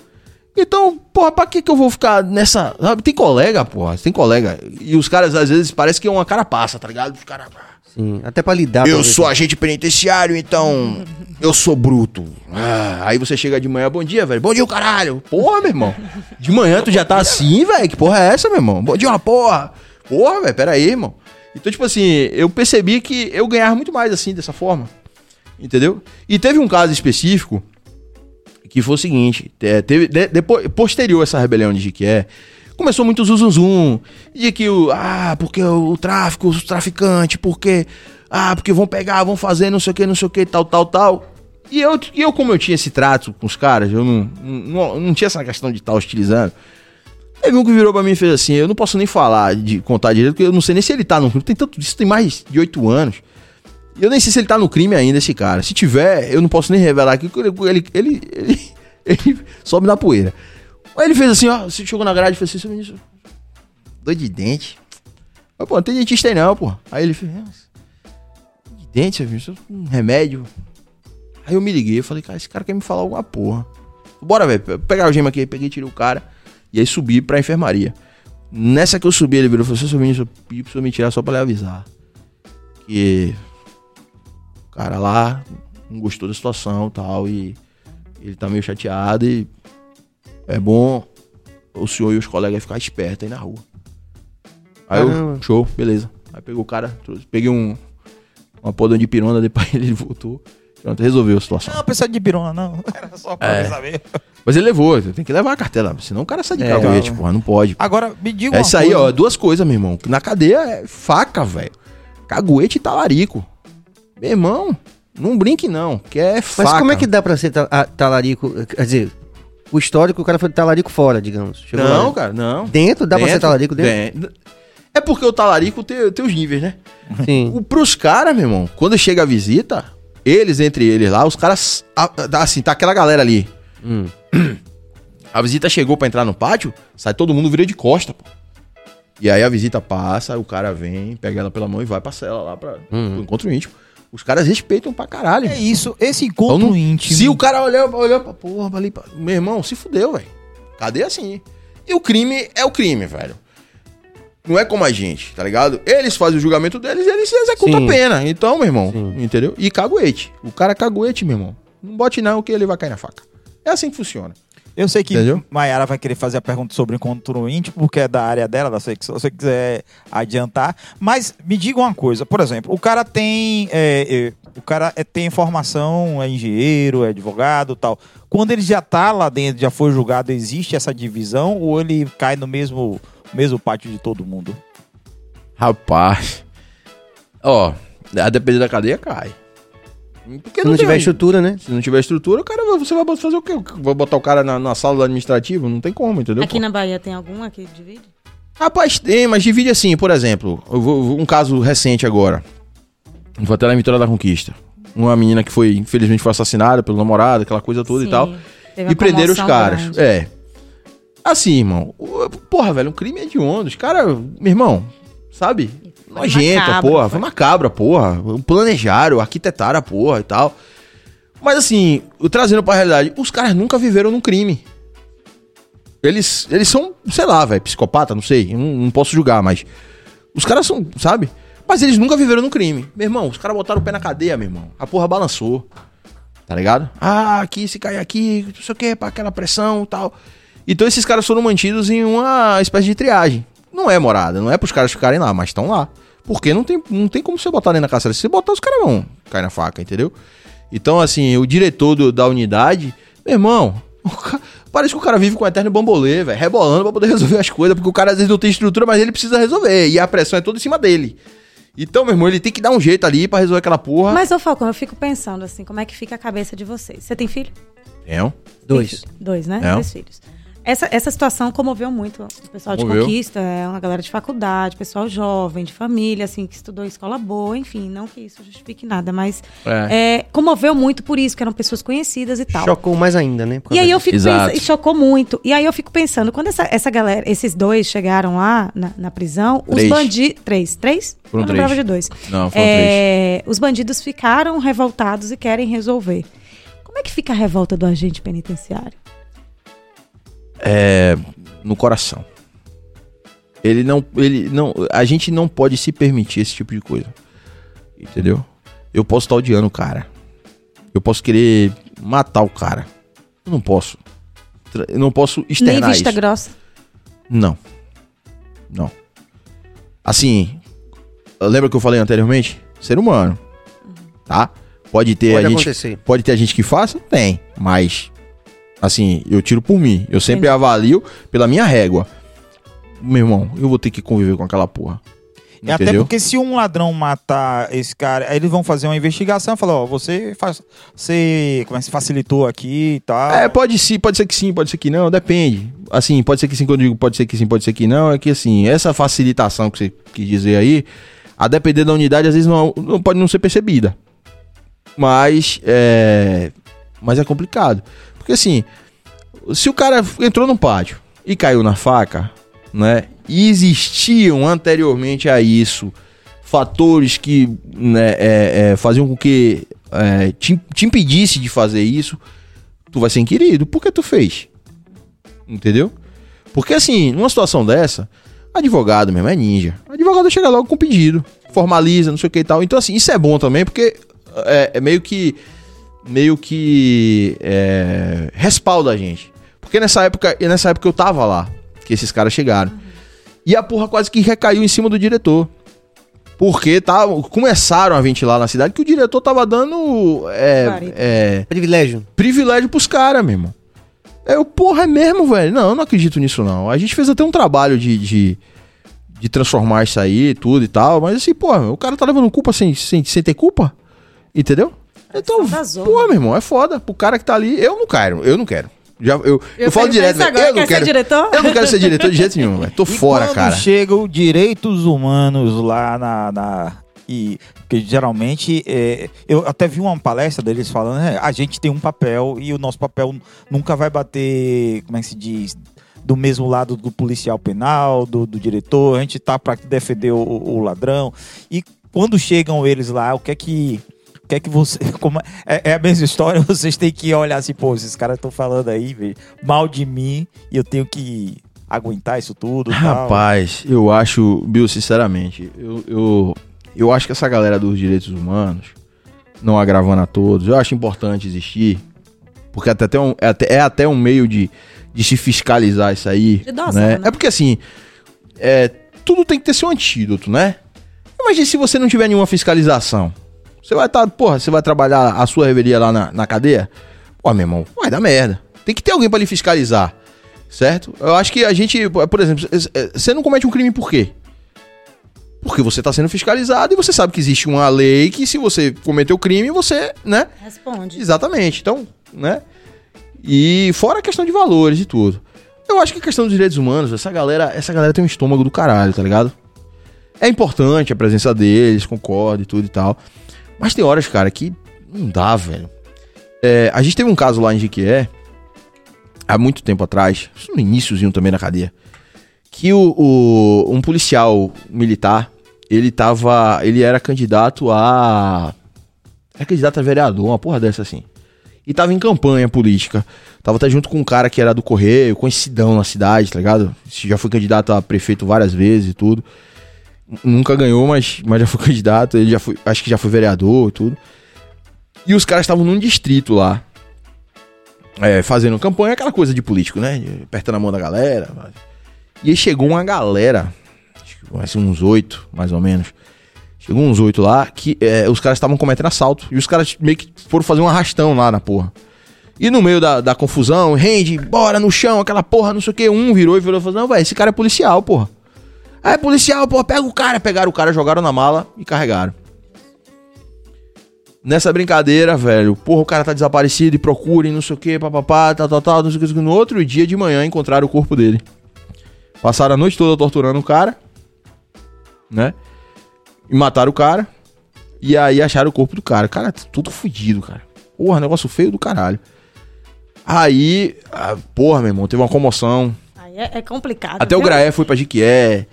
Então, porra, pra que eu vou ficar nessa... Sabe? Tem colega, porra, tem colega. E os caras, às vezes, parece que é uma carapaça, tá ligado? Os caras... Sim, até pra lidar... Eu sou agente penitenciário, então... Eu sou bruto. Ah, aí você chega de manhã, bom dia, velho. Bom dia, o caralho. Porra, meu irmão. De manhã tu já tá assim, velho. Que porra é essa, meu irmão? Bom dia, uma porra. Porra, velho, pera aí, irmão. Então, tipo assim, eu percebi que eu ganhava muito mais, assim, dessa forma. Entendeu? E teve um caso específico... Que foi o seguinte, depois, posterior a essa rebelião de Jequié, começou muito zum-zum-zum, de que porque o tráfico, os traficantes, porque vão pegar, vão fazer, não sei o que, tal. E eu como eu tinha esse trato com os caras, eu não tinha essa questão de estar hostilizando. Teve um que virou pra mim e fez assim, eu não posso nem falar, de contar direito, porque eu não sei nem se ele tá no crime, tem mais de 8 anos. Eu nem sei se ele tá no crime ainda, esse cara. Se tiver, eu não posso nem revelar aqui, ele sobe na poeira. Aí ele fez assim, ó, se chegou na grade e fez assim, seu ministro, dor de dente. Mas, pô, não tem dentista aí não, pô. Aí ele fez, dor de dente, seu ministro, um remédio. Aí eu me liguei, eu falei, cara, esse cara quer me falar alguma porra. Bora, velho, pegar o gema aqui, peguei, tirei o cara, e aí subi pra enfermaria. Nessa que eu subi, ele virou e falou, seu ministro, eu pedi pro senhor me tirar só pra lhe avisar. Que... cara lá não gostou da situação e tal, e ele tá meio chateado e é bom o senhor e os colegas ficar espertos aí na rua. Aí eu, show, beleza. Aí pegou o cara, peguei uma podão de pirona, depois ele voltou, pronto, resolveu a situação. Não, pessoal de pirona, não. Era só pra saber. Mas ele levou, tem que levar a cartela, senão o cara sai de caguete, porra, não pode. Agora, me diga uma coisa. É isso aí, ó, 2 coisas, meu irmão. Na cadeia é faca, velho. Caguete e talarico. Meu irmão, não brinque não, que é faca. Mas como é que dá pra ser talarico, quer dizer, o histórico, o cara foi talarico fora, digamos. Chegou não, lá, cara, não. Dentro, dá pra ser talarico dentro? É porque o talarico tem os níveis, né? Sim. Pros caras, meu irmão, quando chega a visita, entre eles lá, os caras, assim, tá aquela galera ali. A visita chegou pra entrar no pátio, sai todo mundo, vira de costa, pô. E aí a visita passa, o cara vem, pega ela pela mão e vai pra cela lá, pro encontro íntimo. Os caras respeitam pra caralho. É isso, esse encontro então, íntimo. Se o cara olhou pra porra, falei, meu irmão, se fudeu, velho. Cadê assim? E o crime é o crime, velho. Não é como a gente, tá ligado? Eles fazem o julgamento deles e eles executam a pena. Então, meu irmão, entendeu? E caguete. O cara é caguete, meu irmão. Não bote não que ele vai cair na faca. É assim que funciona. Eu sei que Mayara vai querer fazer a pergunta sobre o encontro íntimo, porque é da área dela, se você quiser adiantar. Mas me diga uma coisa, por exemplo, o cara tem formação, é engenheiro, é advogado e tal. Quando ele já tá lá dentro, já foi julgado, existe essa divisão ou ele cai no mesmo pátio de todo mundo? Rapaz, a depender da cadeia cai. Porque se não tiver estrutura, né? Se não tiver estrutura, o cara você vai fazer o quê? Vai botar o cara na sala do administrativo? Não tem como, entendeu? Aqui na Bahia tem alguma que divide? Rapaz, tem, mas divide assim, por exemplo. Um caso recente agora. Vou até lá em Vitória da Conquista. Uma menina que foi, infelizmente, foi assassinada pelo namorado, aquela coisa toda. Sim, e tal. E prenderam os caras. Grande. É. Assim, irmão. Porra, velho, um crime hediondo. Os caras, meu irmão, sabe? Nojenta, macabra, porra. Foi macabra, porra. Planejaram, arquitetaram, porra, e tal. Mas assim, trazendo pra realidade, os caras nunca viveram num crime. Eles são, sei lá, velho, psicopata, não sei. Não posso julgar, mas... Os caras são, sabe? Mas eles nunca viveram num crime. Meu irmão, os caras botaram o pé na cadeia, meu irmão. A porra balançou. Tá ligado? Aqui, se cair aqui, não sei o que, pra aquela pressão e tal. Então esses caras foram mantidos em uma espécie de triagem. Não é morada, não é pros caras ficarem lá, mas estão lá. Porque não tem como você botar nem na carcela. Se você botar, os caras vão cair na faca, entendeu? Então, assim, o diretor da unidade Meu irmão, parece que o cara vive com um eterno bambolê, velho, rebolando pra poder resolver as coisas, porque o cara às vezes não tem estrutura, mas ele precisa resolver, e a pressão é toda em cima dele. Então, meu irmão, ele tem que dar um jeito ali pra resolver aquela porra. Mas, ô Falcão, eu fico pensando assim, como é que fica a cabeça de vocês? Você tem filho? Tenho. Dois. Dois, né? Dois filhos. Essa situação comoveu muito o pessoal de Conquista, uma galera de faculdade, pessoal jovem, de família, assim, que estudou em escola boa, enfim, não que isso justifique nada, mas comoveu muito por isso, que eram pessoas conhecidas e tal. Chocou mais ainda, né? E aí eu fico pensando, chocou muito, e aí eu fico pensando, quando essa galera, esses dois chegaram lá na prisão, os bandidos... Três? Foram três. Eu lembrava de dois. Não, foram três. Os bandidos ficaram revoltados e querem resolver. Como é que fica a revolta do agente penitenciário? No coração. Ele não. A gente não pode se permitir esse tipo de coisa. Entendeu? Eu posso estar odiando o cara. Eu posso querer matar o cara. Eu não posso. Eu não posso externar isso. Nem vista grossa. Não. Assim, lembra que eu falei anteriormente? Ser humano. Tá? Pode ter a gente que faça? Tem. Mas... assim, eu tiro por mim. Eu sempre avalio pela minha régua. Meu irmão, eu vou ter que conviver com aquela porra. E até porque se um ladrão matar esse cara, aí eles vão fazer uma investigação e falar, ó, como é que se facilitou aqui e tal. Pode ser que sim, pode ser que não, depende. Assim, pode ser que sim, quando eu digo pode ser que sim, pode ser que não, é que assim, essa facilitação que você quis dizer aí, a depender da unidade, às vezes não pode não ser percebida. Mas é complicado. Porque assim, se o cara entrou no pátio e caiu na faca, né? E existiam anteriormente a isso fatores que faziam com que te impedisse de fazer isso, tu vai ser inquirido. Por que tu fez? Entendeu? Porque assim, numa situação dessa, advogado mesmo é ninja. Advogado chega logo com o pedido, formaliza, não sei o que e tal. Então assim, isso é bom também porque é meio que respalda a gente. Porque nessa época eu tava lá, que esses caras chegaram. Uhum. E a porra quase que recaiu em cima do diretor. Porque começaram a ventilar na cidade que o diretor tava dando... privilégio pros caras, meu irmão. Porra, é mesmo, velho? Não, eu não acredito nisso, não. A gente fez até um trabalho de transformar isso aí, tudo e tal. Mas assim, porra, o cara tá levando culpa sem ter culpa. Entendeu? Então, pô, meu irmão, é foda. Pro cara que tá ali, eu não quero. Eu falo direto, velho. Eu não quero ser diretor de jeito nenhum, velho. Tô fora, cara. Quando chegam os direitos humanos lá porque geralmente eu até vi uma palestra deles falando, a gente tem um papel e o nosso papel nunca vai bater, como é que se diz, do mesmo lado do policial penal, do diretor. A gente tá pra defender o ladrão. E quando chegam eles lá, o que é que você... é a mesma história, vocês têm que olhar assim, pô, esses caras estão falando aí, velho, mal de mim, e eu tenho que aguentar isso tudo. Rapaz, tal. Eu acho, Bill, sinceramente, eu acho que essa galera dos direitos humanos, não agravando a todos, eu acho importante existir, porque é até um meio de se fiscalizar isso aí. De dose, né? Porque assim, tudo tem que ter seu antídoto, né? Imagina se você não tiver nenhuma fiscalização. Você vai trabalhar a sua revelia lá na cadeia? Pô, meu irmão, vai dar merda. Tem que ter alguém pra lhe fiscalizar, certo? Eu acho que a gente, por exemplo, você não comete um crime por quê? Porque você tá sendo fiscalizado e você sabe que existe uma lei que se você cometer o crime, você, né? Responde. Exatamente. Então, né? E fora a questão de valores e tudo. Eu acho que a questão dos direitos humanos, essa galera tem um estômago do caralho, tá ligado? É importante a presença deles, concordo e tudo e tal. Mas tem horas, cara, que não dá, velho. A gente teve um caso lá em Jequié, há muito tempo atrás, no iníciozinho também na cadeia, que um policial militar, ele era candidato a... era candidato a vereador, uma porra dessa assim. E tava em campanha política. Tava até junto com um cara que era do Correio, conhecidão na cidade, tá ligado? Já foi candidato a prefeito várias vezes e tudo. Nunca ganhou, mas já foi candidato. Ele acho que já foi vereador e tudo. E os caras estavam num distrito lá, fazendo campanha, aquela coisa de político, né? Apertando a mão da galera. E aí chegou uma galera, acho que vai ser uns 8, mais ou menos. Chegou uns 8 lá, que os caras estavam cometendo assalto. E os caras meio que foram fazer um arrastão lá na porra. E no meio da confusão, rende, bora no chão, aquela porra, não sei o que. Um virou e falou, não, velho, esse cara é policial, porra. Ah, é policial, porra, pega o cara. Pegaram o cara, jogaram na mala e carregaram. Nessa brincadeira, velho, porra, o cara tá desaparecido e procurem, não sei o que, papapá, tal, tal, tal, não sei o que. No outro dia de manhã encontraram o corpo dele. Passaram a noite toda torturando o cara, né? E mataram o cara. E aí acharam o corpo do cara. Cara, tudo fodido, cara. Porra, negócio feio do caralho. Aí, porra, meu irmão, teve uma comoção. Aí é complicado. Até o Graé foi pra Jequié.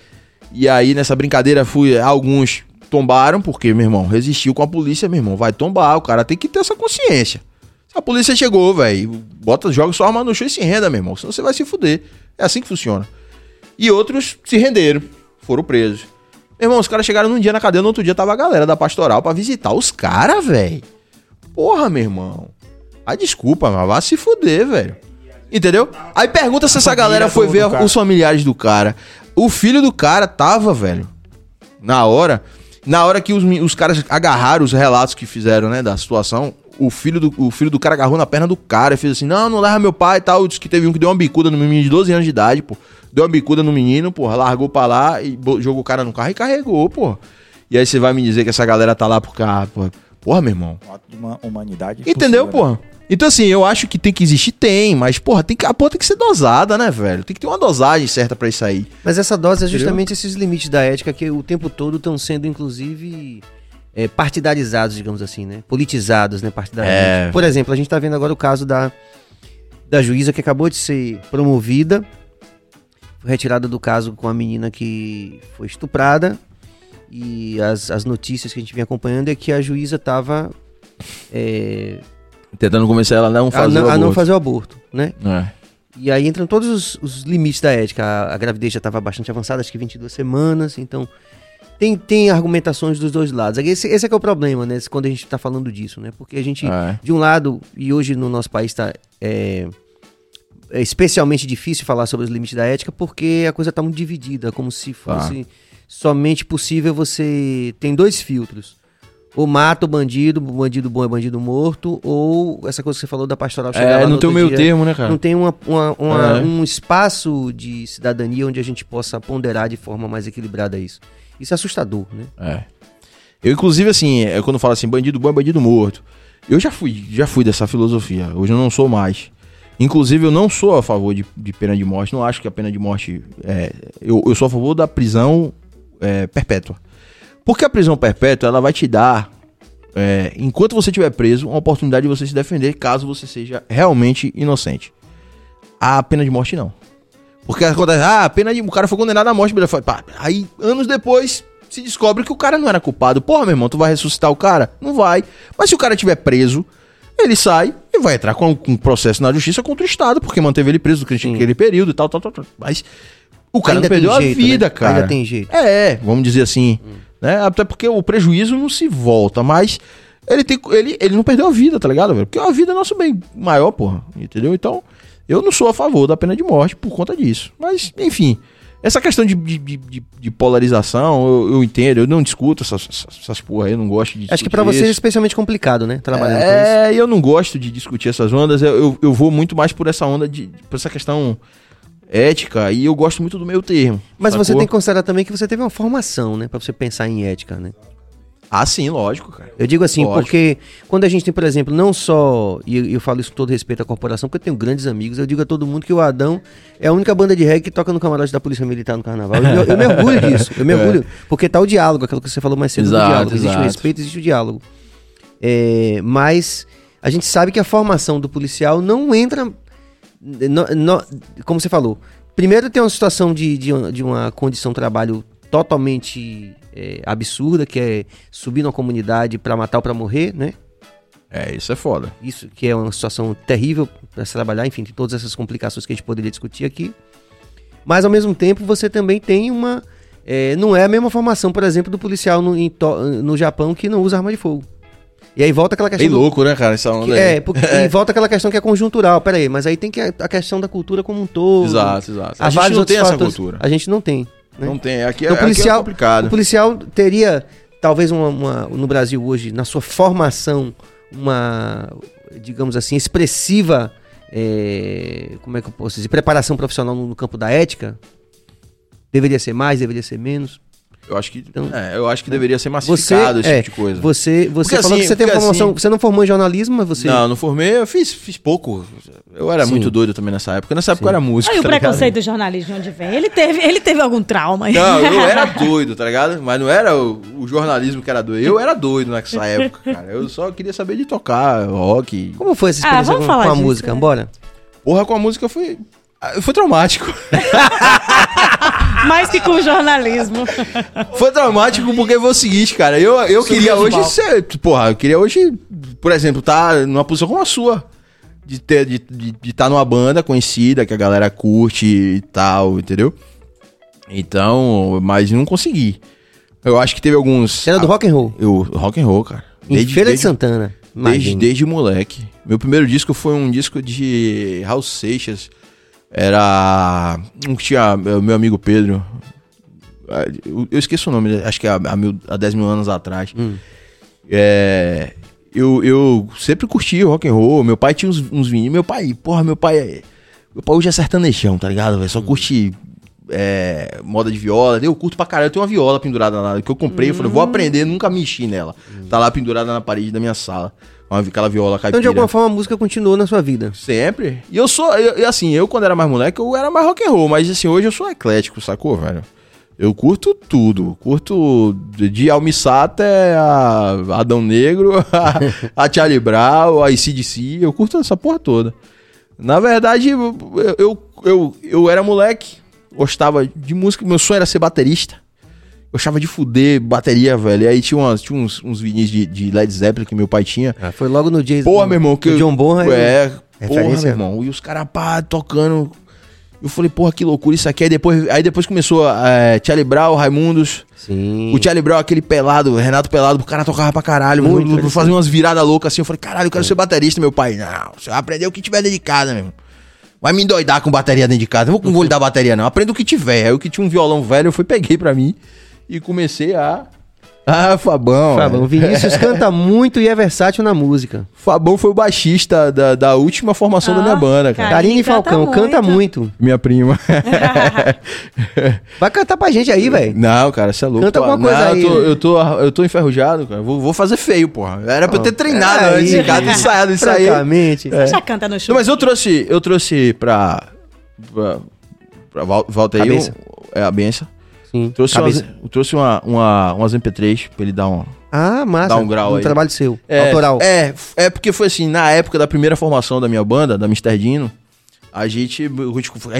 E aí, nessa brincadeira, alguns tombaram, porque, meu irmão, resistiu com a polícia, meu irmão. Vai tombar, o cara tem que ter essa consciência. Se a polícia chegou, velho, joga sua arma no chão e se renda, meu irmão, senão você vai se fuder. É assim que funciona. E outros se renderam, foram presos. Meu irmão, os caras chegaram num dia na cadeia, no outro dia tava a galera da pastoral pra visitar os caras, velho. Porra, meu irmão. Ah, desculpa, mas vai se fuder, velho. Entendeu? Aí pergunta se essa galera foi ver os familiares do cara. O filho do cara tava, velho. Na hora que os caras agarraram os relatos que fizeram, né, da situação, o filho do cara agarrou na perna do cara e fez assim, não leva meu pai e tal. Diz que teve um que deu uma bicuda no menino de 12 anos de idade, pô. Deu uma bicuda no menino, porra, largou pra lá e jogou o cara no carro e carregou, pô. E aí você vai me dizer que essa galera tá lá por cá, pô. Porra, meu irmão. Um ato de uma humanidade. Entendeu, porra? Então, assim, eu acho que tem que existir, mas, porra, a porra tem que ser dosada, né, velho? Tem que ter uma dosagem certa pra isso aí. Mas essa dose é justamente esses limites da ética que o tempo todo estão sendo, inclusive, partidarizados, digamos assim, né? Politizados, né? Partidarizados. É. Por exemplo, a gente tá vendo agora o caso da juíza que acabou de ser promovida, retirada do caso com a menina que foi estuprada. E as notícias que a gente vinha acompanhando é que a juíza estava tentando convencer ela a não fazer o aborto. A não fazer o aborto, né? É. E aí entram todos os limites da ética. A gravidez já estava bastante avançada, acho que 22 semanas. Então, tem argumentações dos dois lados. Esse é que é o problema, né? Quando a gente está falando disso, né? Porque a gente, de um lado, e hoje no nosso país está... É especialmente difícil falar sobre os limites da ética porque a coisa está muito dividida, como se fosse... Somente possível você... Tem dois filtros. Ou mata o bandido bom é bandido morto, ou essa coisa que você falou da pastoral chegar lá no outro dia. Não tem o meio termo, né, cara? Não tem um espaço de cidadania onde a gente possa ponderar de forma mais equilibrada isso. Isso é assustador, né? É. Eu, inclusive, assim, quando falo assim, bandido bom é bandido morto, eu já fui dessa filosofia. Hoje eu não sou mais. Inclusive, eu não sou a favor de pena de morte. Não acho que a pena de morte... Eu sou a favor da prisão... perpétua. Porque a prisão perpétua, ela vai te dar, enquanto você estiver preso, uma oportunidade de você se defender caso você seja realmente inocente. A pena de morte não. Porque acontece, o cara foi condenado à morte, aí anos depois se descobre que o cara não era culpado. Porra, meu irmão, tu vai ressuscitar o cara? Não vai. Mas se o cara estiver preso, ele sai e vai entrar com um processo na justiça contra o Estado, porque manteve ele preso naquele período e tal. Mas... O cara ainda não perdeu jeito, a vida, né? Cara. Ainda tem jeito. Vamos dizer assim. Né? Até porque o prejuízo não se volta, mas ele não perdeu a vida, tá ligado, velho? Porque a vida é nosso bem maior, porra. Entendeu? Então, eu não sou a favor da pena de morte por conta disso. Mas, enfim, essa questão de polarização, eu entendo, eu não discuto essas porra aí, eu não gosto de discutir. Acho que pra vocês é especialmente complicado, né? Trabalhando com isso. Eu não gosto de discutir essas ondas, eu vou muito mais por essa onda, por essa questão... ética, e eu gosto muito do meio termo. Mas sacou? Você tem que considerar também que você teve uma formação, né? Pra você pensar em ética, né? Ah, sim, lógico, cara. Eu digo assim, lógico. Porque quando a gente tem, por exemplo, não só... E eu falo isso com todo respeito à corporação, porque eu tenho grandes amigos. Eu digo a todo mundo que o Adão é a única banda de reggae que toca no camarote da Polícia Militar no Carnaval. Eu me orgulho disso. Eu me orgulho. Porque tá o diálogo, aquilo que você falou mais cedo. Exato, do diálogo. Existe o respeito, existe o diálogo. Mas a gente sabe que a formação do policial não entra... como você falou, primeiro tem uma situação de uma condição de trabalho totalmente absurda, que é subir numa comunidade pra matar ou pra morrer, né? Isso é foda. Isso que é uma situação terrível pra se trabalhar, enfim, tem todas essas complicações que a gente poderia discutir aqui. Mas ao mesmo tempo você também tem uma... não é a mesma formação, por exemplo, do policial no Japão que não usa arma de fogo. E aí volta aquela questão... Bem louco, né, cara? Essa onda E volta aquela questão que é conjuntural. Pera aí, mas aí tem que a questão da cultura como um todo. Exato. A gente não tem essa cultura. A gente não tem. Né? Não tem. Aqui, então, policial, aqui é complicado. O policial teria, talvez, no Brasil hoje, na sua formação, uma digamos assim, expressiva, como é que eu posso dizer, preparação profissional no campo da ética? Deveria ser mais, deveria ser menos? Eu acho que, então, eu acho que deveria ser massificado esse tipo de coisa. Você falou assim, que você tem formação. Assim, você não formou em jornalismo, mas você. Não, não formei, eu fiz pouco. Eu era muito doido também nessa época. Nessa época eu era músico. E o preconceito do jornalismo, onde vem? Ele teve algum trauma. Não, eu era doido, tá ligado? Mas não era o jornalismo que era doido. Eu era doido nessa época, cara. Eu só queria saber de tocar rock. Como foi essa experiência com a música? Né? Bora? Porra, com a música foi traumático. Mais que com o jornalismo. Foi traumático porque foi o seguinte, cara. Eu queria hoje ser... Porra, eu queria hoje, por exemplo, estar numa posição como a sua. De estar numa banda conhecida, que a galera curte e tal, entendeu? Então, mas não consegui. Eu acho que teve alguns... Você era do rock and roll? Rock and roll, cara. Feira de Santana. Desde moleque. Meu primeiro disco foi um disco de Raul Seixas. Era um que tinha meu amigo Pedro, eu esqueço o nome, acho que há 10 mil anos atrás. Eu sempre curti rock and roll, meu pai tinha uns vinhos, meu pai hoje é sertanejão, tá ligado, véio? Só curte moda de viola, eu curto pra caralho, eu tenho uma viola pendurada lá, que eu comprei, eu falei, vou aprender, nunca mexi nela, tá lá pendurada na parede da minha sala. Aquela viola caipira. Então, de alguma forma, a música continuou na sua vida. Sempre. E eu, quando era mais moleque, eu era mais rock and roll, mas assim, hoje eu sou eclético, sacou, velho? Eu curto tudo. Curto de Almissata a Adão Negro, a Charlie Brown, a ICDC, eu curto essa porra toda. Na verdade, eu era moleque, gostava de música, meu sonho era ser baterista. Eu achava de fuder bateria, velho. E aí tinha uns vinis de Led Zeppelin que meu pai tinha. Ah, foi logo no dia... Porra, meu irmão, que... O John Bonham... Porra, meu irmão. E os caras, pá, tocando. Eu falei, porra, que loucura isso aqui. Aí depois começou Charlie Brown, Raimundos. Sim. O Charlie Brown, aquele pelado, Renato Pelado, o cara tocava pra caralho. Muito, fazia umas viradas loucas assim. Eu falei, caralho, eu quero ser baterista, meu pai. Não, você vai aprender o que tiver dentro de casa, meu irmão. Vai me endoidar com bateria dentro de casa. Eu não vou lhe dar bateria, não. Aprenda o que tiver. Aí eu que tinha um violão velho, eu fui, peguei pra mim. E comecei a... Ah, Fabão. Vinícius canta muito e é versátil na música. Fabão foi o baixista da última formação da minha banda, cara. Karine Falcão, canta muito. Minha prima. Vai cantar pra gente aí, velho. Não, cara, você é louco. Canta alguma coisa aí. Eu tô enferrujado, cara. Vou fazer feio, porra. Era pra eu ter treinado antes de casa, ensaiado isso aí. Exatamente. Já canta no show. Mas eu trouxe pra Walter aí... A benção. Sim, trouxe umas MP3 pra ele dar massa, dar um grau aí. Trabalho seu, autoral. Porque foi assim, na época da primeira formação da minha banda, da Mr. Dino, a gente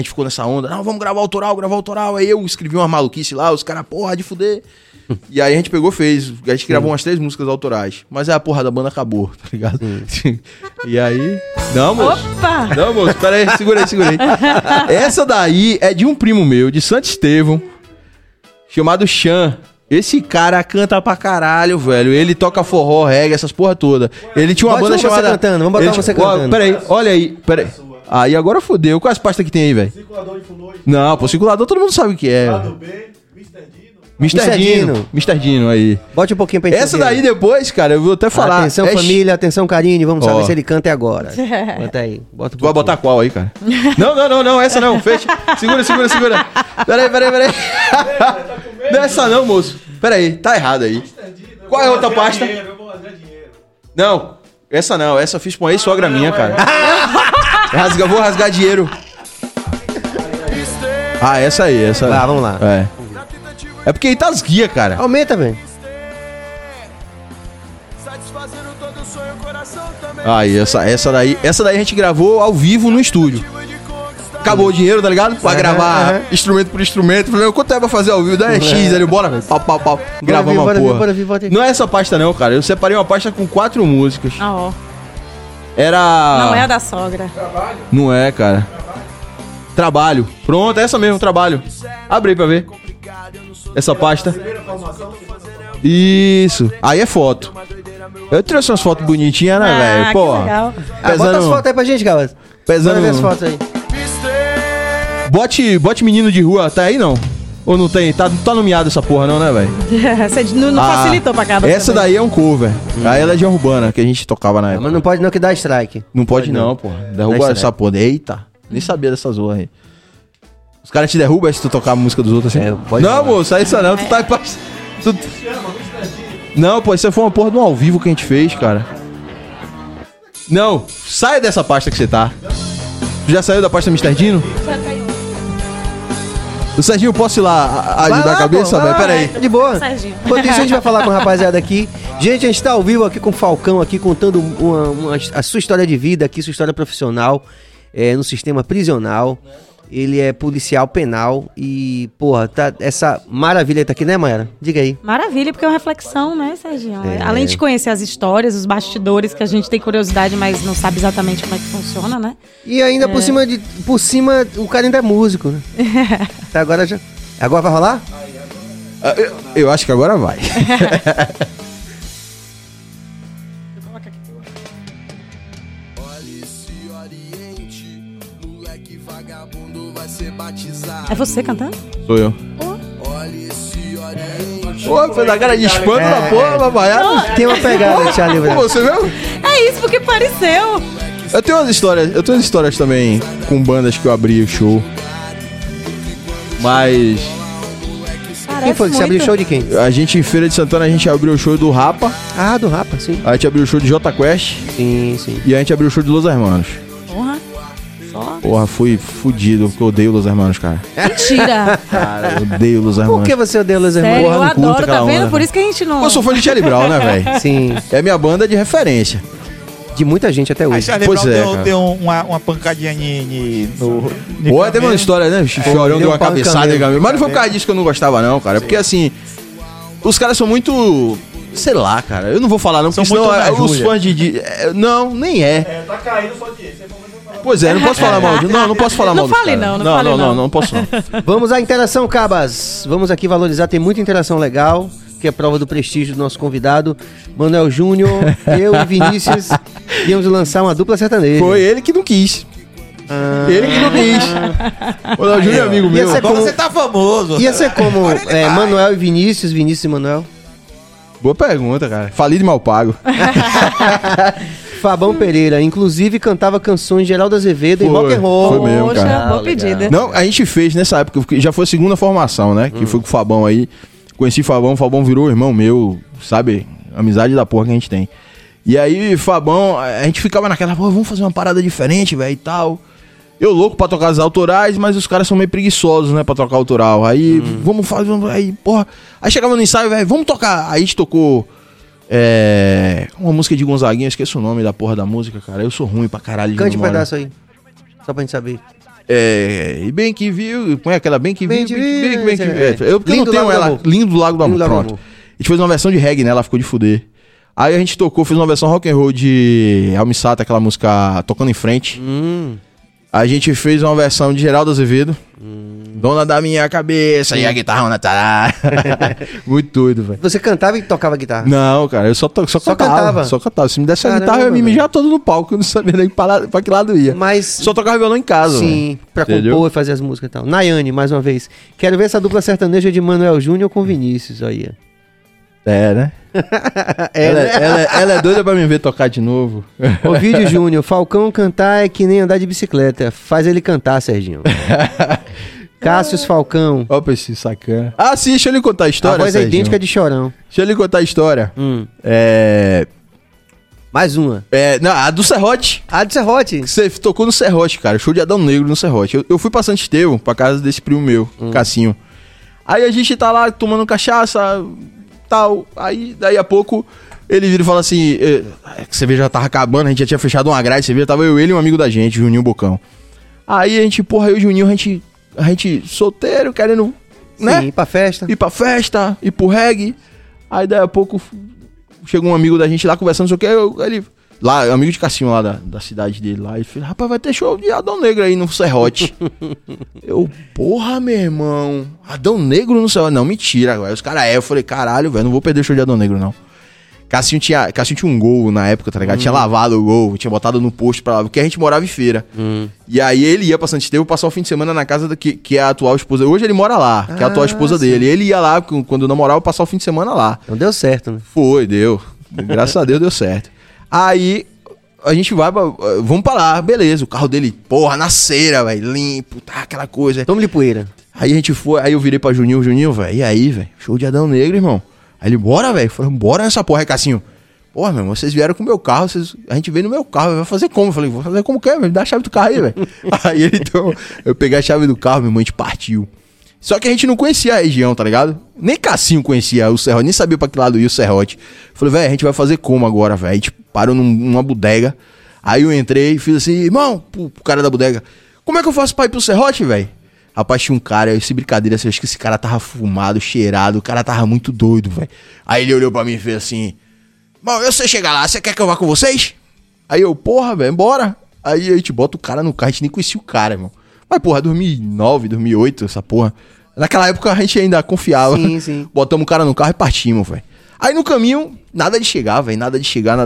ficou nessa onda, não, vamos gravar autoral. Aí eu escrevi umas maluquices lá, os caras, porra, de fuder. E aí a gente pegou, a gente gravou umas 3 músicas autorais. Mas a porra da banda acabou, tá ligado? E aí... Não, moço. Opa! Não, moço, peraí, segurei. Essa daí é de um primo meu, de Santo Estevão, chamado Chan. Esse cara canta pra caralho, velho. Ele toca forró, reggae, essas porra toda. Ele tinha uma banda chamada... Vamos botar você cantando. Peraí, olha aí. Peraí. Aí agora fodeu. Qual é as pastas que tem aí, velho? Circulador de Funoide. Não, pô, circulador todo mundo sabe o que é. Lado B, Mr. Dino, aí. Bote um pouquinho pra gente. Essa daí depois, cara, eu vou até falar. Atenção, família, atenção, Karine. Vamos saber se ele canta agora. Bota aí. Bota um tu vai botar qual aí, cara? Não, essa não. Fecha. Segura. Peraí. Não é essa não, moço. Peraí, tá errado aí. Qual é a outra pasta? Não, essa não. Essa eu fiz pra uma ex-sogra minha, cara. Vou rasgar dinheiro. Ah, essa aí, essa. Tá, vamos lá. É porque aí tá as guias, cara. Aumenta, velho. Aí, essa daí a gente gravou ao vivo no estúdio. Acabou o dinheiro, tá ligado? Pra gravar instrumento por instrumento. Falei, quanto é pra fazer ao vivo? Daí é X, ele bora, velho. Pau. Gravamos uma porra. Bora vir. Não é essa pasta não, cara. Eu separei uma pasta com 4 músicas. Ah, ó. Era... Não é a da sogra. Trabalho? Não é, cara. Trabalho. Pronto, é essa mesmo, trabalho. Abri pra ver. Essa pasta. Isso. Aí é foto. Eu trouxe umas fotos bonitinhas, né, velho? Pô. Bota as fotos aí pra gente, galera. Pesando. Bota as fotos aí. Bote menino de rua, tá aí não? Ou não tem? Tá nomeado essa porra não, né, velho? Você não facilitou pra cada. Essa também. Daí é um cover. Aí ela é de urbana, que a gente tocava na época. Mas não pode não que dá strike. Não pode não, porra. Derruba essa porra. Eita, nem sabia dessa zorra aí. Os caras te derrubam se tu tocar a música dos outros assim? É, pode não, moço, é isso não. Tu tá... Tu... Não, pô, isso foi uma porra de um ao vivo que a gente fez, cara. Não, sai dessa pasta que você tá. Tu já saiu da pasta Mr. Dino? Já caiu. O Serginho, posso ir lá ajudar lá, a cabeça? Pô, vai, pera aí. Tá de boa. Serginho. Enquanto isso, a gente vai falar com a rapaziada aqui. Gente, a gente tá ao vivo aqui com o Falcão, aqui contando a sua história de vida, aqui, sua história profissional, no sistema prisional. Ele é policial penal e, porra, tá essa maravilha tá aqui, né, Mayara? Diga aí. Maravilha, porque é uma reflexão, né, Serginho? É. Além de conhecer as histórias, os bastidores, que a gente tem curiosidade, mas não sabe exatamente como é que funciona, né? E ainda por cima, o cara ainda é músico, né? Tá, agora já... Agora vai rolar? Eu acho que agora vai. É você cantando? Sou eu. Pô, foi da cara de espanto da porra, babaiada. Tem uma pegada, Charlie Brown. Você viu? É isso, porque pareceu. Eu tenho umas histórias também com bandas que eu abri o show. Mas... Parece quem foi? Você abriu o show de quem? A gente, em Feira de Santana, a gente abriu o show do Rapa. Ah, do Rapa, sim. A gente abriu o show de Jota Quest. Sim, sim. E a gente abriu o show de Los Hermanos. Porra, fui fudido, porque eu odeio Los Hermanos, cara. Mentira! Cara, eu odeio Los Hermanos. Por que você odeia Los Hermanos? Sério, porra, eu adoro, curto, tá vendo? Onda. Por isso que a gente não... Eu sou fã de Charlie Brown, né, velho? Sim. É minha banda de referência. De muita gente até hoje. Aí pois Brown deu uma pancadinha no... Pô, teve uma história, né? Chorão deu uma cabeçada de Camelo. Mas não foi por causa disso que eu não gostava, não, cara. É porque, assim, os caras são muito... Sei lá, cara. Eu não vou falar, não, porque são muito os fãs de... Não, nem é. É, tá caindo só de... Pois é, não posso falar mal. Não posso falar mal. Não fale não, não fale não. Não posso não. Vamos à interação, cabas. Vamos aqui valorizar, tem muita interação legal, que é prova do prestígio do nosso convidado, Manuel Júnior. Eu e Vinícius íamos lançar uma dupla sertaneja. Foi ele que não quis. Ele que não quis. Manuel Júnior é amigo meu. Agora você tá famoso. Ia ser como Manuel e Vinícius, Vinícius e Manuel? Boa pergunta, cara. Falido e mal pago. Fabão Pereira, inclusive, cantava canções de Geraldo Azevedo e rock'n'roll. Foi mesmo, poxa, cara. Boa pedida. Não, a gente fez nessa época, já foi a segunda formação, né? Que foi com o Fabão aí. Conheci o Fabão virou irmão meu, sabe? Amizade da porra que a gente tem. E aí, Fabão, a gente ficava naquela, pô, vamos fazer uma parada diferente, velho, e tal. Eu louco pra tocar as autorais, mas os caras são meio preguiçosos, né, pra tocar autoral. Aí, vamos fazer, aí, porra. Aí chegava no ensaio, velho, vamos tocar. Aí a gente tocou... uma música de Gonzaguinha, eu esqueço o nome da porra da música, cara. Eu sou ruim pra caralho. Cante um pedaço aí, só pra gente saber. E bem que viu, põe aquela bem que viu. Eu porque lindo não tenho ela, Lindo Lago do Amor, pronto. A gente fez uma versão de reggae, né, ela ficou de fuder. Aí a gente tocou, fez uma versão rock and roll de Almissata, aquela música Tocando em Frente. A gente fez uma versão de Geraldo Azevedo. Dona da minha cabeça e a guitarra na tará. Muito doido, velho. Você cantava e tocava guitarra? Não, cara, eu só cantava. Se me desse a guitarra, eu ia me mijar todo no palco, eu não sabia nem pra que lado ia. Mas... Só tocava violão em casa, sim, véio. Pra entendeu? Compor e fazer as músicas e tal. Nayane, mais uma vez. Quero ver essa dupla sertaneja de Manuel Júnior com Vinícius aí. É, né? Ela é doida pra me ver tocar de novo. Ovidio Júnior, Falcão cantar é que nem andar de bicicleta. Faz ele cantar, Serginho. Cássius Falcão. Opa, esse sacana. Ah, sim, deixa eu lhe contar a história. A voz é idêntica de Chorão. Deixa eu lhe contar a história. Mais uma. Não, a do Serrote. A do Serrote. Você tocou no Serrote, cara. Show de Adão Negro no Serrote. Eu fui pra Santo Estevão, pra casa desse primo meu, Cassinho. Aí a gente tá lá tomando cachaça, tal. Aí, daí a pouco, ele vira e fala assim... Você vê, já tava acabando, a gente já tinha fechado uma grade. Você vê, tava eu, ele e um amigo da gente, Juninho Bocão. Aí a gente, porra, eu e o Juninho, a gente solteiro, querendo, né? Sim, ir pra festa, ir pro reggae. Aí daí a pouco chegou um amigo da gente lá conversando, não sei o que, ele... Lá, amigo de Cassinho lá da cidade dele lá, ele falou, rapaz, vai ter show de Adão Negro aí no Serrote. Eu, porra, meu irmão, Adão Negro no Serrote? Não, mentira, velho. Os caras eu falei, caralho, velho, não vou perder o show de Adão Negro, não. Cassinho tinha um gol na época, tá ligado? Tinha lavado o gol, tinha botado no posto pra lavar, porque a gente morava em Feira. E aí ele ia pra Santo Estevão, passar o fim de semana na casa que é a atual esposa. Hoje ele mora lá, que é a atual esposa dele. Ele ia lá, quando eu namorava, passar o fim de semana lá. Então deu certo, né? Foi, deu. Graças a Deus deu certo. Aí a gente vai, vamos pra lá, beleza. O carro dele, porra, na cera, velho, limpo, tá, aquela coisa. Toma-lhe poeira. Aí a gente foi, aí eu virei pra Juninho, velho, e aí, velho, show de Adão Negro, irmão. Aí ele, bora, velho. Falei, bora nessa porra, é Cassinho. Porra, meu irmão, vocês vieram com o meu carro, a gente veio no meu carro, vai fazer como? Eu falei, vou fazer como que é, velho? Me dá a chave do carro aí, velho. Aí ele, então, eu peguei a chave do carro, minha mãe, a gente partiu. Só que a gente não conhecia a região, tá ligado? Nem Cassinho conhecia o Serrote, nem sabia pra que lado ia o Serrote. Falei, velho, a gente vai fazer como agora, velho? A gente parou numa bodega. Aí eu entrei, fiz assim, irmão, pro cara da bodega, como é que eu faço pra ir pro Serrote, velho? Rapaz, tinha um cara, esse brincadeira assim, eu acho que esse cara tava fumado, cheirado, o cara tava muito doido, velho. Aí ele olhou pra mim e fez assim, bom, eu sei chegar lá, você quer que eu vá com vocês? Aí eu, porra, velho, bora. Aí a gente bota o cara no carro, a gente nem conhecia o cara, irmão. Mas, porra, 2009, 2008, essa porra. Naquela época a gente ainda confiava. Sim, sim. Botamos o cara no carro e partimos, velho. Aí no caminho, nada de chegar, velho, nada de chegar.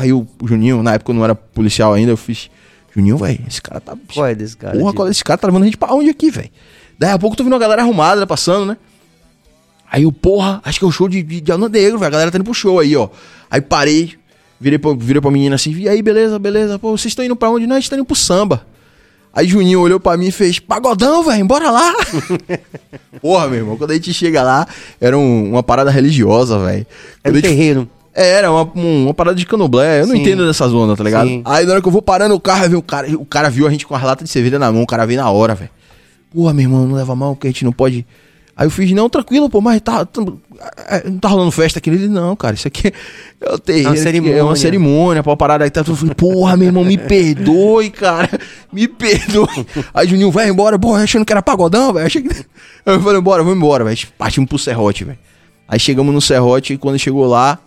Aí o Juninho, na época eu não era policial ainda, eu fiz... Juninho, velho, esse cara tá... Qual é desse cara? Porra, qual é desse cara? Tá levando a gente pra onde aqui, velho? Daí a pouco tô vendo uma galera arrumada passando, né? Aí eu, porra, acho que é um show de Adão Negro, velho. A galera tá indo pro show aí, ó. Aí parei, virei pra menina assim, e aí, beleza. Pô, vocês estão indo pra onde? Não, a gente tá indo pro samba. Aí Juninho olhou pra mim e fez, pagodão, velho, bora lá. Porra, meu irmão, quando a gente chega lá, era uma parada religiosa, velho. Era um terreiro. Era uma parada de candomblé. Eu não entendo dessa zona, tá ligado? Sim. Aí na hora que eu vou parando o carro, o cara viu a gente com as latas de cerveja na mão. O cara veio na hora, velho. Porra, meu irmão, não leva mal, porque a gente não pode... Aí eu fiz, não, tranquilo, pô, mas não tá rolando festa aqui. Ele, não, cara, isso aqui é o terreiro, é uma cerimônia, pra parada aí. Tá, eu falei, porra, meu irmão, me perdoe, cara, me perdoe. Aí Juninho, vai embora, porra, achando que era pagodão, velho. Eu falei, vamos embora, velho. Partimos pro Serrote, velho. Aí chegamos no Serrote e quando chegou lá...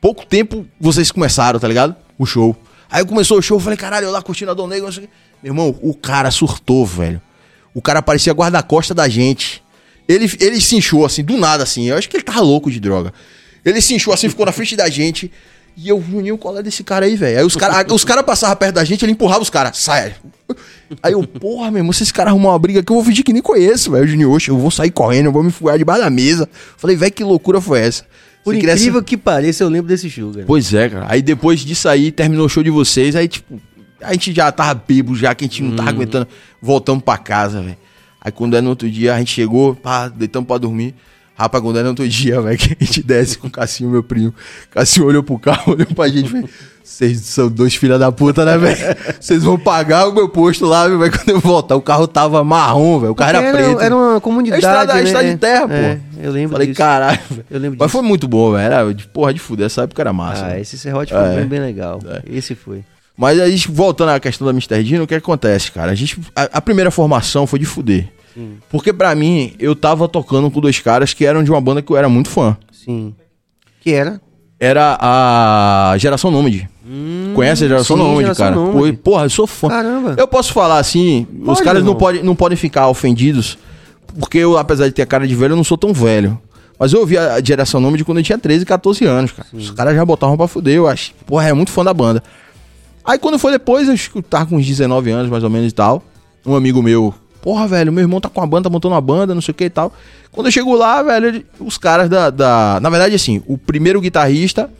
Pouco tempo vocês começaram, tá ligado? O show. Aí começou o show, eu falei, caralho, eu lá curtindo Adão Negro. Meu irmão, o cara surtou, velho. O cara parecia guarda-costas da gente. Ele se inchou assim, do nada assim. Eu acho que ele tava louco de droga. Ele se inchou assim, ficou na frente da gente. E eu reuni o colega desse cara aí, velho. Aí os caras passavam perto da gente, ele empurrava os caras. Sai. Aí eu, porra, meu irmão, se esse cara arrumar uma briga aqui, eu vou fingir que nem conheço, velho. O Juninho, oxe, eu vou sair correndo, eu vou me fugar debaixo da mesa. Falei, velho, que loucura foi essa? Por incrível que pareça, eu lembro desse show, cara. Pois é, cara. Aí depois disso aí, terminou o show de vocês, aí tipo... A gente já tava bêbado já, que a gente não tava aguentando. Voltamos pra casa, velho. Aí quando é no outro dia, a gente chegou, pá, deitamos pra dormir. Rapaz, quando é no outro dia, velho, que a gente desce com o Cassinho, meu primo. Cassinho olhou pro carro, olhou pra gente, velho. Vocês são dois filha da puta, né, velho? Vocês vão pagar o meu posto lá, velho, quando eu voltar. O carro tava marrom, velho. O carro era preto. Era uma comunidade, né? Estrada de terra, pô. Eu lembro disso. Falei, caralho, velho. Mas foi muito bom, velho. Era de porra de fuder. Essa época era massa. Ah, esse Serrote foi bem legal. É. Esse foi. Mas aí, voltando à questão da Mr. Dino, o que acontece, cara? A primeira formação foi de fuder. Sim. Porque pra mim, eu tava tocando com dois caras que eram de uma banda que eu era muito fã. Sim. Que era? Era a Geração Nômade. Conhece a Geração Nômade, cara? Nômade. Porra, eu sou fã. Caramba. Eu posso falar assim, os caras não podem ficar ofendidos, porque eu, apesar de ter a cara de velho, eu não sou tão velho. Mas eu ouvi a Geração Nômade quando eu tinha 13, 14 anos, cara. Sim. Os caras já botavam pra fuder, eu acho. Porra, era muito fã da banda. Aí quando foi depois, eu tava com uns 19 anos, mais ou menos, e tal. Um amigo meu... Porra, velho, meu irmão tá com uma banda, tá montando uma banda, não sei o que e tal. Quando eu chego lá, velho, os caras Na verdade, assim, o primeiro guitarrista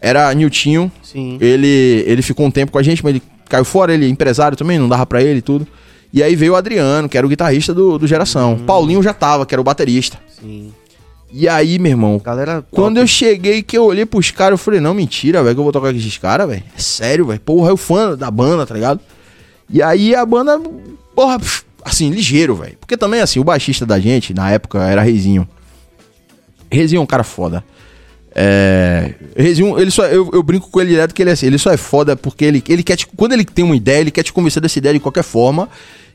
era Niltinho. Sim. Ele ficou um tempo com a gente, mas ele caiu fora, ele é empresário também, não dava pra ele e tudo. E aí veio o Adriano, que era o guitarrista do Geração. Paulinho já tava, que era o baterista. Sim. E aí, meu irmão, galera, quando eu cheguei, que eu olhei pros caras, eu falei, não, mentira, velho, que eu vou tocar com esses caras, velho. É sério, velho. Porra, eu fã da banda, tá ligado? E aí a banda, porra... Assim, ligeiro, velho. Porque também, assim, o baixista da gente, na época, era Reizinho. Reizinho é um cara foda. Reizinho, ele só... Eu brinco com ele direto que ele é assim. Ele só é foda porque ele quer te... Quando ele tem uma ideia, ele quer te convencer dessa ideia de qualquer forma.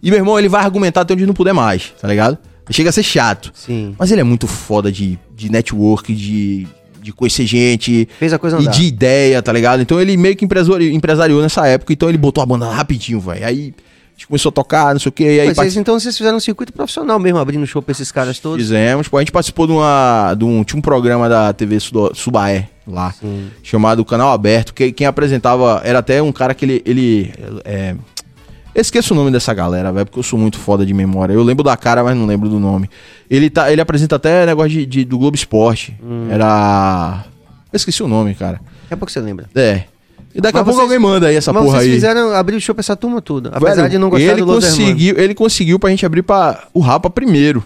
E, meu irmão, ele vai argumentar até onde não puder mais, tá ligado? Chega a ser chato. Sim. Mas ele é muito foda de network, de conhecer gente. Fez a coisa andar. E de ideia, tá ligado? Então, ele meio que empresariou nessa época. Então, ele botou a banda rapidinho, velho. Aí... gente começou a tocar, não sei o quê. E aí então vocês fizeram um circuito profissional mesmo, abrindo show pra esses caras todos? Fizemos. A gente participou tinha um programa da TV Subaé lá, sim, chamado Canal Aberto, que quem apresentava era até um cara que ele eu esqueço o nome dessa galera, velho, porque eu sou muito foda de memória. Eu lembro da cara, mas não lembro do nome. Ele apresenta até negócio do Globo Esporte. Era... Eu esqueci o nome, cara. Daqui a pouco você lembra. É. E daqui a pouco alguém manda aí essa porra aí. Mas vocês fizeram abrir o show pra essa turma toda. Apesar de não gostar do Los Hermanos. Ele conseguiu pra gente abrir pra o Rapa primeiro.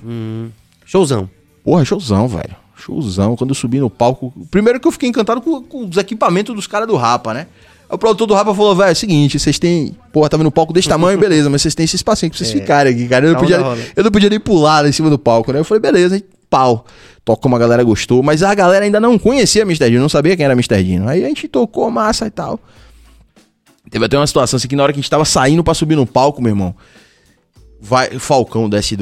Showzão. Porra, showzão, velho. Showzão. Quando eu subi no palco... Primeiro que eu fiquei encantado com os equipamentos dos caras do Rapa, né? O produtor do Rapa falou, velho, é o seguinte, vocês têm... Porra, tava no palco desse tamanho, beleza, mas vocês têm esse espacinho pra vocês ficarem aqui, cara. Eu não podia nem pular lá em cima do palco, né? Eu falei, beleza, gente, pau. Toca como a galera gostou, mas a galera ainda não conhecia Mr. Dino, não sabia quem era Mr. Dino. Aí a gente tocou massa e tal. Teve até uma situação assim, que na hora que a gente tava saindo pra subir no palco, meu irmão, o Falcão desce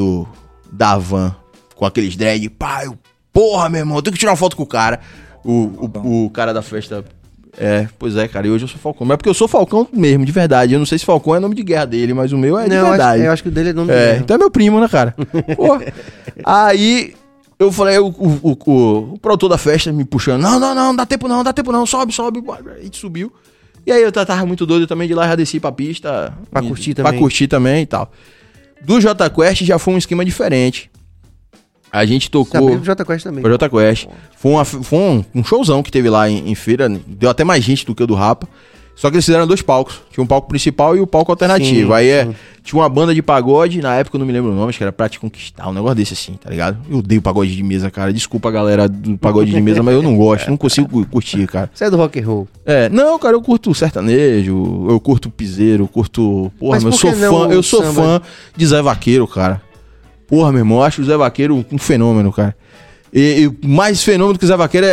da van com aqueles dread, pá, porra, meu irmão, eu tenho que tirar uma foto com o cara. O cara da festa... É, pois é, cara, e hoje eu sou Falcão. Mas porque eu sou Falcão mesmo, de verdade. Eu não sei se Falcão é nome de guerra dele, mas o meu é de verdade. Eu acho que o dele é nome de guerra. Então é meu primo, né, cara? Porra. Aí eu falei, o produtor da festa me puxando. Não, dá tempo não, sobe. A gente subiu. E aí eu tava muito doido também, de lá já desci pra pista. Pra curtir também e tal. Do Jota Quest já foi um esquema diferente. A gente tocou... Pro Jota Quest também. Pro Jota Quest. Foi um showzão que teve lá em feira. Deu até mais gente do que o do Rapa. Só que eles fizeram dois palcos. Tinha um palco principal e o palco alternativo. Sim, tinha uma banda de pagode. Na época eu não me lembro o nome. Acho que era Pra Te Conquistar. Um negócio desse assim, tá ligado? Eu odeio pagode de mesa, cara. Desculpa a galera do pagode de mesa, mas eu não gosto. Não consigo curtir, cara. Você é do rock and roll? É. Não, cara. Eu curto sertanejo. Eu curto piseiro. Eu curto... Porra, mas eu sou fã de Zé Vaqueiro, cara. Porra, meu irmão, eu acho o Zé Vaqueiro um fenômeno, cara. E mais fenômeno que o Zé Vaqueiro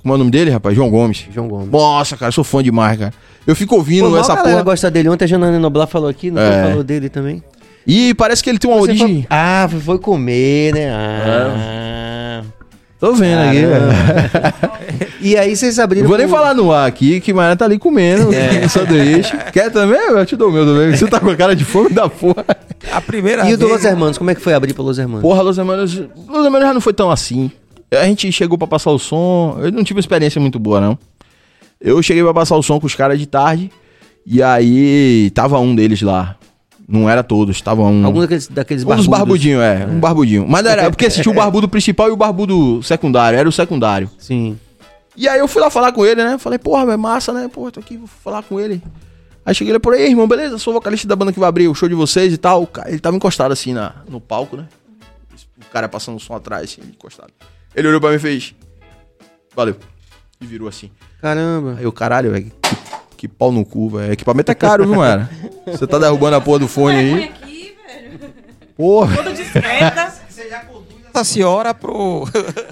como é o nome dele, rapaz? João Gomes. Nossa, cara, eu sou fã demais, cara. Eu fico ouvindo essa porra. A galera gosta dele. Ontem a Janane Noblar falou aqui, não falou dele também. E parece que ele tem uma origem... Ah, foi comer, né? Tô vendo aqui, velho. E aí vocês abriram... Não vou nem falar no ar aqui, que Maria tá ali comendo um sanduíche. Quer também? Eu te dou o meu também. Você tá com a cara de fome da porra. A primeira vez... E o do Los Hermanos, como é que foi abrir pra Los Hermanos? Porra, Los Hermanos já não foi tão assim. A gente chegou pra passar o som... Eu não tive uma experiência muito boa, não. Eu cheguei pra passar o som com os caras de tarde. E aí tava um deles lá. Não era todos, tava um... Algum daqueles barbudos. Um dos barbudinhos, um barbudinho. Mas não era, porque tinha o barbudo principal e o barbudo secundário, era o secundário. Sim. E aí eu fui lá falar com ele, né? Falei, porra, é massa, né? Porra, tô aqui, vou falar com ele. Aí cheguei ele por aí, irmão, beleza? Sou vocalista da banda que vai abrir o show de vocês e tal. Ele tava encostado assim no palco, né? O cara passando o som atrás, assim, encostado. Ele olhou pra mim e fez... Valeu. E virou assim. Caramba. Aí eu, caralho, velho... Que pau no cu, velho. Equipamento é caro, viu, mano? Você tá derrubando a porra do fone aí. Aqui, velho. Porra. Todo discreta. Você já conduz essa senhora pro...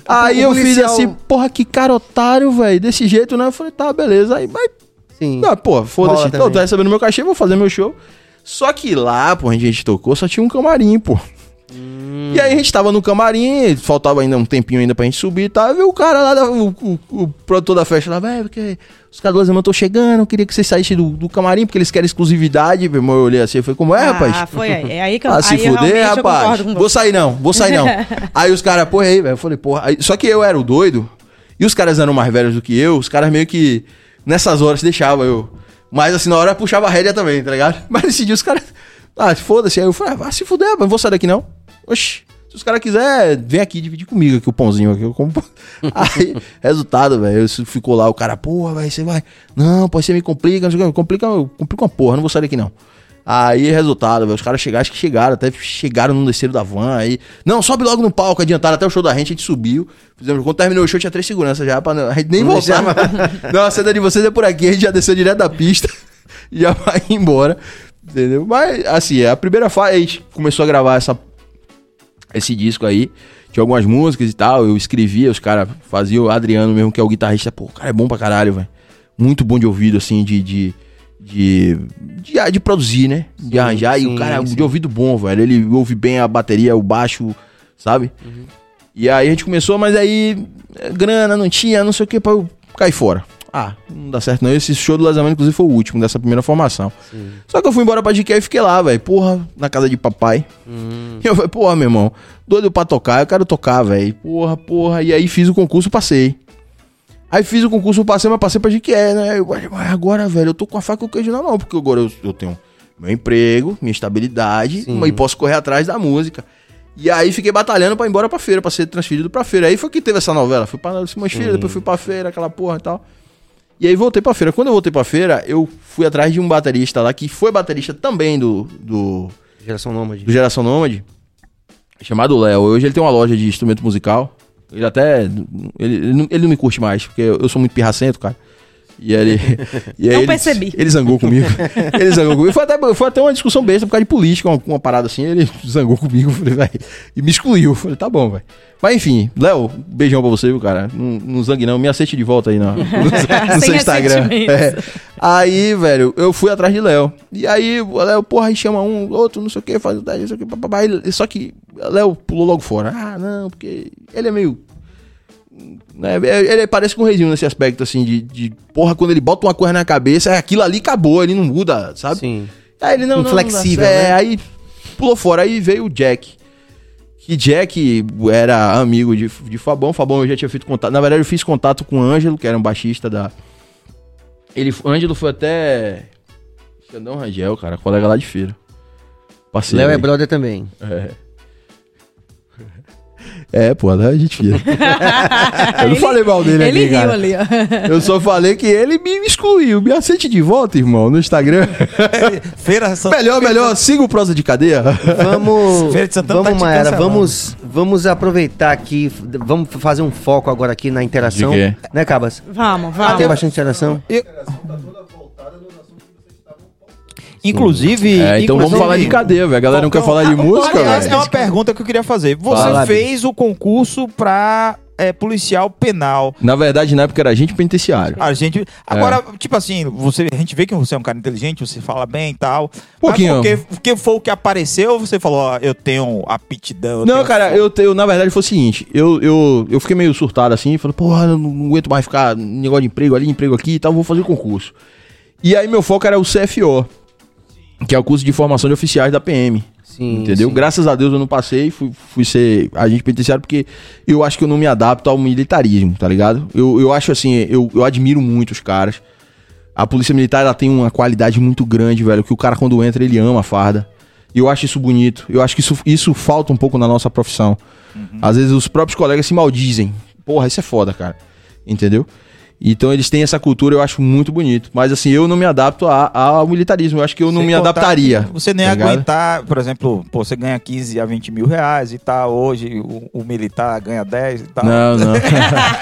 Aí eu fiz assim, porra, que cara otário, velho. Desse jeito, né? Eu falei, tá, beleza. Aí, mas... Sim. Ah, porra, foda-se. Tô recebendo meu cachê, vou fazer meu show. Só que lá, porra, onde a gente tocou, só tinha um camarim, pô. E aí a gente tava no camarim, faltava ainda um tempinho ainda pra gente subir e tal. E o cara lá, o produtor da festa lá, velho, porque os caras do Los Hermanos estão chegando, eu queria que vocês saíssem do camarim, porque eles querem exclusividade. Meu irmão, eu olhei assim, eu falei, como é, rapaz? Ah, foi aí que eu... Ah, se fuder, rapaz. Vou sair não. Aí os caras, porra, aí, velho, eu falei, porra. Aí, só que eu era o doido, e os caras eram mais velhos do que eu, os caras meio que nessas horas deixavam eu. Mas assim, na hora eu puxava a rédea também, tá ligado? Mas nesse dia os caras... Ah, foda-se. Aí eu falei, ah, se fuder, mas não vou sair daqui não. Oxi, se os caras quiserem, vem aqui dividir comigo aqui o pãozinho. Aqui, eu como... Aí, resultado, velho, ficou lá o cara, porra, velho, você vai... Não, pode ser, me complica, não sei o que, complica uma porra, não vou sair daqui não. Aí, resultado, velho, os caras chegaram, acho que chegaram, até chegaram no desceiro da van, aí... Não, sobe logo no palco, adiantaram até o show da gente, a gente subiu. Fizemos, quando terminou o show, tinha 3 seguranças já, pra a gente nem voltar. Não, a saída de vocês é por aqui, a gente já desceu direto da pista, já vai embora, entendeu? Mas, assim, a primeira fase, a gente começou a gravar esse disco aí, tinha algumas músicas e tal, eu escrevia, os caras faziam, o Adriano mesmo, que é o guitarrista, pô, o cara é bom pra caralho, velho, muito bom de ouvido, assim, de produzir, né, de sim, arranjar, sim, e o cara sim. De ouvido bom, velho, ele ouve bem a bateria, o baixo, sabe, E aí a gente começou, mas aí, grana, não tinha, não sei o que, pra eu cair fora, Ah, não dá certo não. Esse show do Los Hermanos, inclusive, foi o último dessa primeira formação. Sim. Só que eu fui embora pra Jequié e fiquei lá, velho. Porra, na casa de papai. E eu falei, porra, meu irmão, doido pra tocar, eu quero tocar, velho. Porra. E aí fiz o concurso, passei. Aí fiz o concurso, passei, mas passei pra Jequié, né? Eu, agora, velho, eu tô com a faca e o queijo na mão, porque agora eu tenho meu emprego, minha estabilidade, e posso correr atrás da música. E aí fiquei batalhando pra ir embora pra feira, pra ser transferido pra feira. Aí foi que teve essa novela. Fui pra Simões Filho, depois fui pra feira, aquela porra e tal. E aí voltei pra feira. Quando eu voltei pra feira, eu fui atrás de um baterista lá, que foi baterista também do Geração Nômade. Do Geração Nômade, chamado Léo. Hoje ele tem uma loja de instrumento musical. Ele até... Ele não me curte mais, porque eu sou muito pirracento, cara. E ele... E aí não percebi. Ele zangou comigo. Foi até uma discussão besta por causa de política, uma parada assim. Ele zangou comigo, falei, véio, e me excluiu. Falei, tá bom, velho. Mas enfim, Léo, beijão pra você, viu, cara? Não zangue não, me aceite de volta aí no seu Instagram. É. Aí, velho, eu fui atrás de Léo. E aí, o Léo, porra, aí chama um, outro, não sei o que, faz o teste, não sei o que, papapá. Só que Léo pulou logo fora. Ah, não, porque ele é meio... Ele parece com o Reizinho nesse aspecto, assim, de porra, quando ele bota uma coisa na cabeça, aquilo ali acabou, ele não muda, sabe? Sim. Aí ele não... Inflexível, não, né? Aí pulou fora, aí veio o Jack. Que Jack era amigo de Fabão. Fabão eu já tinha feito contato. Na verdade, eu fiz contato com o Ângelo, que era um baixista da... Ângelo foi até... Xandão Rangel, cara, colega lá de feira. Parceiro. Léo é brother também. É. É, pô, né? A gente fia. Eu não falei mal dele aqui, ele cara. Riu ali, ó. Eu só falei que ele me excluiu. Me aceite de volta, irmão, no Instagram. Feira Santana. Melhor, siga o Prosa de Cadeia. Vamos, Feira de Santana, vamos, tá Mayara, vamos aproveitar aqui, vamos fazer um foco agora aqui na interação. Né, Cabas? Vamos. Tem bastante interação? Tá toda voltada no assunto que vocês estavam falando. Inclusive... É, então vamos falar de cadeia, velho. A galera não quer falar de música, velho. É uma pergunta que eu queria fazer. Você fez o concurso pra policial penal. Na verdade, na época era agente penitenciário. Agora, tipo assim, a gente vê que você é um cara inteligente, você fala bem e tal. Pouquinho. Mas porque foi o que apareceu, você falou, ó, eu tenho aptidão. Não, cara, na verdade foi o seguinte, eu fiquei meio surtado assim, falei, porra, eu não aguento mais ficar negócio de emprego ali, emprego aqui e tal, vou fazer o concurso. E aí meu foco era o CFO. Que é o curso de formação de oficiais da PM. Sim, entendeu? Sim. Graças a Deus eu não passei, fui ser agente penitenciário, porque eu acho que eu não me adapto ao militarismo, tá ligado? Eu acho assim, eu admiro muito os caras. A polícia militar, ela tem uma qualidade muito grande, velho, que o cara quando entra, ele ama a farda. E eu acho isso bonito. Eu acho que isso falta um pouco na nossa profissão. Uhum. Às vezes os próprios colegas se maldizem. Porra, isso é foda, cara. Entendeu? Então eles têm essa cultura, eu acho muito bonito. Mas assim, eu não me adapto ao militarismo. Eu acho que eu não me adaptaria. Você nem aguentar, por exemplo, você ganha 15 a 20 mil reais e tá hoje o militar ganha 10 e tal. Não.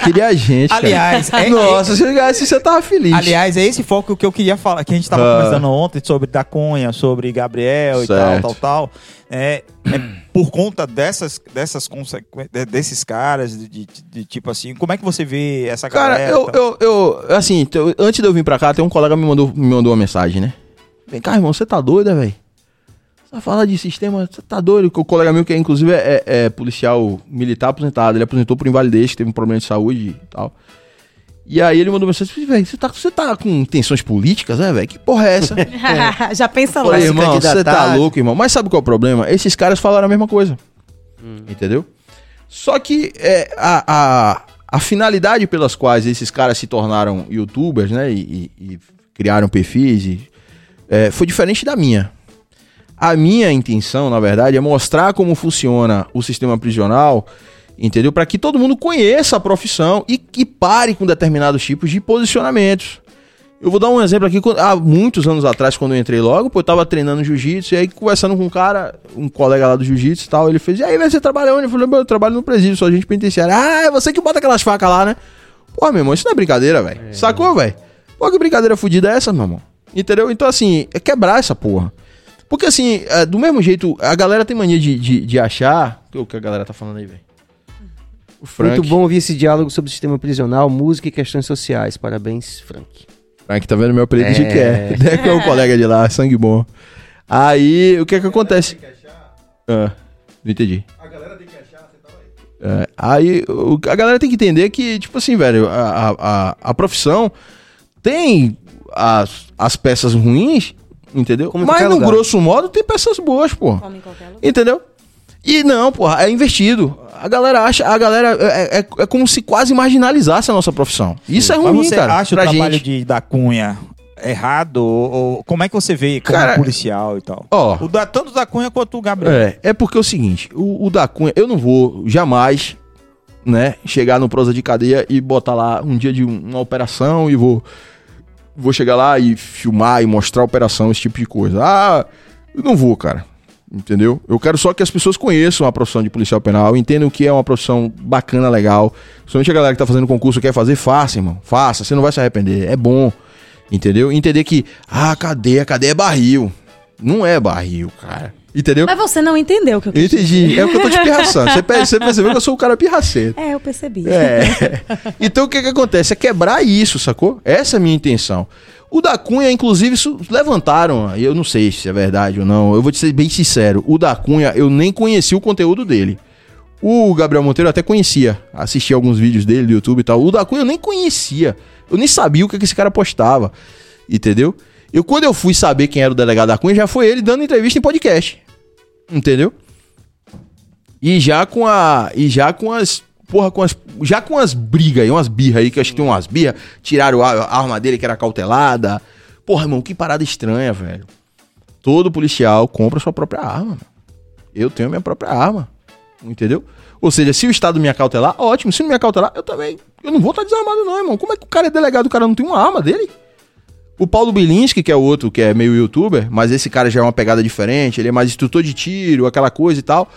Queria a gente, cara. Aliás, nossa, se você tava feliz. Aliás, é esse foco que eu queria falar, que a gente tava conversando ontem sobre da Cunha, sobre Gabriel, certo. E tal. É por conta dessas consequências, desses caras, de tipo assim, como é que você vê essa galera? Cara, eu assim, antes de eu vir pra cá, tem um colega que me mandou uma mensagem, né? Vem cá, irmão, você tá doido, velho? Você fala de sistema, você tá doido? O colega meu, que inclusive é policial militar aposentado, ele aposentou por invalidez, que teve um problema de saúde e tal. E aí ele mandou mensagem, velho, você tá com tensões políticas, né, velho? Que porra é essa? Já pensa lá. Falei, irmão, você tá louco, irmão. Mas sabe qual é o problema? Esses caras falaram a mesma coisa. Entendeu? Só que a finalidade pelas quais esses caras se tornaram youtubers, né? E criaram perfis foi diferente da minha. A minha intenção, na verdade, é mostrar como funciona o sistema prisional... Entendeu? Para que todo mundo conheça a profissão e que pare com determinados tipos de posicionamentos. Eu vou dar um exemplo aqui. Há muitos anos atrás, quando eu entrei logo, eu tava treinando jiu-jitsu e aí conversando com um cara, um colega lá do jiu-jitsu e tal, ele fez, e aí, você trabalha onde? Eu falei, eu trabalho no presídio, sou agente penitenciário. Ah, é você que bota aquelas facas lá, né? Pô, meu irmão, isso não é brincadeira, velho. É. Sacou, velho? Pô, que brincadeira fodida é essa, meu irmão? Entendeu? Então, assim, é quebrar essa porra. Porque, assim, do mesmo jeito, a galera tem mania de achar... O que a galera tá falando aí, velho? Muito bom ouvir esse diálogo sobre o sistema prisional, música e questões sociais. Parabéns, Frank. Frank, tá vendo meu apelido de que é o colega de lá, sangue bom. Aí, o que acontece? Não entendi. A galera tem que achar, você tava aí. É, aí a galera tem que entender que, tipo assim, velho, a profissão tem as peças ruins, entendeu? Mas no grosso modo tem peças boas, porra. Como em qualquer lugar. Entendeu? E não, porra, é investido. A galera acha, é como se quase marginalizasse a nossa profissão. Isso é ruim, mas você, cara. Você acha o trabalho da Cunha errado? Ou como é que você vê como, cara, policial e tal? Ó, tanto o da Cunha quanto o Gabriel. É porque é o seguinte, o da Cunha, eu não vou jamais, né, chegar no Prosa de Cadeia e botar lá um dia de uma operação e vou chegar lá e filmar e mostrar a operação, esse tipo de coisa. Ah, eu não vou, cara. Entendeu? Eu quero só que as pessoas conheçam a profissão de policial penal, entendam que é uma profissão bacana, legal. Principalmente a galera que tá fazendo concurso quer fazer, faça, irmão. Faça, você não vai se arrepender. É bom. Entendeu? Entender que, cadeia é barril. Não é barril, cara. Entendeu? Mas você não entendeu o que eu quis dizer. Entendi. É o que eu tô te pirraçando. Você percebeu que eu sou o cara pirraceiro. É, eu percebi. É. Então o que acontece? É quebrar isso, sacou? Essa é a minha intenção. O da Cunha, inclusive, isso levantaram. Eu não sei se é verdade ou não. Eu vou te ser bem sincero. O da Cunha, eu nem conheci o conteúdo dele. O Gabriel Monteiro eu até conhecia. Assistia alguns vídeos dele do YouTube e tal. O da Cunha eu nem conhecia. Eu nem sabia o que esse cara postava. Entendeu? Quando eu fui saber quem era o delegado da Cunha, já foi ele dando entrevista em podcast. Entendeu? Já com as brigas aí, umas birras aí, que eu acho que tem umas birras. Tiraram a arma dele que era cautelada. Porra, irmão, que parada estranha, velho. Todo policial compra sua própria arma, mano. Eu tenho minha própria arma. Entendeu? Ou seja, se o Estado me acautelar, ótimo. Se não me acautelar, eu também. Eu não vou estar desarmado, não, irmão. Como é que o cara é delegado, o cara não tem uma arma dele? O Paulo Bilinski, que é o outro, que é meio youtuber, mas esse cara já é uma pegada diferente. Ele é mais instrutor de tiro, aquela coisa e tal.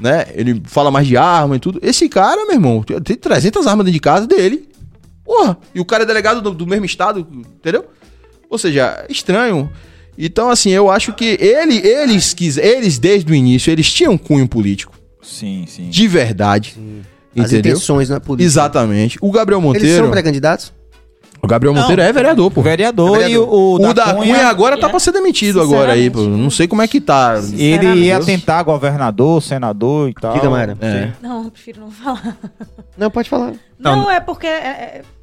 Né? Ele fala mais de arma e tudo. Esse cara, meu irmão, tem 300 armas dentro de casa dele. Porra! E o cara é delegado do mesmo estado, entendeu? Ou seja, estranho. Então, assim, eu acho que eles desde o início, eles tinham cunho político. Sim, sim. De verdade. Sim. Entendeu? As intenções na política. Exatamente. O Gabriel Monteiro... Eles são pré-candidatos? O Gabriel Monteiro é vereador, pô. Vereador e o da Cunha agora tá pra ser demitido agora aí, pô. Não sei como é que tá. Ele ia tentar governador, senador e tal. Diga, Mayara. É. Não, eu prefiro não falar. Não, pode falar. Não, é porque...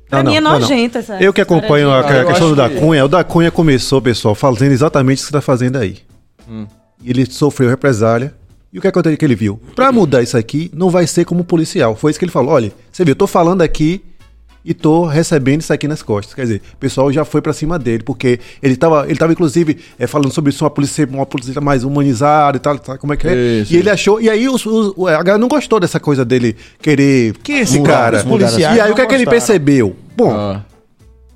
Pra mim é nojenta, sabe? Eu que acompanho a questão do da Cunha. O da Cunha começou, pessoal, fazendo exatamente isso que tá fazendo aí. Ele sofreu represália. E o que aconteceu que ele viu? Pra mudar isso aqui, não vai ser como policial. Foi isso que ele falou. Olha, você viu, eu tô falando aqui... E tô recebendo isso aqui nas costas. Quer dizer, o pessoal já foi pra cima dele, porque ele tava inclusive, falando sobre isso, uma polícia mais humanizada e tal, como é que é? Isso. E ele achou, e aí a galera não gostou dessa coisa dele querer... Quem é esse cara? E aí o que é que ele percebeu? Bom,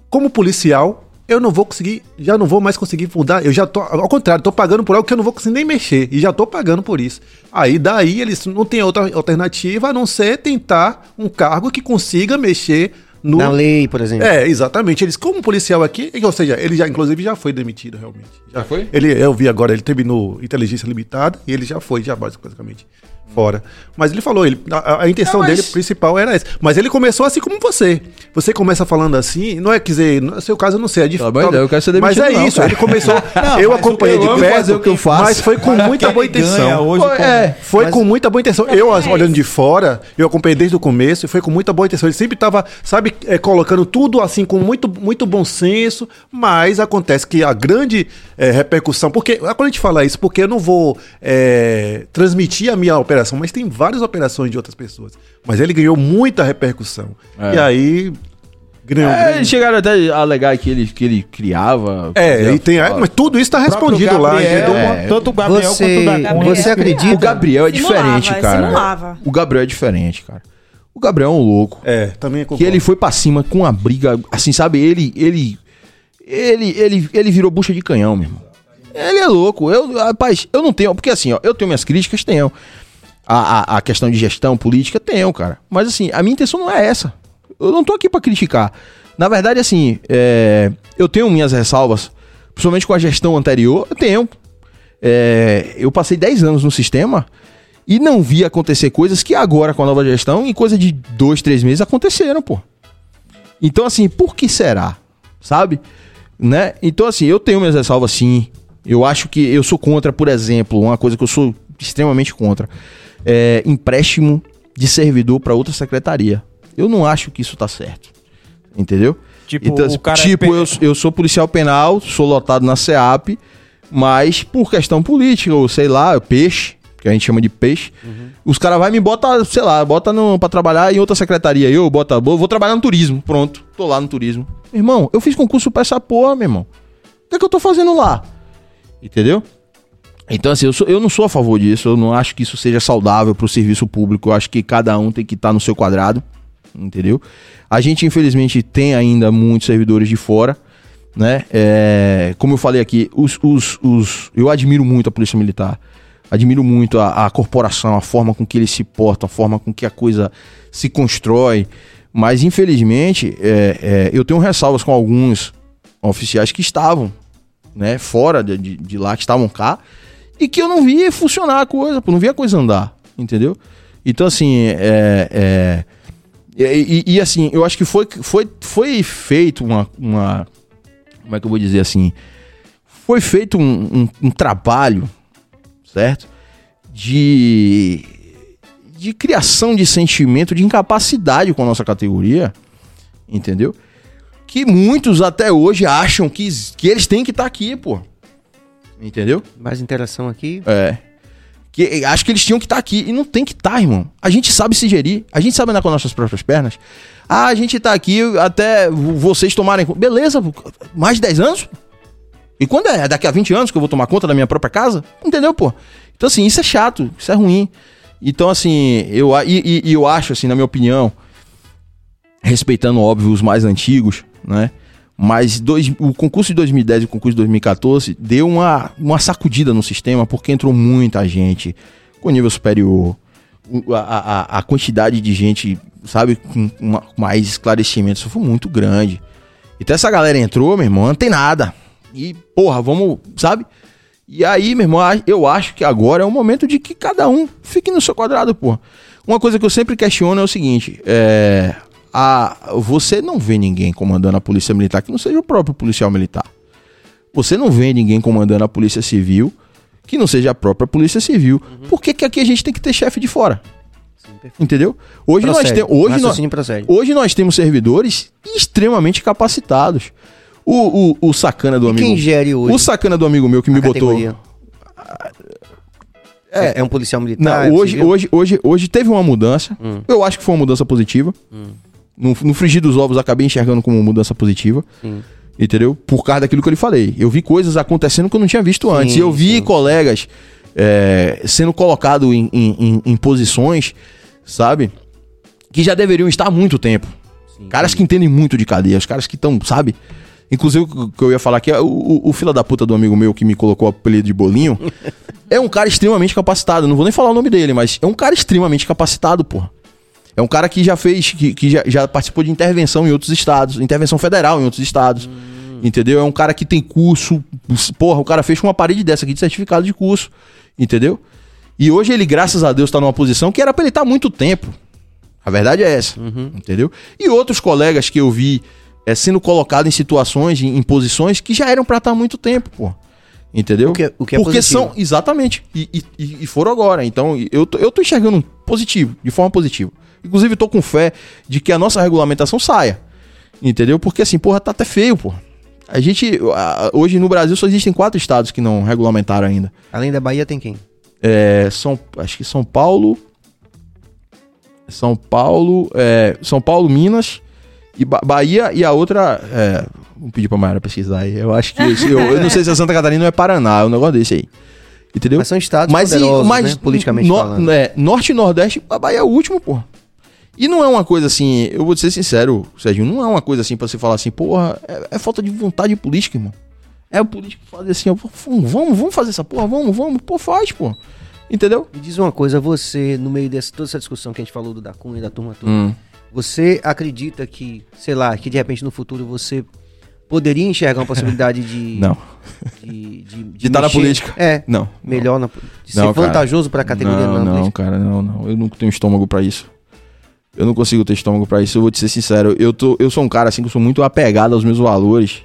como policial, eu não vou conseguir, já não vou mais conseguir mudar, eu já tô, ao contrário, tô pagando por algo que eu não vou conseguir nem mexer, e já tô pagando por isso. Aí daí eles não tem outra alternativa a não ser tentar um cargo que consiga mexer na lei, por exemplo. É, exatamente. Eles, como policial aqui, ou seja, ele já, inclusive, já foi demitido, realmente. Já foi? Eu vi agora, ele terminou inteligência limitada e ele já foi, basicamente, fora. Mas ele falou, a intenção dele principal era essa. Mas ele começou assim como você. Você começa falando assim, não é, quer dizer, no seu caso eu não sei, é difícil. Eu quero ser demitido, mas é isso, cara. Ele começou, eu acompanhei de perto, mas foi com muita boa intenção. Olhando de fora, eu acompanhei desde o começo e foi com muita boa intenção. Ele sempre tava, sabe, colocando tudo assim com muito, muito bom senso, mas acontece que a grande repercussão, porque quando a gente fala isso, porque eu não vou transmitir a minha operação, mas tem várias operações de outras pessoas, mas ele ganhou muita repercussão e aí eles chegaram até a alegar que ele criava e tem, mas tudo isso tá respondido lá, tanto o Gabriel quanto o da Cunha. Você acredita? O Gabriel é diferente, cara. O Gabriel é diferente, cara. O Gabriel é um louco. Também concordo. Que ele foi pra cima com a briga, assim, sabe? Ele virou bucha de canhão, meu irmão. Ele é louco. Rapaz, eu não tenho... Porque assim, ó, eu tenho minhas críticas, tenho. A questão de gestão política, tenho, cara. Mas assim, a minha intenção não é essa. Eu não tô aqui pra criticar. Na verdade, assim, eu tenho minhas ressalvas, principalmente com a gestão anterior, eu tenho. Eu passei 10 anos no sistema... E não vi acontecer coisas que agora, com a nova gestão, em coisa de 2-3 meses, aconteceram, pô. Então, assim, por que será? Sabe? Né? Então, assim, eu tenho minhas ressalvas, sim. Eu acho que eu sou contra, por exemplo, uma coisa que eu sou extremamente contra. Empréstimo de servidor para outra secretaria. Eu não acho que isso tá certo. Entendeu? Tipo, então, o cara eu sou policial penal, sou lotado na SEAP, mas por questão política, ou sei lá, peixe, que a gente chama de peixe, os caras vão me botar, sei lá, pra trabalhar em outra secretaria. Eu vou trabalhar no turismo, pronto. Tô lá no turismo. Irmão, eu fiz concurso pra essa porra, meu irmão. O que é que eu tô fazendo lá? Entendeu? Então, assim, eu não sou a favor disso. Eu não acho que isso seja saudável pro serviço público. Eu acho que cada um tem que estar no seu quadrado. Entendeu? A gente, infelizmente, tem ainda muitos servidores de fora, né? Como eu falei aqui, eu admiro muito a Polícia Militar. Admiro muito a corporação, a forma com que eles se portam, a forma com que a coisa se constrói. Mas, infelizmente, eu tenho ressalvas com alguns oficiais que estavam, né, fora de lá, que estavam cá, e que eu não vi funcionar a coisa, não vi a coisa andar, entendeu? Então, assim, assim, eu acho que foi feito uma como é que eu vou dizer assim? Foi feito um trabalho, certo? De criação de sentimento de incapacidade com a nossa categoria, entendeu? Que muitos até hoje acham que eles têm que estar aqui, pô. Entendeu? Mais interação aqui. Acho que eles tinham que estar aqui. E não tem que estar, irmão. A gente sabe se gerir. A gente sabe andar com as nossas próprias pernas. Ah, a gente tá aqui até vocês tomarem... Beleza, mais de 10 anos? E quando é? Daqui a 20 anos que eu vou tomar conta da minha própria casa? Entendeu, pô? Então, assim, isso é chato. Isso é ruim. Então, assim, eu acho, assim, na minha opinião... Respeitando, óbvio, os mais antigos, né? Mas o concurso de 2010 e o concurso de 2014 deu uma sacudida no sistema, porque entrou muita gente com nível superior, a quantidade de gente, sabe, com mais esclarecimento, isso foi muito grande. Então essa galera entrou, meu irmão, não tem nada. E, porra, vamos, sabe? E aí, meu irmão, eu acho que agora é o momento de que cada um fique no seu quadrado, porra. Uma coisa que eu sempre questiono é o seguinte, você não vê ninguém comandando a polícia militar que não seja o próprio policial militar. Você não vê ninguém comandando a polícia civil que não seja a própria polícia civil. Uhum. Por que aqui a gente tem que ter chefe de fora? Sim, entendeu? Hoje nós temos servidores extremamente capacitados. O sacana do amigo... Quem gere hoje? O sacana do amigo meu que me categoria botou... É um policial militar? Não, hoje teve uma mudança. Eu acho que foi uma mudança positiva. No frigir dos ovos, acabei enxergando como uma mudança positiva. Sim. Entendeu? Por causa daquilo que eu lhe falei. Eu vi coisas acontecendo que eu não tinha visto antes. E eu vi colegas sendo colocados em posições, sabe? Que já deveriam estar há muito tempo. Sim, caras que entendem muito de cadeia. Os caras que estão, sabe? Inclusive, o que eu ia falar aqui, o fila da puta do amigo meu que me colocou o apelido de bolinho, é um cara extremamente capacitado. Não vou nem falar o nome dele, mas é um cara extremamente capacitado, porra. É um cara que já fez, que já participou de intervenção em outros estados, intervenção federal em outros estados, entendeu? É um cara que tem curso, porra, o cara fez uma parede dessa aqui de certificado de curso, entendeu? E hoje ele, graças a Deus, tá numa posição que era pra ele estar há muito tempo. A verdade é essa, entendeu? E outros colegas que eu vi sendo colocado em situações, em posições que já eram pra estar há muito tempo, pô. Entendeu? O que é porque positivo. São, exatamente. E foram agora. Então, eu tô enxergando positivo, de forma positiva. Inclusive, tô com fé de que a nossa regulamentação saia. Entendeu? Porque assim, porra, tá até feio, pô. A gente, hoje no Brasil só existem 4 estados que não regulamentaram ainda. Além da Bahia, tem quem? Acho que São Paulo, Minas... E Bahia e a outra... Vou pedir pra Mayara pesquisar aí. Eu acho que... eu não sei se a Santa Catarina ou é Paraná. É um negócio desse aí. Entendeu? Mas são estados poderosos, né? Politicamente falando. Norte e Nordeste, a Bahia é o último, pô. E não é uma coisa assim... Eu vou ser sincero, Sérgio. Não é uma coisa assim pra você falar assim... Porra, é falta de vontade política, irmão. É o político fazer assim... Vamos fazer essa porra. Vamos. Pô, faz, pô. Entendeu? Me diz uma coisa. Você, no meio dessa toda essa discussão que a gente falou do Da Cunha e da turma toda... Você acredita que, sei lá, que de repente no futuro você poderia enxergar uma possibilidade de... Não. De estar na política. Não. Melhor, de ser vantajoso para a categoria. Não, cara. Eu não tenho estômago para isso. Eu não consigo ter estômago para isso. Eu vou te ser sincero. Eu sou um cara assim que eu sou muito apegado aos meus valores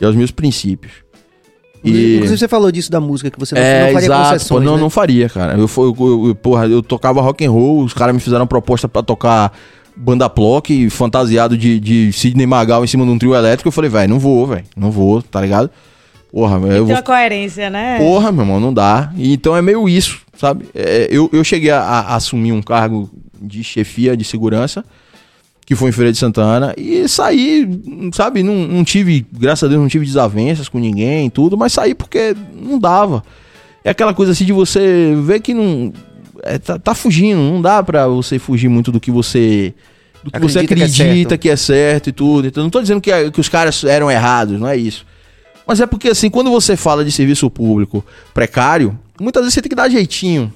e aos meus princípios. E... Inclusive você falou disso da música, que você não faria concessões, pô, não faria, cara. Eu tocava rock and roll, os caras me fizeram proposta pra tocar banda plock, fantasiado de Sidney Magal em cima de um trio elétrico. Eu falei, velho, não vou, tá ligado? Porra, eu vou... Tem uma coerência, né? Porra, meu irmão, não dá. Então é meio isso, sabe? Eu cheguei a assumir um cargo de chefia de segurança, que foi em Feira de Santana, e saí, sabe, não tive, graças a Deus, não tive desavenças com ninguém e tudo, mas saí porque não dava. É aquela coisa assim de você ver que não... tá fugindo, não dá pra você fugir muito do que você acredita que é certo e tudo. Então, não tô dizendo que os caras eram errados, não é isso. Mas é porque, assim, quando você fala de serviço público precário, muitas vezes você tem que dar jeitinho.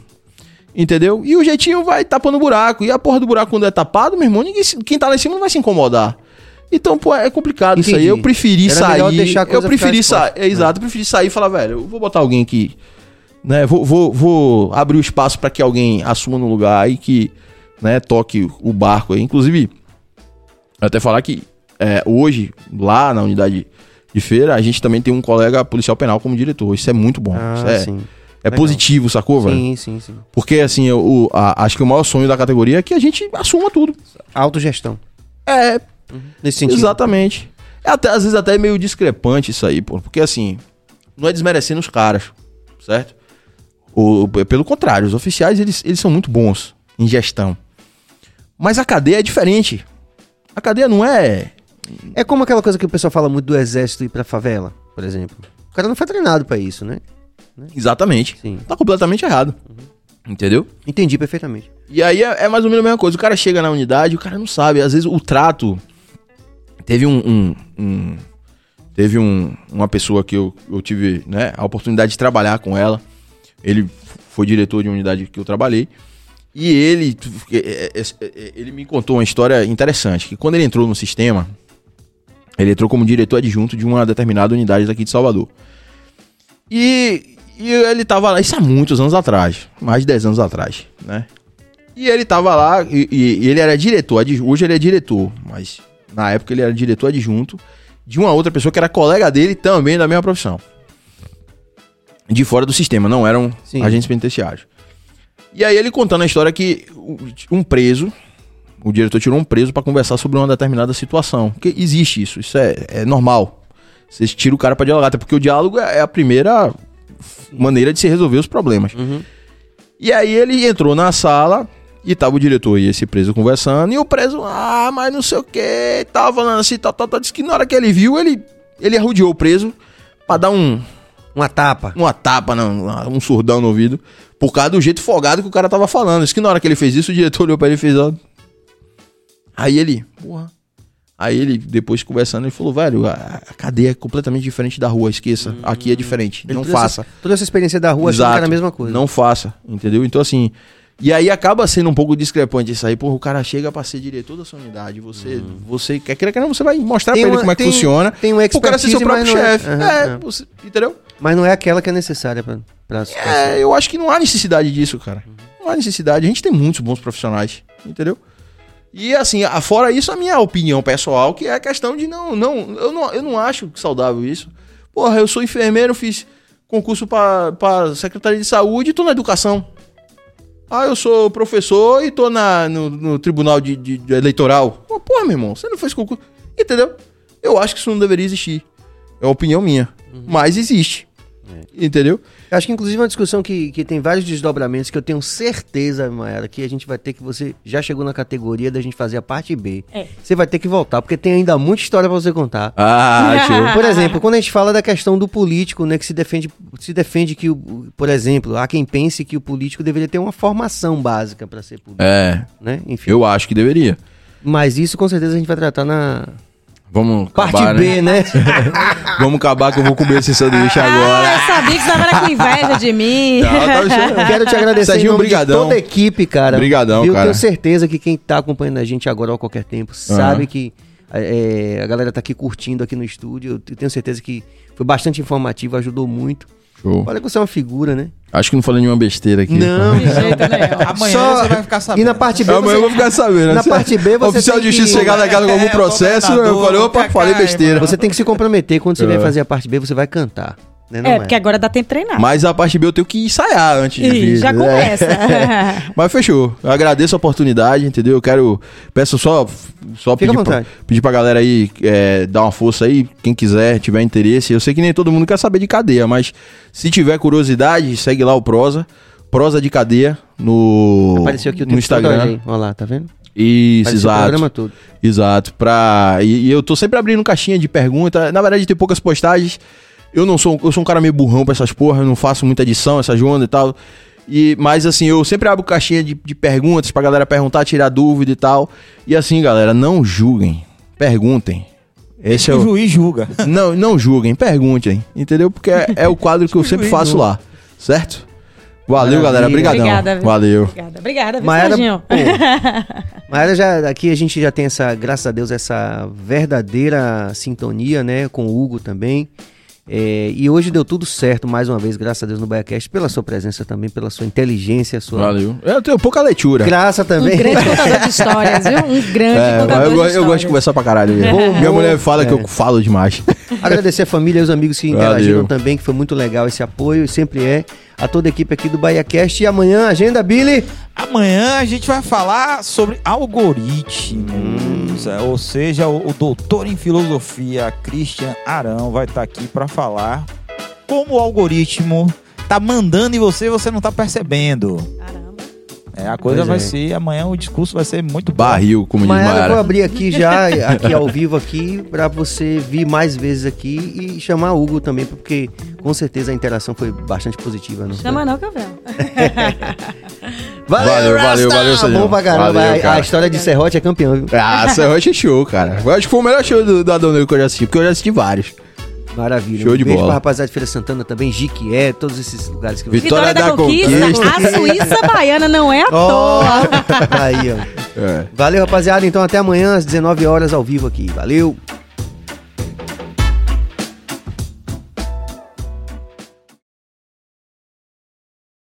Entendeu? E o jeitinho vai tapando o buraco. E a porra do buraco, quando é tapado, meu irmão, quem tá lá em cima não vai se incomodar. Então, pô, é complicado. Entendi. Isso aí. Eu preferi sair e falar, velho, eu vou botar alguém aqui, né? Vou abrir o espaço pra que alguém assuma no lugar e que, né, toque o barco aí. Inclusive, até falar que hoje, lá na unidade de Feira, a gente também tem um colega policial penal como diretor. Isso é muito bom. Sim. É legal. Positivo, sacou, velho? Sim. Porque, assim, acho que o maior sonho da categoria é que a gente assuma tudo. Autogestão. Nesse sentido. Exatamente. Às vezes até é meio discrepante isso aí, pô. Porque, assim, não é desmerecendo os caras, certo? Pelo contrário, os oficiais, eles são muito bons em gestão. Mas a cadeia é diferente. A cadeia não é... É como aquela coisa que o pessoal fala muito do exército ir pra favela, por exemplo. O cara não foi treinado pra isso, né? Exatamente. Sim. Tá completamente errado. Uhum. Entendeu? Entendi perfeitamente. E aí é mais ou menos a mesma coisa. O cara chega na unidade, o cara não sabe. Às vezes o trato... Teve uma pessoa que eu tive, né, a oportunidade de trabalhar com ela. Ele foi diretor de uma unidade que eu trabalhei. E ele me contou uma história interessante. Que quando ele entrou no sistema, ele entrou como diretor adjunto de uma determinada unidade daqui de Salvador. E ele tava lá, isso há muitos anos atrás, mais de 10 anos atrás, né? E ele tava lá, e ele era diretor, hoje ele é diretor, mas na época ele era diretor adjunto de uma outra pessoa que era colega dele também da mesma profissão. De fora do sistema, não eram Sim. agentes penitenciários. E aí ele contando a história que o diretor tirou um preso pra conversar sobre uma determinada situação. Porque existe isso é normal. Você tira o cara pra dialogar, até porque o diálogo é a primeira maneira de se resolver os problemas. Uhum. E aí ele entrou na sala e tava o diretor e esse preso conversando. E o preso, mas não sei o que, tava falando assim, disse que na hora que ele viu, ele arrodeou o preso pra dar um surdão no ouvido, por causa do jeito folgado que o cara tava falando. Diz que na hora que ele fez isso, o diretor olhou pra ele e fez, ó. Aí ele, porra. Aí ele, depois conversando, ele falou, velho, a cadeia é completamente diferente da rua, esqueça, aqui é diferente, não faça. Toda essa experiência da rua, Exato. Acho que era a mesma coisa. Não faça, entendeu? Então assim, e aí acaba sendo um pouco discrepante isso aí, porra, o cara chega pra ser diretor da sua unidade, você quer, você vai mostrar pra ele como é que funciona, o cara ser seu próprio chefe, você, entendeu? Mas não é aquela que é necessária pra situação. Eu acho que não há necessidade disso, cara, não há necessidade, a gente tem muitos bons profissionais, entendeu? E assim, fora isso, a minha opinião pessoal, que é a questão de eu não acho saudável isso. Porra, eu sou enfermeiro, fiz concurso pra Secretaria de Saúde e tô na educação. Eu sou professor e tô no Tribunal de Eleitoral. Porra, meu irmão, você não fez concurso. Entendeu? Eu acho que isso não deveria existir. É uma opinião minha. Uhum. Mas existe. Entendeu? Acho que inclusive é uma discussão que tem vários desdobramentos que eu tenho certeza, Mayara, que a gente vai ter que... Você já chegou na categoria da gente fazer a parte B. Você vai ter que voltar, porque tem ainda muita história pra você contar. Por exemplo, quando a gente fala da questão do político, né, que se defende que, por exemplo, há quem pense que o político deveria ter uma formação básica pra ser político. Né? Enfim. Eu acho que deveria. Mas isso com certeza a gente vai tratar na... Vamos acabar, parte B, né? Vamos acabar que eu vou comer esse sanduíche agora. Eu sabia que você tava com inveja de mim. Não, quero te agradecer, Sérgio, brigadão. Toda a equipe, cara. Obrigadão, cara. Eu tenho certeza que quem tá acompanhando a gente agora ou a qualquer tempo sabe que a galera tá aqui curtindo aqui no estúdio. Eu tenho certeza que foi bastante informativo, ajudou muito. Show. Olha que você é uma figura, né? Acho que não falei nenhuma besteira aqui. Não, de jeito nenhum. Amanhã você vai ficar sabendo. E na parte B amanhã eu vou ficar sabendo. Na parte B você oficial de justiça chegar na casa com algum processo, eu falei, opa, falei besteira. Você tem que se comprometer. Quando você vier fazer a parte B, você vai cantar. Né, não é, porque agora dá tempo de treinar. Mas a parte B eu tenho que ensaiar antes de vir. Já começa. Mas fechou. Eu agradeço a oportunidade, entendeu? Eu quero... Peço só pedir pra galera aí dar uma força aí. Quem quiser, tiver interesse. Eu sei que nem todo mundo quer saber de cadeia, mas se tiver curiosidade, segue lá o Prosa de Cadeia no, apareceu aqui o no Instagram. Olha lá, tá vendo? Isso, exato. O programa todo. Exato. E eu tô sempre abrindo caixinha de perguntas. Na verdade, tem poucas postagens. Eu sou um cara meio burrão pra essas porras, não faço muita edição, essas ondas e tal. Mas assim, eu sempre abro caixinha de perguntas pra galera perguntar, tirar dúvida e tal. E assim, galera, não julguem, perguntem. Esse é o juiz julga. Não julguem, perguntem, entendeu? Porque é o quadro que eu sempre faço lá, certo? Valeu, galera, brigadão. Obrigada, valeu. Obrigada, Sérgio. Mayara, aqui a gente já tem essa, graças a Deus, essa verdadeira sintonia, né, com o Hugo também. E hoje deu tudo certo, mais uma vez, graças a Deus, no BahiaCast, pela sua presença também, pela sua inteligência, sua... Valeu. Eu tenho pouca leitura. Graça também. Um grande contador de histórias, viu? Um grande contador de histórias. Eu gosto de conversar pra caralho. Minha mulher fala que eu falo demais. Agradecer a família e os amigos que interagiram também, que foi muito legal esse apoio, e sempre é. A toda a equipe aqui do BahiaCast. E amanhã, agenda, Billy? Amanhã a gente vai falar sobre algoritmos. Ou seja, o doutor em filosofia, Christian Arão, vai estar aqui para falar como o algoritmo tá mandando em você e você não tá percebendo. Caramba. A coisa vai ser... Amanhã o discurso vai ser muito barril, como diz Mayara. Eu vou abrir aqui já, aqui ao vivo, aqui para você vir mais vezes aqui e chamar o Hugo também, porque com certeza a interação foi bastante positiva. Não chama não que eu venho. Valeu, Sérgio. Bom pra caramba. Valeu, cara. A história de Serrote é campeão, viu? Serrote é show, cara. Eu acho que foi o melhor show do Adão Negro que eu já assisti, porque eu já assisti vários. Maravilha. Show de bola. Beijo pra rapaziada de Feira de Santana também, Jequié, todos esses lugares que eu Vitória da Conquista. A Suíça baiana não é à toa. Aí, ó. Valeu, rapaziada. Então, até amanhã, às 19 horas, ao vivo aqui. Valeu.